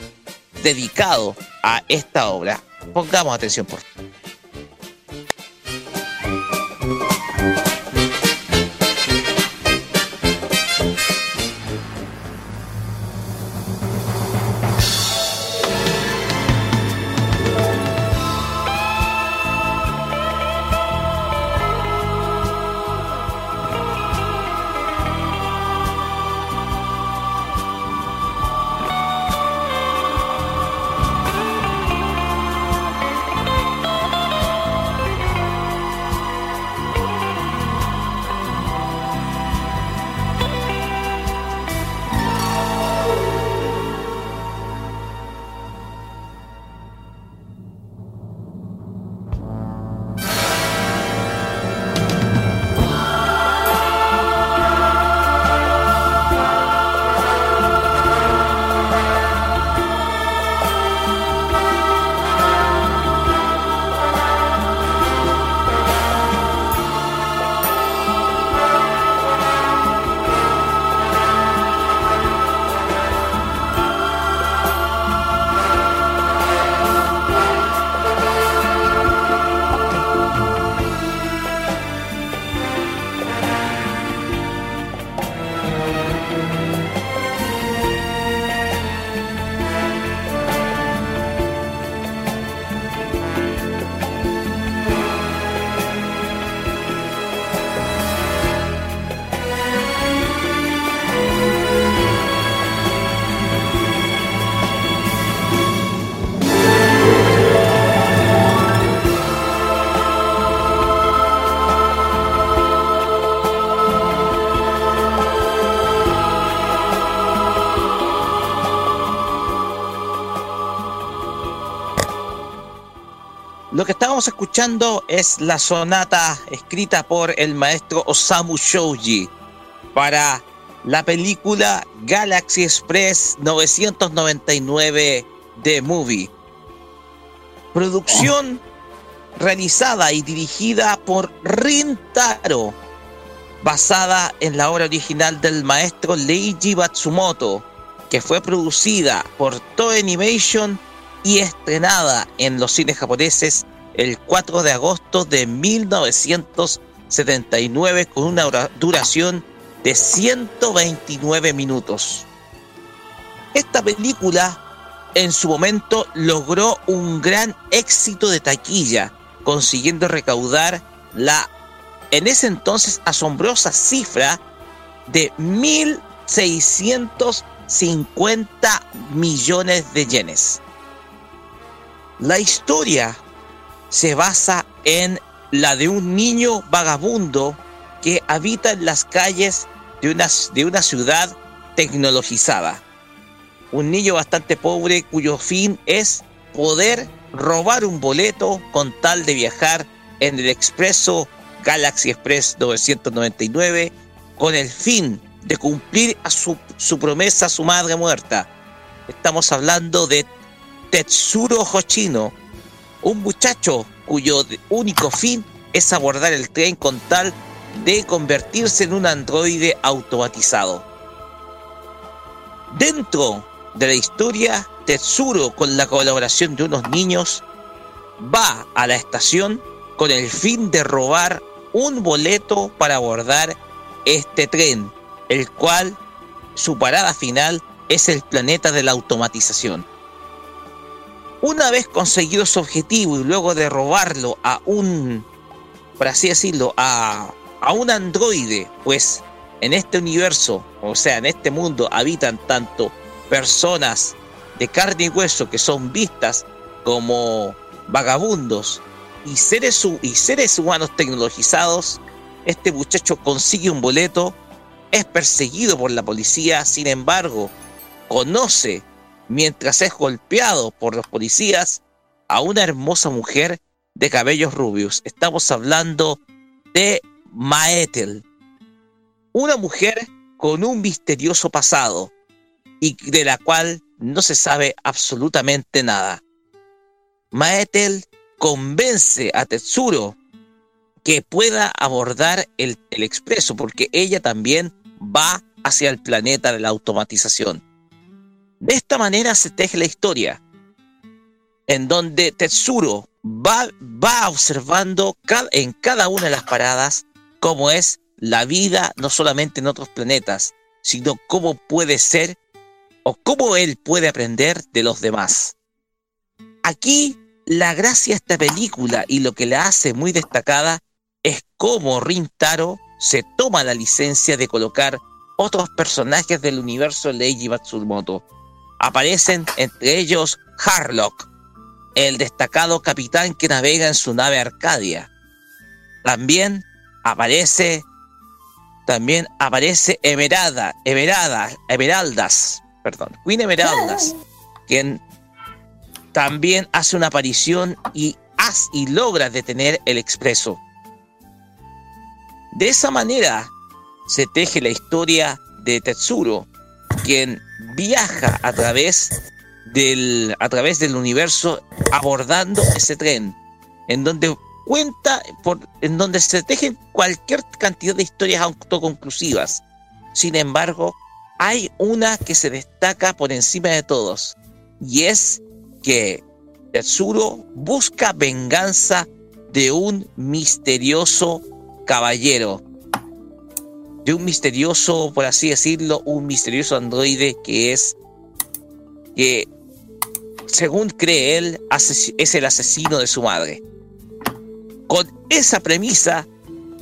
dedicado a esta obra. Pongamos atención, por favor. Lo que estábamos escuchando es la sonata escrita por el maestro Osamu Shoji para la película Galaxy Express novecientos noventa y nueve The Movie. Producción realizada y dirigida por Rintaro, basada en la obra original del maestro Leiji Matsumoto, que fue producida por Toei Animation y estrenada en los cines japoneses el cuatro de agosto de mil novecientos setenta y nueve con una duración de ciento veintinueve minutos. Esta película en su momento logró un gran éxito de taquilla, consiguiendo recaudar la en ese entonces asombrosa cifra de mil seiscientos cincuenta millones de yenes. La historia se basa en la de un niño vagabundo que habita en las calles de una, de una ciudad tecnologizada. Un niño bastante pobre cuyo fin es poder robar un boleto con tal de viajar en el expreso Galaxy Express novecientos noventa y nueve con el fin de cumplir a su, su promesa a su madre muerta. Estamos hablando de Tetsuro Hoshino, un muchacho cuyo único fin es abordar el tren con tal de convertirse en un androide automatizado. Dentro de la historia, Tetsuro, con la colaboración de unos niños, va a la estación con el fin de robar un boleto para abordar este tren, el cual su parada final es el planeta de la automatización. Una vez conseguido su objetivo y luego de robarlo a un, por así decirlo, a, a un androide, pues en este universo, o sea, en este mundo, habitan tanto personas de carne y hueso que son vistas como vagabundos y seres, y seres humanos tecnologizados. Este muchacho consigue un boleto, es perseguido por la policía, sin embargo, conoce, mientras es golpeado por los policías, a una hermosa mujer de cabellos rubios. Estamos hablando de Maetel, una mujer con un misterioso pasado y de la cual no se sabe absolutamente nada. Maetel convence a Tetsuro que pueda abordar el, el expreso, porque ella también va hacia el planeta de la automatización. De esta manera se teje la historia, en donde Tetsuro va, va observando cada, en cada una de las paradas cómo es la vida, no solamente en otros planetas, sino cómo puede ser o cómo él puede aprender de los demás. Aquí la gracia de esta película y lo que la hace muy destacada es cómo Rintaro se toma la licencia de colocar otros personajes del universo Leiji Matsumoto. Aparecen entre ellos Harlock, el destacado capitán que navega en su nave Arcadia. También aparece, también aparece Emeralda, Emeralda, Emeraldas, perdón, Queen Emeraldas, quien también hace una aparición y, hace, y logra detener el expreso. De esa manera se teje la historia de Tetsuro, quien viaja a través del, a través del universo abordando ese tren, en donde cuenta por, en donde se tejen cualquier cantidad de historias autoconclusivas. Sin embargo, hay una que se destaca por encima de todos, y es que Tetsuro busca venganza de un misterioso caballero, de un misterioso, por así decirlo, un misterioso androide que es, que según cree él, es el asesino de su madre. Con esa premisa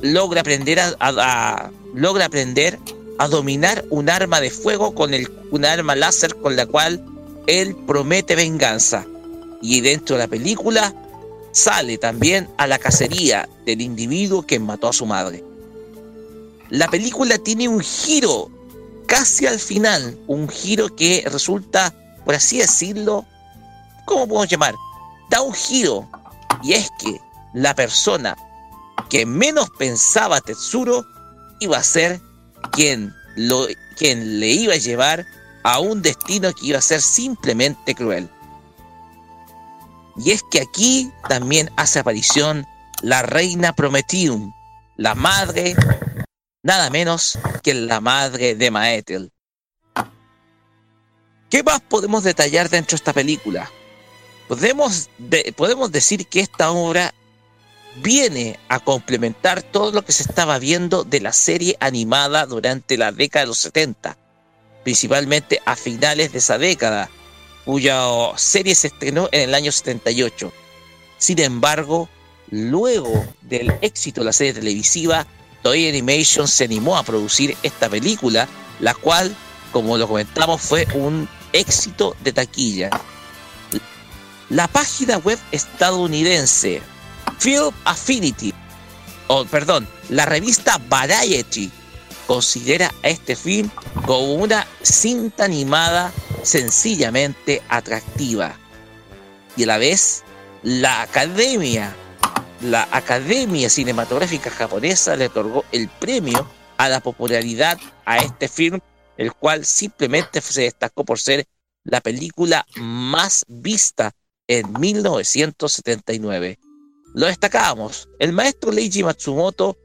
logra aprender a, a, a, logra aprender a dominar un arma de fuego, con el, un arma láser con la cual él promete venganza. Y dentro de la película sale también a la cacería del individuo que mató a su madre. La película tiene un giro casi al final, un giro que resulta, por así decirlo, ¿cómo podemos llamar? Da un giro Y es que la persona que menos pensaba Tetsuro iba a ser quien, lo, quien le iba a llevar a un destino que iba a ser simplemente cruel. Y es que aquí también hace aparición la reina Prometium, la madre, nada menos que la madre de Maetel. ¿Qué más podemos detallar dentro de esta película? Podemos, de, podemos decir que esta obra viene a complementar todo lo que se estaba viendo de la serie animada durante la década de los setenta, principalmente a finales de esa década, cuya serie se estrenó en el año setenta y ocho. Sin embargo, luego del éxito de la serie televisiva, Toei Animation se animó a producir esta película, la cual, como lo comentamos, fue un éxito de taquilla. La página web estadounidense Film Affinity, o perdón, la revista Variety, considera a este film como una cinta animada sencillamente atractiva. Y a la vez, la academia, la Academia Cinematográfica Japonesa le otorgó el premio a la popularidad a este film, el cual simplemente se destacó por ser la película más vista en mil novecientos setenta y nueve. Lo destacábamos, el maestro Leiji Matsumoto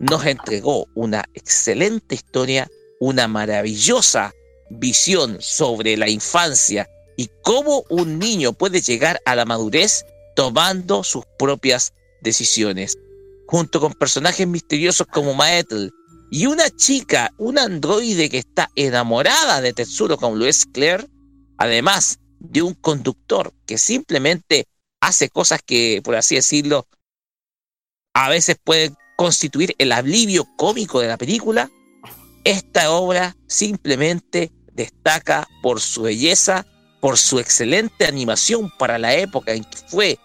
nos entregó una excelente historia, una maravillosa visión sobre la infancia y cómo un niño puede llegar a la madurez tomando sus propias decisiones, junto con personajes misteriosos como Maetel y una chica, un androide que está enamorada de Tetsuro como lo es Claire, además de un conductor que simplemente hace cosas que, por así decirlo, a veces pueden constituir el alivio cómico de la película. Esta obra simplemente destaca por su belleza, por su excelente animación para la época en que fue,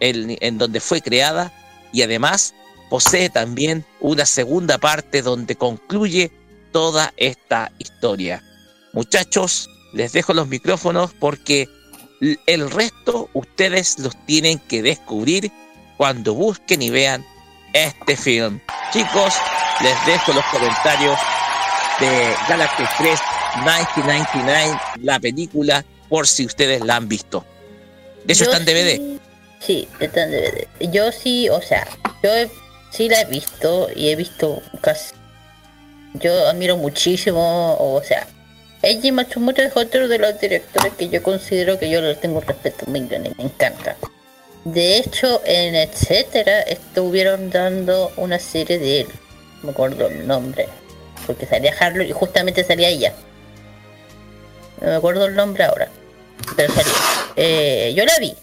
en, en donde fue creada, y además posee también una segunda parte donde concluye toda esta historia. Muchachos, les dejo los micrófonos porque el resto ustedes los tienen que descubrir cuando busquen y vean este film. Chicos, les dejo los comentarios de Galaxy Express nueve nueve nueve, la película, por si ustedes la han visto. De hecho, está en D V D. Sí, está en D V D. Yo sí, o sea, yo he, sí la he visto y he visto casi... Yo admiro muchísimo, o sea... Eiji Matsumoto es otro de los directores que yo considero que yo le tengo respeto muy grande, me encanta. De hecho, en etcétera estuvieron dando una serie de él, no me acuerdo el nombre, porque salía Harlock y justamente salía ella. No me acuerdo el nombre ahora, pero salió. Eh, yo la vi.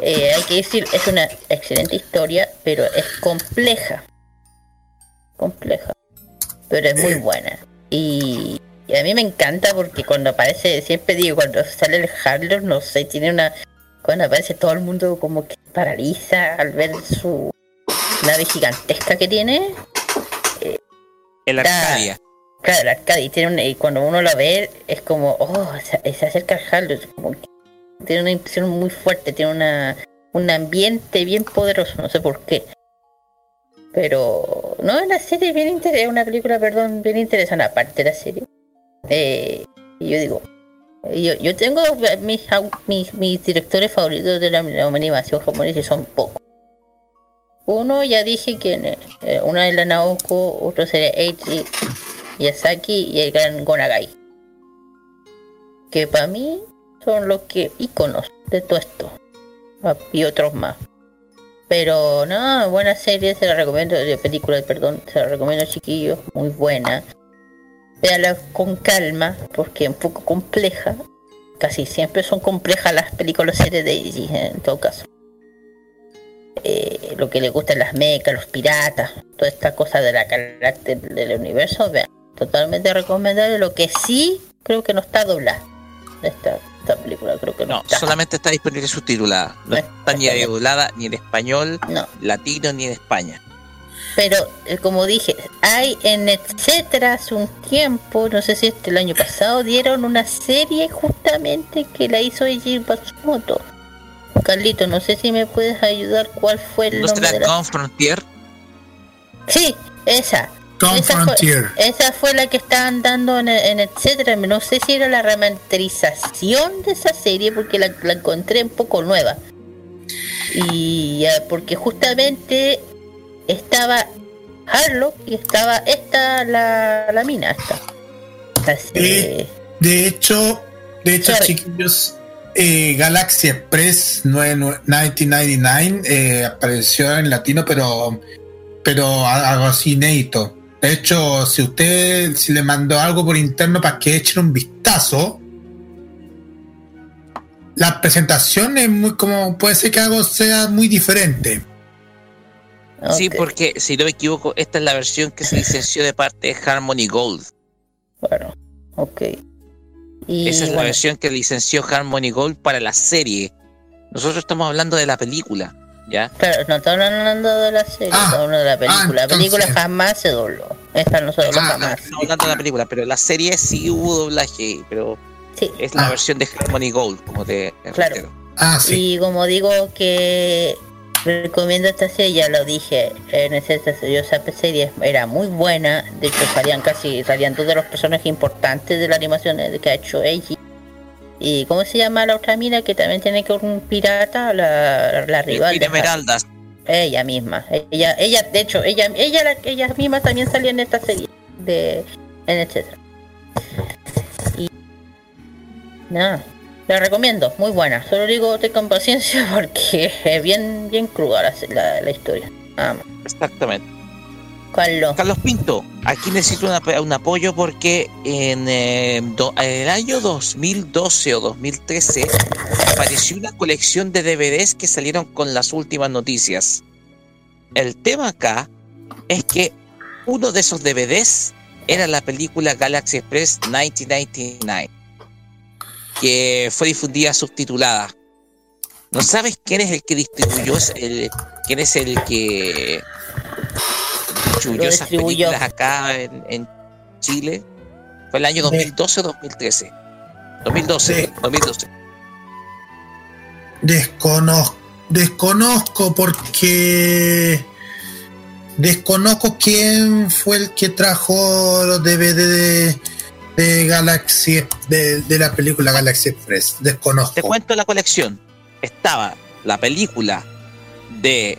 Eh, hay que decir, es una excelente historia, pero es compleja. Compleja, pero es muy buena. Y... Y a mí me encanta porque cuando aparece, siempre digo, cuando sale el Harlock, no sé, tiene una... Cuando aparece todo el mundo como que paraliza al ver su nave gigantesca que tiene. Eh, el Arcadia. Da, claro, el Arcadia. Y, tiene una, y cuando uno la ve, es como, oh, se, se acerca al Harlock. Como que tiene una impresión muy fuerte, tiene una un ambiente bien poderoso, no sé por qué. Pero, no, es una serie bien interesante, una película, perdón, bien interesante, aparte de la serie. Eh, yo digo, yo, yo tengo mis, mis mis directores favoritos de la, la animación japonesa y son pocos. Uno ya dije que eh, uno es la Naoko, otro sería Eiji Miyazaki y el gran Gonagai, que para mí son los que íconos de todo esto y otros más. Pero no, buena serie, se la recomiendo, de película, perdón, se la recomiendo, chiquillos, muy buena. Véala con calma, porque es un poco compleja. Casi siempre son complejas las películas, series de Eiji, en todo caso. Eh, lo que le gustan las mechas, los piratas, toda esta cosa de la carácter del universo, vean. Totalmente recomendable. Lo que sí, creo que no está doblada. Esta, esta película creo que no, no está. Solamente está disponible subtitulada. No, no está ni doblada ni en español, no. Latino, ni en España. Pero, eh, como dije, hay en etcétera hace un tiempo, no sé si este, el año pasado, dieron una serie justamente que la hizo Eiji Matsumoto. Carlito, no sé si me puedes ayudar. ¿Cuál fue el nombre de la Confrontier? Sí, esa. Confrontier. Esa, esa fue la que estaban dando en, en etcétera. No sé si era la remasterización de esa serie, porque la, la encontré un poco nueva. Y uh, porque justamente estaba Harlock y estaba esta, la, la mina esta. Entonces, de, de hecho, de hecho, sorry. Chiquillos, eh, Galaxy Express nueve nueve nueve nueve eh, apareció en latino, pero pero algo así inédito. De hecho, si usted si le mandó algo por interno para que echen un vistazo, la presentación es muy como, puede ser que algo sea muy diferente. Sí, okay. Porque si no me equivoco, esta es la versión que se licenció de parte de Harmony Gold. Bueno, ok. Y esa es bueno. la versión que licenció Harmony Gold para la serie. Nosotros estamos hablando de la película, ¿ya? Pero no estamos hablando de la serie, ah, estamos hablando de la película. Ah, la película jamás se dobló. Esta no se dobló ah, jamás. No, estamos hablando de la película, pero la serie sí hubo doblaje, pero... Sí. Es la ah. versión de Harmony Gold, como te claro. Ah, sí. Y como digo que recomiendo esta serie, ya lo dije, en esa serie era muy buena, de hecho salían casi, salían todos los personajes importantes de la animación que ha hecho Eiji. Y cómo se llama la otra mina que también tiene que ver con un pirata, la, la rival de Esmeraldas. Ella misma, ella, ella, de hecho, ella, ella, la, ella misma también salía en esta serie de, en etcétera. No, la recomiendo, muy buena. Solo digo, ten con paciencia porque es bien, bien cruda la, la, la historia. Vamos. Exactamente. Carlos. Carlos Pinto, aquí necesito una, un apoyo porque en, eh, do, en el año dos mil doce o dos mil trece apareció una colección de D V Ds que salieron con las últimas noticias. El tema acá es que uno de esos D V Ds era la película Galaxy Express mil novecientos noventa y nueve. Que fue difundida subtitulada. ¿No sabes quién es el que distribuyó? El, ¿Quién es el que distribuyó esas películas acá en, en Chile? ¿Fue el año dos mil doce o dos mil trece? dos mil doce. Desconozco, desconozco porque desconozco quién fue el que trajo los D V D de... de Galaxy de, de la película Galaxy Express. Desconozco. Te cuento la colección. Estaba la película de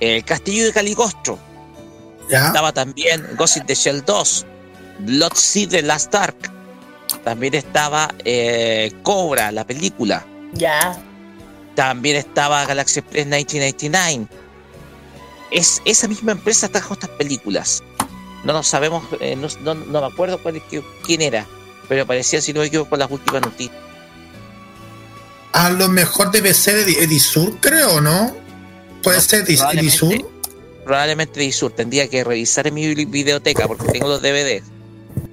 El Castillo de Cagliostro. ¿Ya? Estaba también Ghost in the Shell dos, Blood Sea de Last Ark. También estaba eh, Cobra, la película. Ya. También estaba Galaxy Express mil novecientos noventa y nueve. Es, esa misma empresa trajo estas películas. No nos sabemos, eh, no, no, no me acuerdo cuál, quién era, pero parecía, si no me equivoco, las últimas noticias. A lo mejor debe ser Edisur, creo, ¿no? ¿Puede no, ser Edisur? Probablemente Edisur, tendría que revisar en mi biblioteca porque tengo los D V Ds.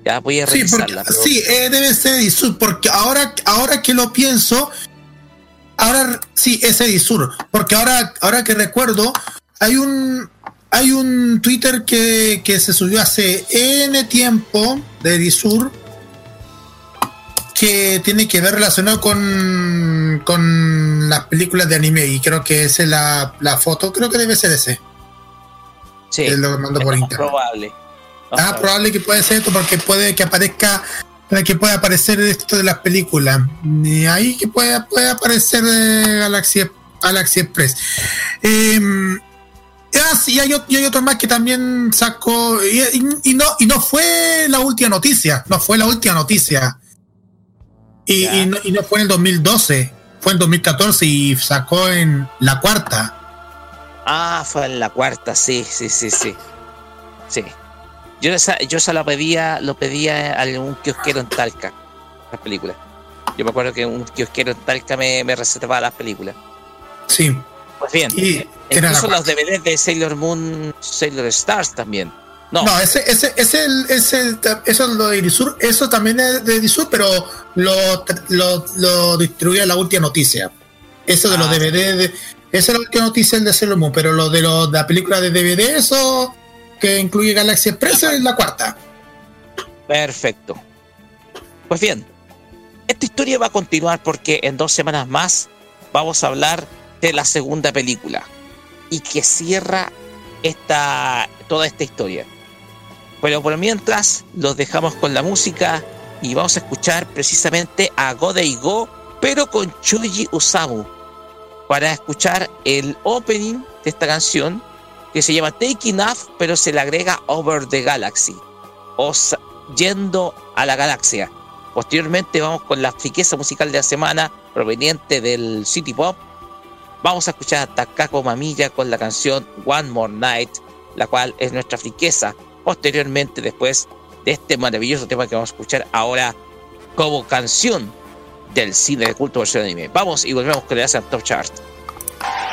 Ya voy a revisarla. Sí, porque, sí eh, debe ser Edisur, porque ahora, ahora que lo pienso, ahora sí es Edisur, porque ahora, ahora que recuerdo, hay un... Hay un Twitter que, que se subió hace N tiempo de Edisur que tiene que ver relacionado con, con las películas de anime y creo que esa es la, la foto, creo que debe ser ese. Sí, es lo que mando por internet. Probable. Ah, probable que puede ser esto porque puede que aparezca, que puede aparecer esto de las películas. Y ahí que puede, puede aparecer eh, Galaxy, Galaxy Express. Eh, Ah, sí, hay, hay otro más que también sacó y, y, y no y no fue la última noticia, no fue la última noticia y, y, no, y no fue en el dos mil doce, fue en dos mil catorce y sacó en la cuarta. Ah, fue en la cuarta, sí, sí, sí, sí, sí. Yo esa, yo se lo pedía, lo pedía a algún kiosquero en Talca las películas. Yo me acuerdo que un kiosquero en Talca me, me reservaba las películas. Sí. Pues bien, y incluso los D V Ds de Sailor Moon, Sailor Stars también. No, no ese, ese, ese, ese, eso es lo de Edisur, eso también es de Edisur, pero lo, lo, lo distribuía la última noticia. Eso de ah, los D V D, de, esa es la última noticia de Sailor Moon, pero lo de, lo, de la película de D V D, eso que incluye Galaxy Express es la cuarta. Perfecto. Pues bien, esta historia va a continuar porque en dos semanas más vamos a hablar de la segunda película y que cierra esta, toda esta historia. Pero por mientras los dejamos con la música y vamos a escuchar precisamente a Go Dei Go, pero con Chuji Usamu, para escuchar el opening de esta canción que se llama Taking Off, pero se le agrega Over the Galaxy, o Yendo a la Galaxia. Posteriormente vamos con la riqueza musical de la semana proveniente del City Pop. Vamos a escuchar a Takako Mamiya con la canción One More Night, la cual es nuestra riqueza. Posteriormente, después de este maravilloso tema que vamos a escuchar ahora como canción del cine de culto versión anime. Vamos y volvemos con el Top Chart. Amen.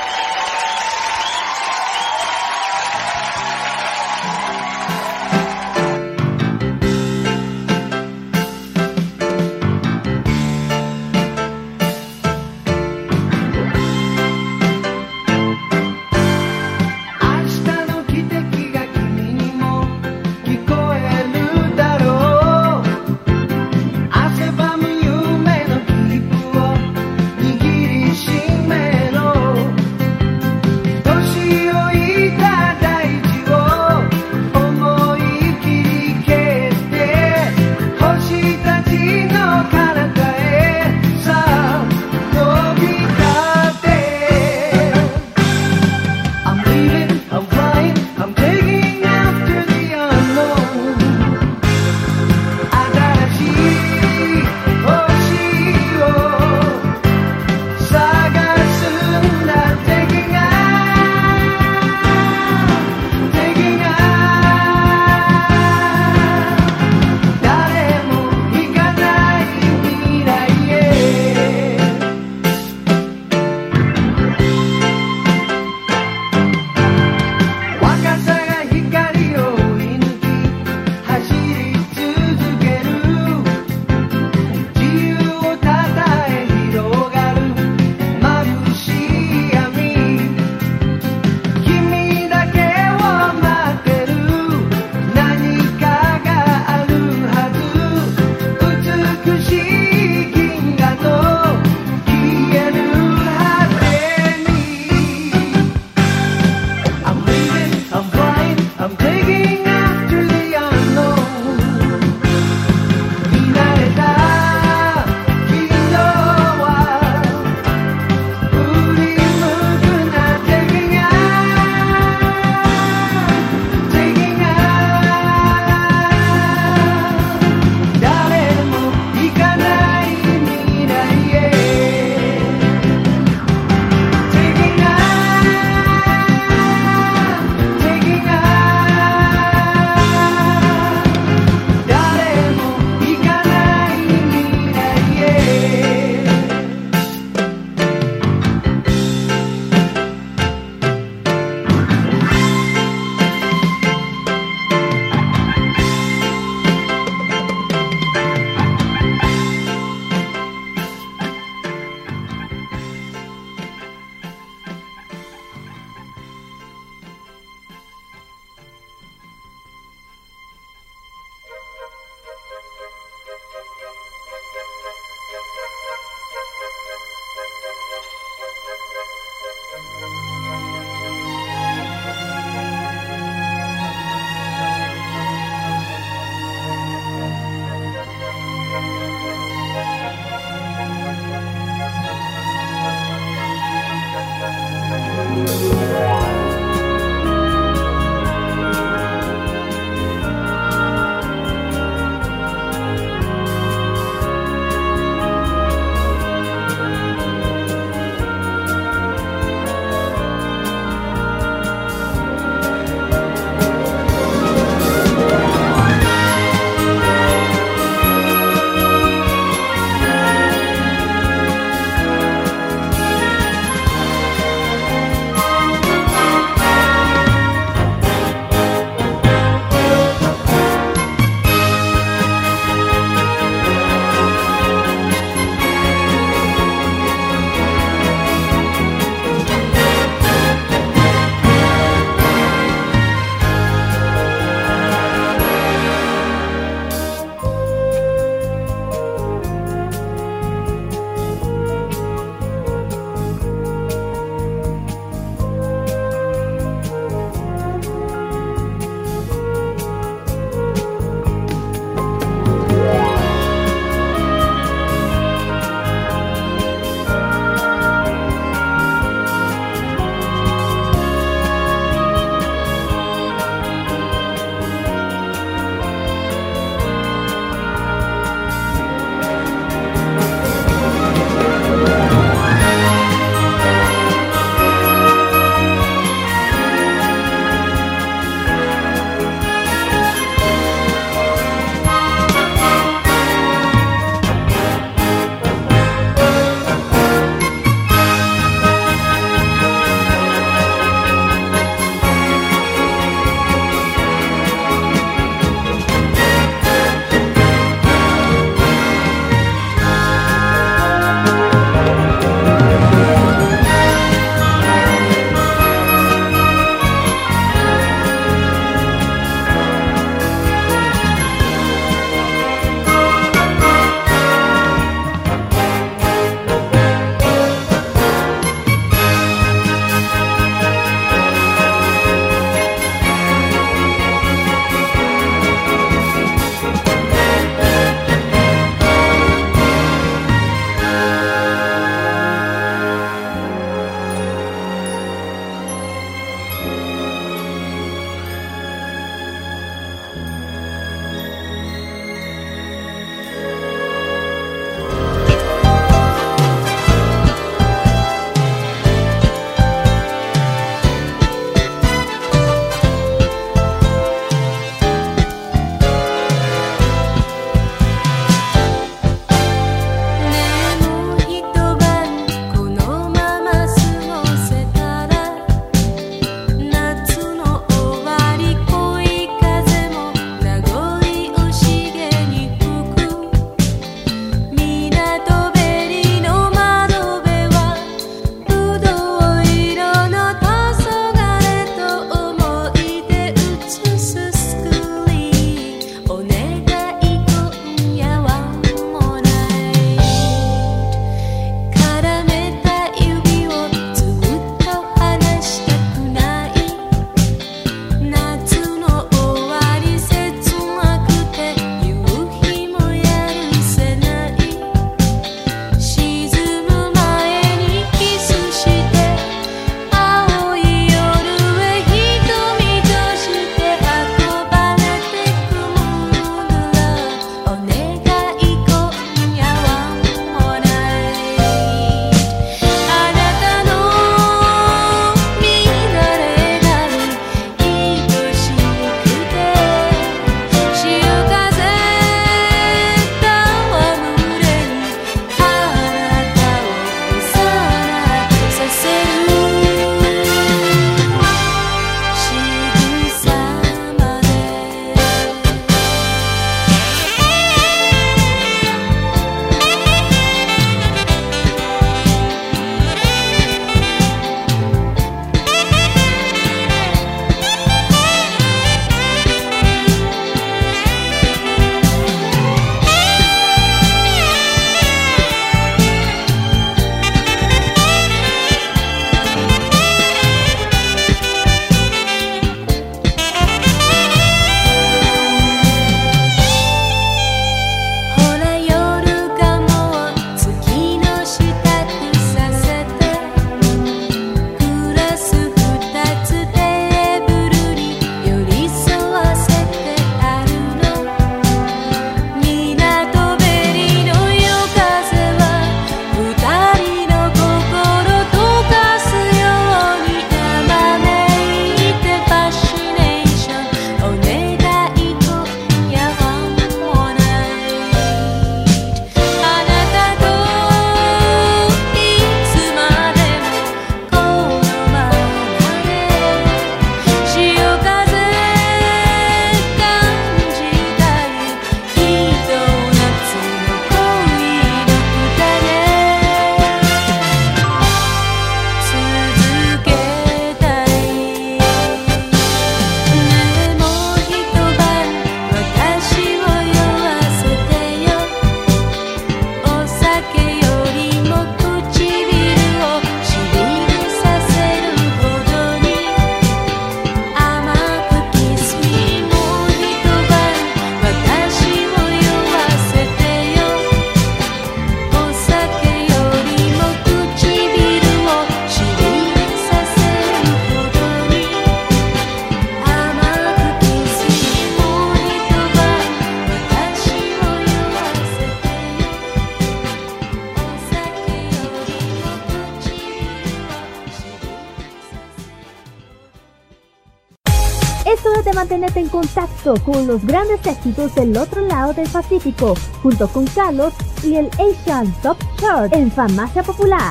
Es hora de mantenerte en contacto con los grandes éxitos del otro lado del Pacífico, junto con Carlos y el Asian Top Chart en Farmacia Popular.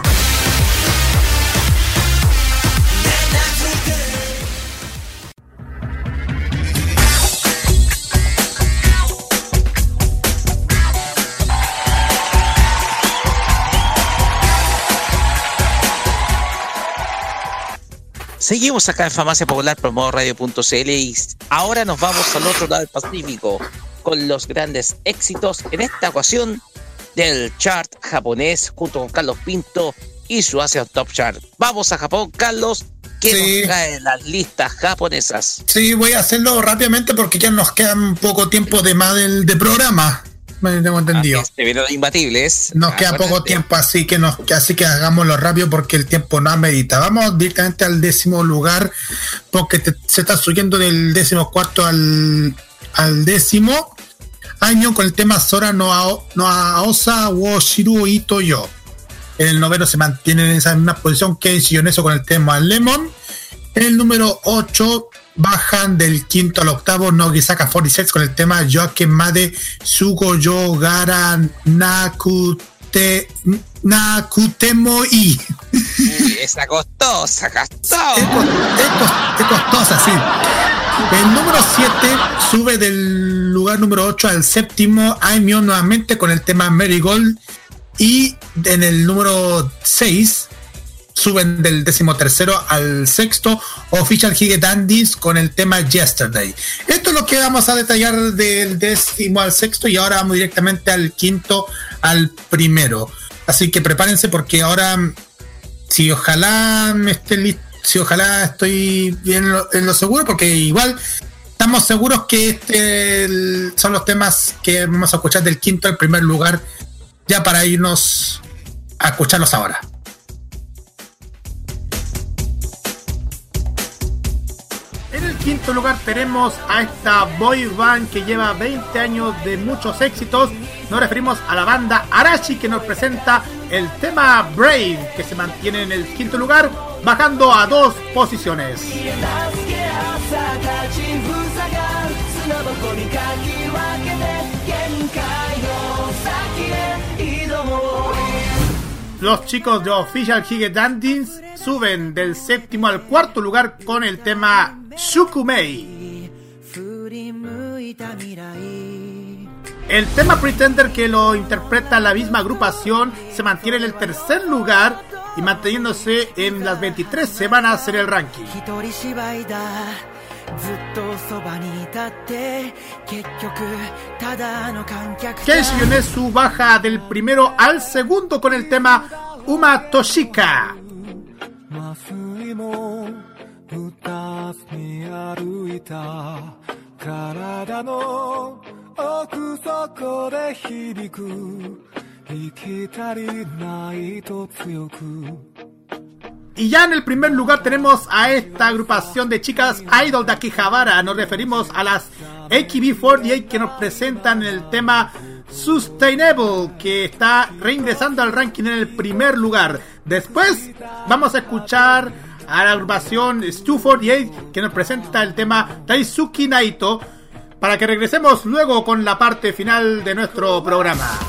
Seguimos acá en Farmacia Popular por modo radio punto c l y ahora nos vamos al otro lado del Pacífico con los grandes éxitos en esta ocasión del chart japonés junto con Carlos Pinto y su Asia Top Chart. Vamos a Japón, Carlos, que sí. nos caen las listas japonesas. Sí, voy a hacerlo rápidamente porque ya nos quedan poco tiempo de más del de programa. Me tengo entendido. Este video de imbatibles. Nos ah, queda bueno, poco tiempo, así que nos, así que hagámoslo rápido porque el tiempo no amerita. Vamos directamente al décimo lugar porque te, se está subiendo del décimo cuarto al, al décimo año con el tema Sora no ao, no aosa wo shiru itoyo. En el noveno se mantiene en esa misma posición que Shiyoneso con el tema Lemon. En el número ocho bajan del quinto al octavo Nogisaka cuarenta y seis con el tema Yoakemade Sugo Yogara Nakute Nakutemoi. Sí, esa costosa, costosa. Es, cost, es costosa, sí. El número siete sube del lugar número ocho al séptimo Aimyon nuevamente con el tema Mary Gold. Y en el número seis suben del décimo tercero al sexto Official Higedandis con el tema Yesterday. Esto es lo que vamos a detallar del décimo al sexto y ahora vamos directamente al quinto al primero. Así que prepárense porque ahora si ojalá me esté listo, si ojalá estoy bien en lo, en lo seguro porque igual estamos seguros que este el, son los temas que vamos a escuchar del quinto al primer lugar ya para irnos a escucharlos ahora. En quinto lugar tenemos a esta boy band que lleva veinte años de muchos éxitos. Nos referimos a la banda Arashi que nos presenta el tema Brave, que se mantiene en el quinto lugar, bajando a dos posiciones. Los chicos de Official Higedandis suben del séptimo al cuarto lugar con el tema Shukumei. El tema Pretender que lo interpreta la misma agrupación se mantiene en el tercer lugar y manteniéndose en las veintitrés semanas en el ranking. Keishi Yonezu baja del primero al segundo con el tema Uma Toshika. Y ya en el primer lugar tenemos a esta agrupación de chicas idol de Akihabara. Nos referimos a las A K B cuarenta y ocho que nos presentan el tema Sustainable, que está reingresando al ranking en el primer lugar. Después vamos a escuchar a la agrupación Stu cuarenta y ocho que nos presenta el tema Daisuki Naito, para que regresemos luego con la parte final de nuestro programa.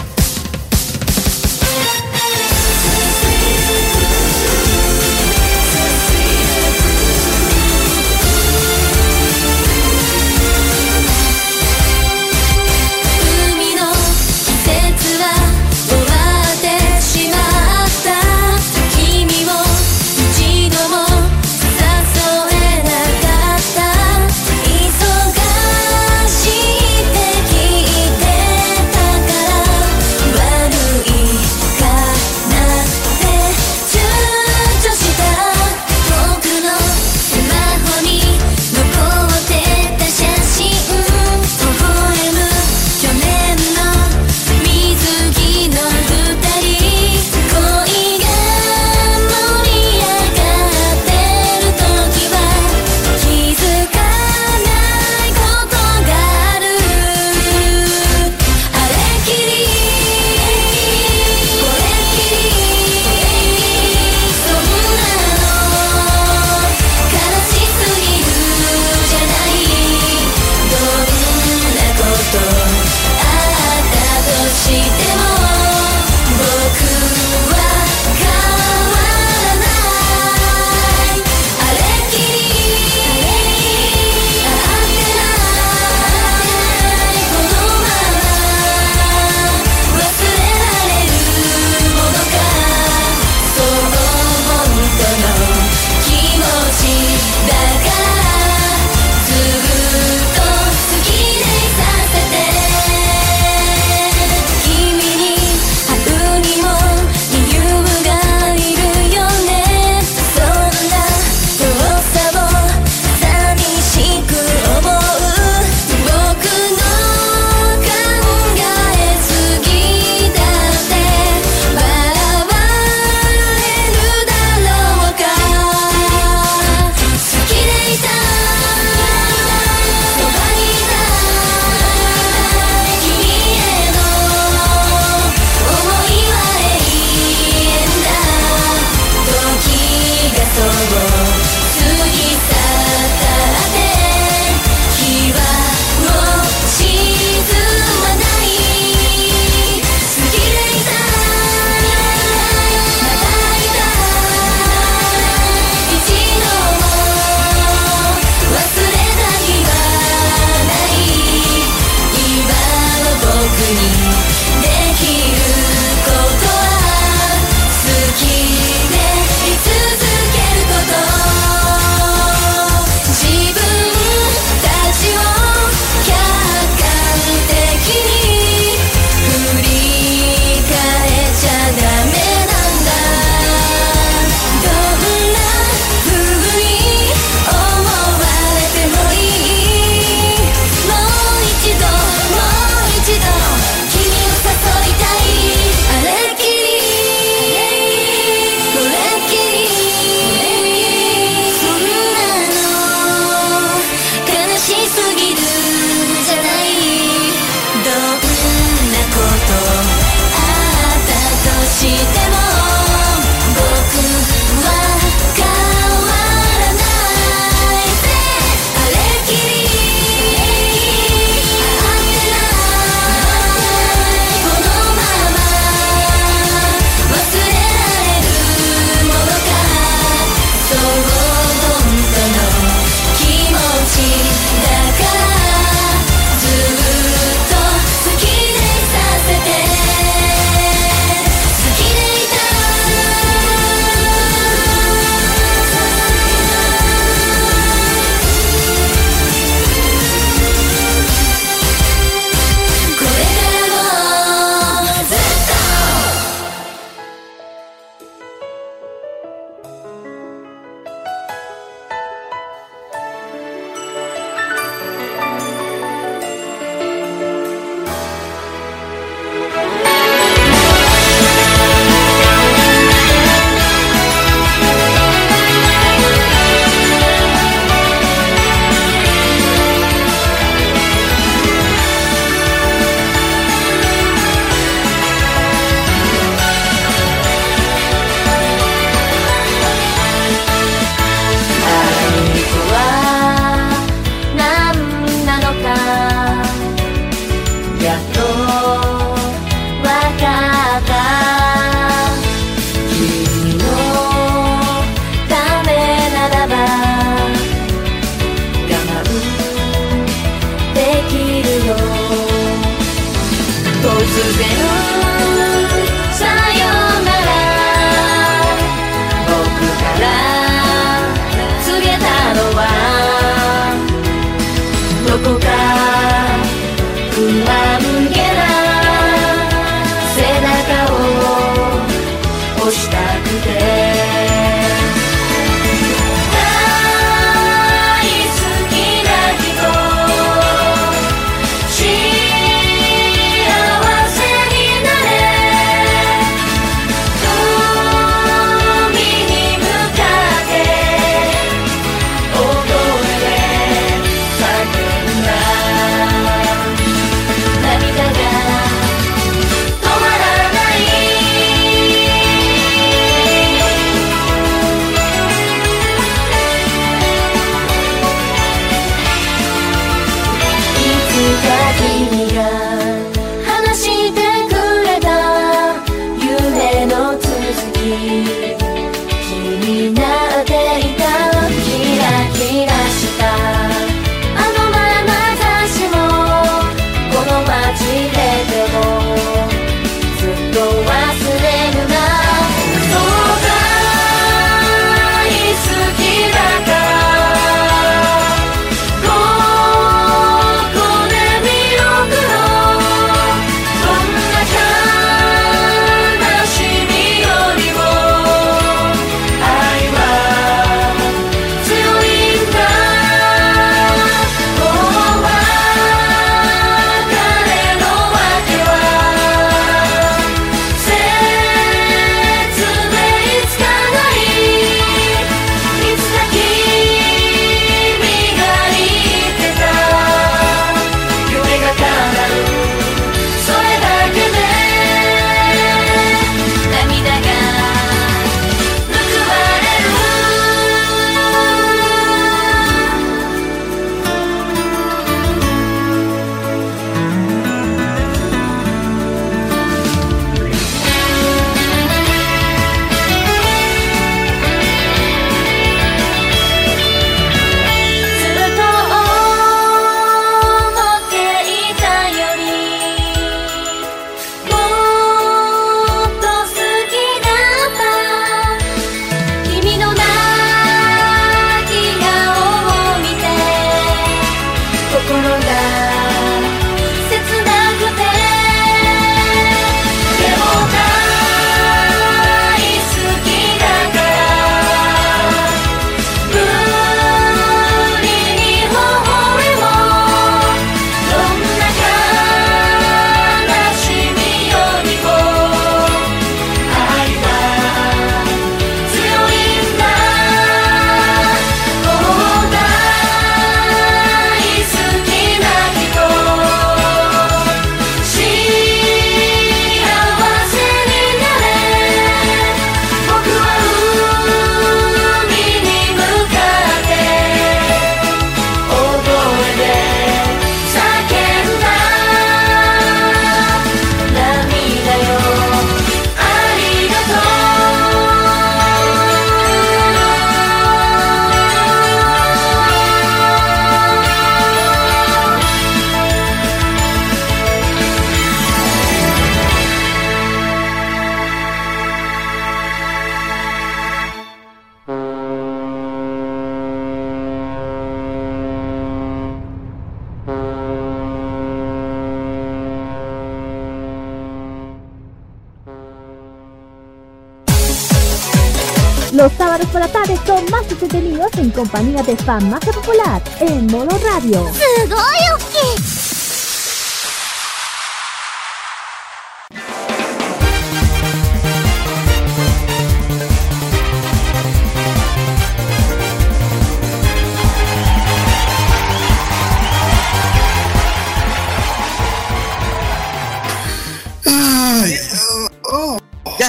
Los sábados por la tarde son más entretenidos en compañía de fan más popular en Modo Radio.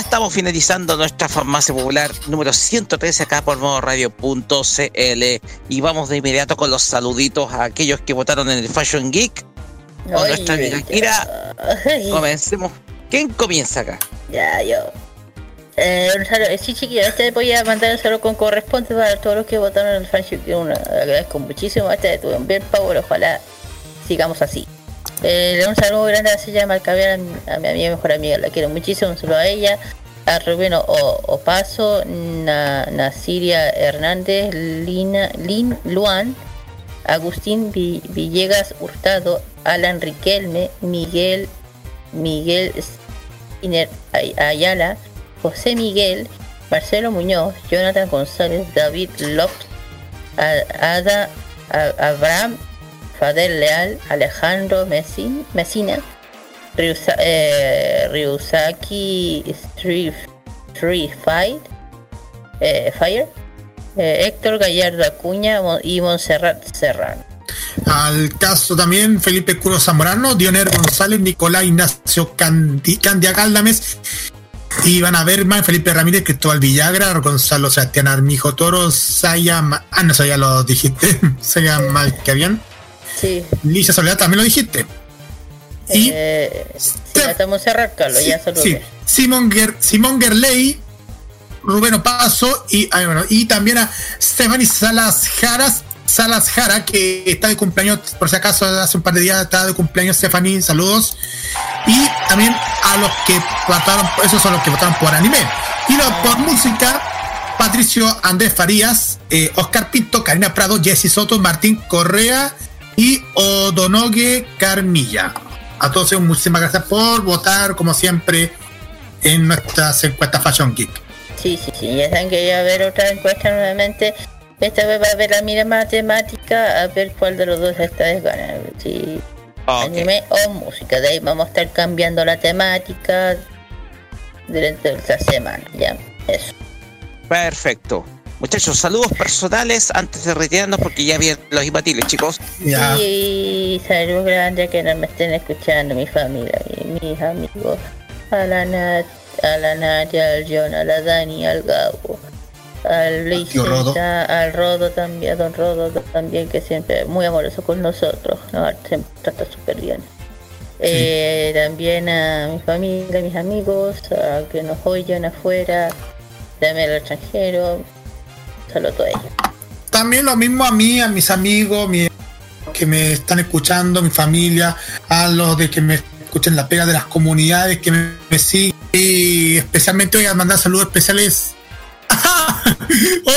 Estamos finalizando nuestra farmacia popular número ciento trece acá por modo radio punto c l y vamos de inmediato con los saluditos a aquellos que votaron en el Fashion Geek con Ay, nuestra amiga Kira. Comencemos. ¿Quién comienza acá? Ya, yo. Eh, un saludo. Sí, chiquillos, este voy a mandar el saludo con corresponde para todos los que votaron en el Fashion Geek. Una, agradezco muchísimo. Este estuvo bien, Power. Ojalá sigamos así. Eh, un saludo grande a la silla de Marcaviar, a, a mi amiga, mejor amiga, la quiero muchísimo, un saludo a ella, a Rubén o, Opaso, na, Nasiria Hernández, Lina, Lin Luan, Agustín Vi, Villegas Hurtado, Alan Riquelme, Miguel, Miguel Spiner Ayala, José Miguel, Marcelo Muñoz, Jonathan González, David Lopes, Ada, a, Abraham, Fadel Leal, Alejandro Messin, Messina, Ryusa, eh, Ryusaki Street Fight, eh, Fire, eh, Héctor Gallardo Acuña y Montserrat Serrano. Al caso también Felipe Curo Zamorano, Dioner González, Nicolás Ignacio Candi, Candia Galdames, Ivana Berman, Felipe Ramírez, Cristóbal Villagra, Gonzalo Sebastián Armijo Toro, Saya... Ma- ah, no, eso ya lo dijiste. Saya Malcavian. Sí. Lisa Soledad, también lo dijiste. Y eh, ya estamos cerrando, Carlos, sí, ya saludos. Sí. Simón Ger, Simón Gerley, Rubén Opaso y, ay, bueno, y también a Stephanie Salas Jaras, Salas Jara, que está de cumpleaños, por si acaso hace un par de días está de cumpleaños Stephanie, saludos. Y también a los que votaron, esos son los que votaron por anime. Y los por música, Patricio Andrés Farías, eh, Oscar Pinto, Karina Prado, Jessy Soto, Martín Correa y Odonogue Carmilla. A todos ellos, muchísimas gracias por votar, como siempre, en nuestras encuestas Fashion Geek. Sí, sí, sí, ya saben que ya va a haber otra encuesta nuevamente. Esta vez va a haber la mira matemática, a ver cuál de los dos esta vez gana. Sí. Okay. Anime o música. De ahí vamos a estar cambiando la temática durante esta semana. Ya, eso. Perfecto. Muchachos, saludos personales antes de retirarnos porque ya vienen los imbatibles, chicos. Ya. Sí, saludos grandes que no me estén escuchando, mi familia, mis amigos. A la Nat, a la Nadia, al John, a la Dani, al Gabo, al Luisita, al Rodo también, a Don Rodo también, que siempre es muy amoroso con nosotros, nos trata súper bien. Sí. Eh, también a mi familia, a mis amigos, a que nos oyen afuera, también al extranjero. Solo todo ello. También lo mismo a mí, a mis amigos mi, que me están escuchando, mi familia, a los de que me escuchan la pega de las comunidades que me, me siguen. Y especialmente voy a mandar saludos especiales.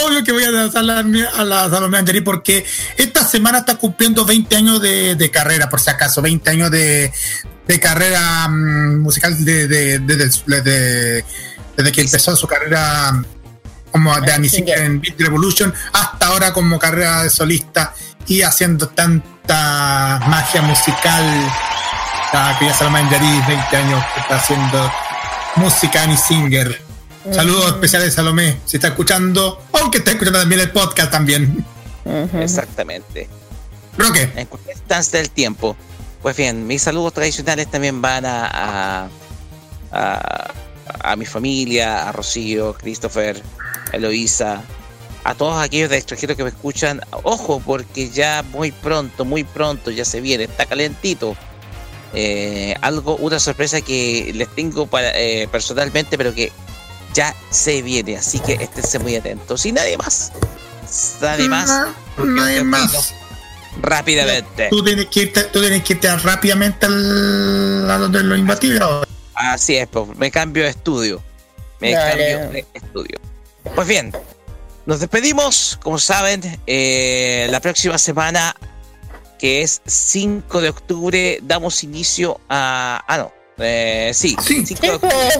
Obvio que voy a lanzar la, a la Salomé Angerí porque esta semana está cumpliendo veinte años de, de carrera, por si acaso, veinte años de, de carrera um, musical de, de, de, de, de, de, desde que empezó su carrera como de Anisinger en Beat Revolution hasta ahora como carrera de solista y haciendo tanta magia musical. La querida Salma Enderiz, veinte años que está haciendo música Anisinger. Uh-huh. Saludos especiales, Salomé, si está escuchando, aunque está escuchando también el podcast también. Uh-huh. Exactamente. ¿Pero qué? En cualquier instancia del tiempo. Pues bien, mis saludos tradicionales también van a... a, a a mi familia, a Rocío, Christopher, Eloisa, a todos aquellos de extranjeros que me escuchan. Ojo, porque ya muy pronto, muy pronto ya se viene, está calentito. Eh, algo, una sorpresa que les tengo para, eh, personalmente, pero que ya se viene, así que esténse muy atentos. Y nadie más, nadie más, no, nadie más. Rápidamente. Tú tienes que irte, tú tienes que irte rápidamente al lado de los imbatibles. Así es, pues me cambio de estudio. Me Dale. cambio de estudio. Pues bien, nos despedimos. Como saben, eh, la próxima semana, que es cinco de octubre, damos inicio a... Ah, no. Eh, sí, sí, cinco de octubre.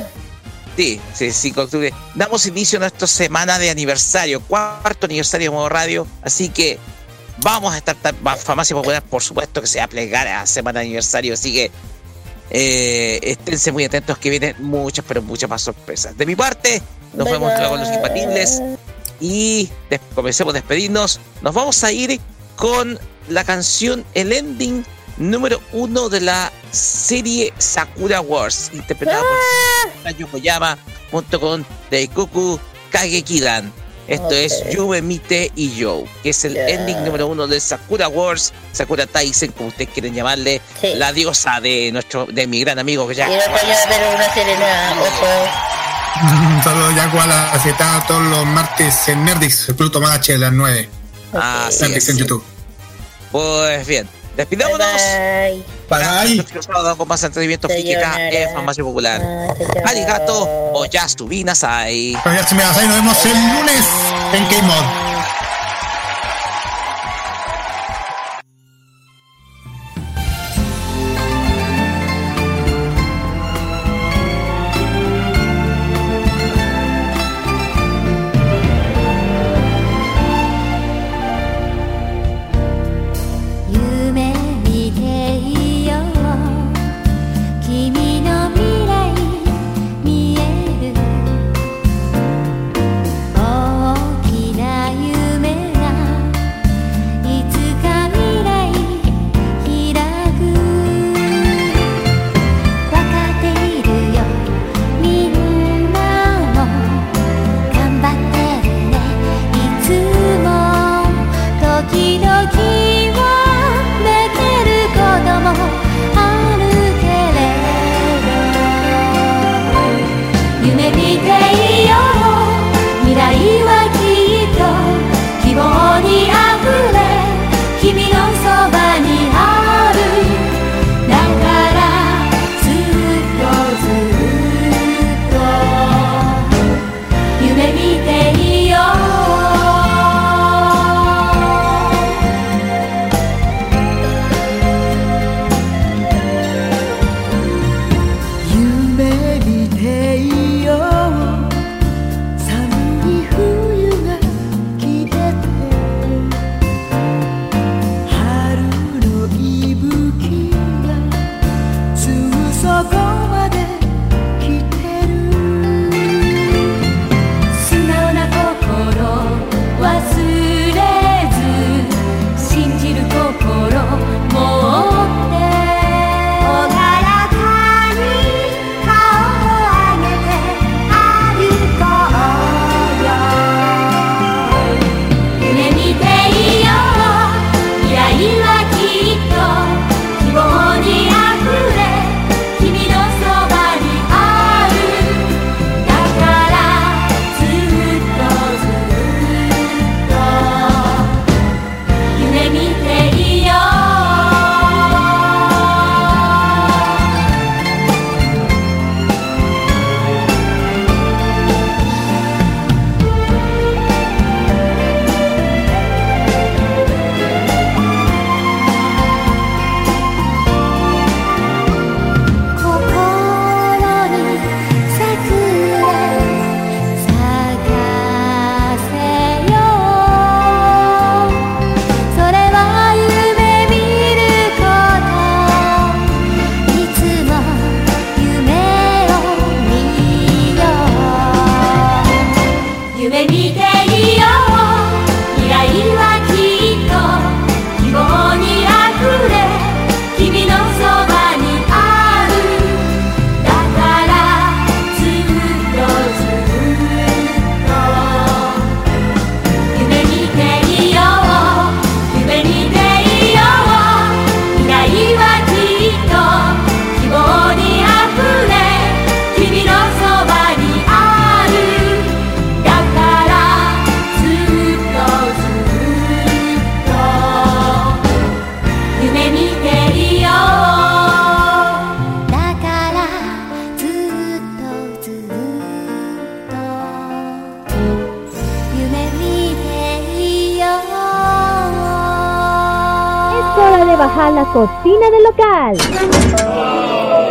Sí, sí, cinco de octubre. Damos inicio a nuestra semana de aniversario, cuarto aniversario de Modo Radio, así que vamos a estar tan Farmacia Popular, por supuesto que se va a plegar a semana de aniversario, así que eh, esténse muy atentos que vienen muchas, pero muchas más sorpresas. De mi parte, nos bye vemos bye. con los impatibles y des- comencemos a despedirnos. Nos vamos a ir con la canción, el ending número uno de la serie Sakura Wars, interpretada por Tayo Koyama junto con Daikoku Kagekidan. Esto okay. es Yume, Mite y Yo, que es el yeah. ending número uno de Sakura Wars, Sakura Taisen, como ustedes quieren llamarle, sí. la diosa de nuestro, de mi gran amigo Yaku. Quiero pero una serena, ojo. Saludos Yaku a la aceptada todos los martes en Nerdix, el Pluto Mache a las nueve. Okay. Ah, Nerdix en YouTube. Pues bien. Despidámonos. Bye. Bye. Para con más entretenimiento física en Farmacia Popular. Arigato o Yasumi Nasai. Nos vemos el lunes en Game Mode.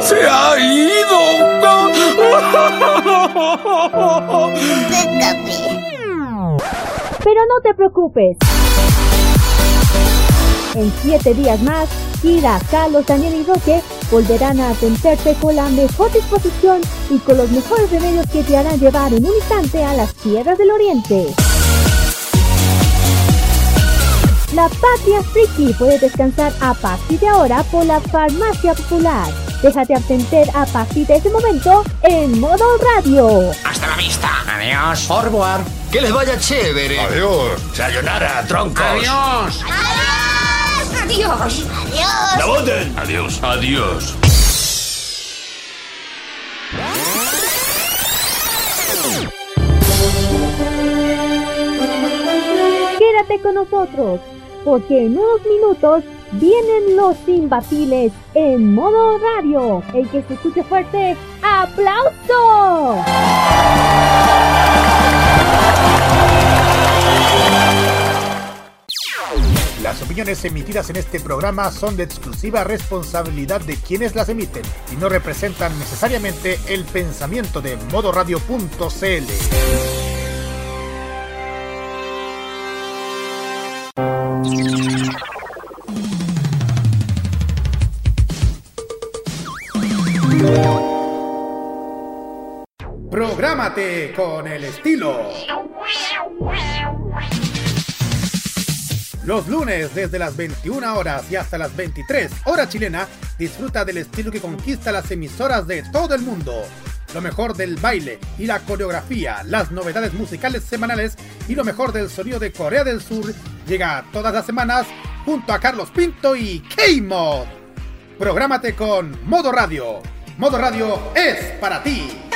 ¡Se ha ido! Pero no te preocupes. En siete días más, Kira, Carlos, Daniel y Roque volverán a atenderte con la mejor disposición y con los mejores remedios que te harán llevar en un instante a las tierras del oriente. La patria friki puede descansar a partir de ahora por la farmacia popular. Déjate atender a partir de ese momento en modo radio. Hasta la vista. Adiós. Au revoir. Que les vaya chévere. Adiós. Sayonara, troncos. Adiós. Adiós. Adiós. La boten. Adiós. Adiós. Quédate con nosotros, porque en unos minutos vienen los imbatibles en modo radio. El que se escuche fuerte, ¡aplauso! Las opiniones emitidas en este programa son de exclusiva responsabilidad de quienes las emiten y no representan necesariamente el pensamiento de modoradio punto c l. Prográmate con el estilo. Los lunes desde las veintiuna horas y hasta las veintitrés horas chilena, disfruta del estilo que conquista las emisoras de todo el mundo. Lo mejor del baile y la coreografía, las novedades musicales semanales y lo mejor del sonido de Corea del Sur llega todas las semanas junto a Carlos Pinto y K-Mod. Prográmate con Modo Radio. Modo Radio es para ti.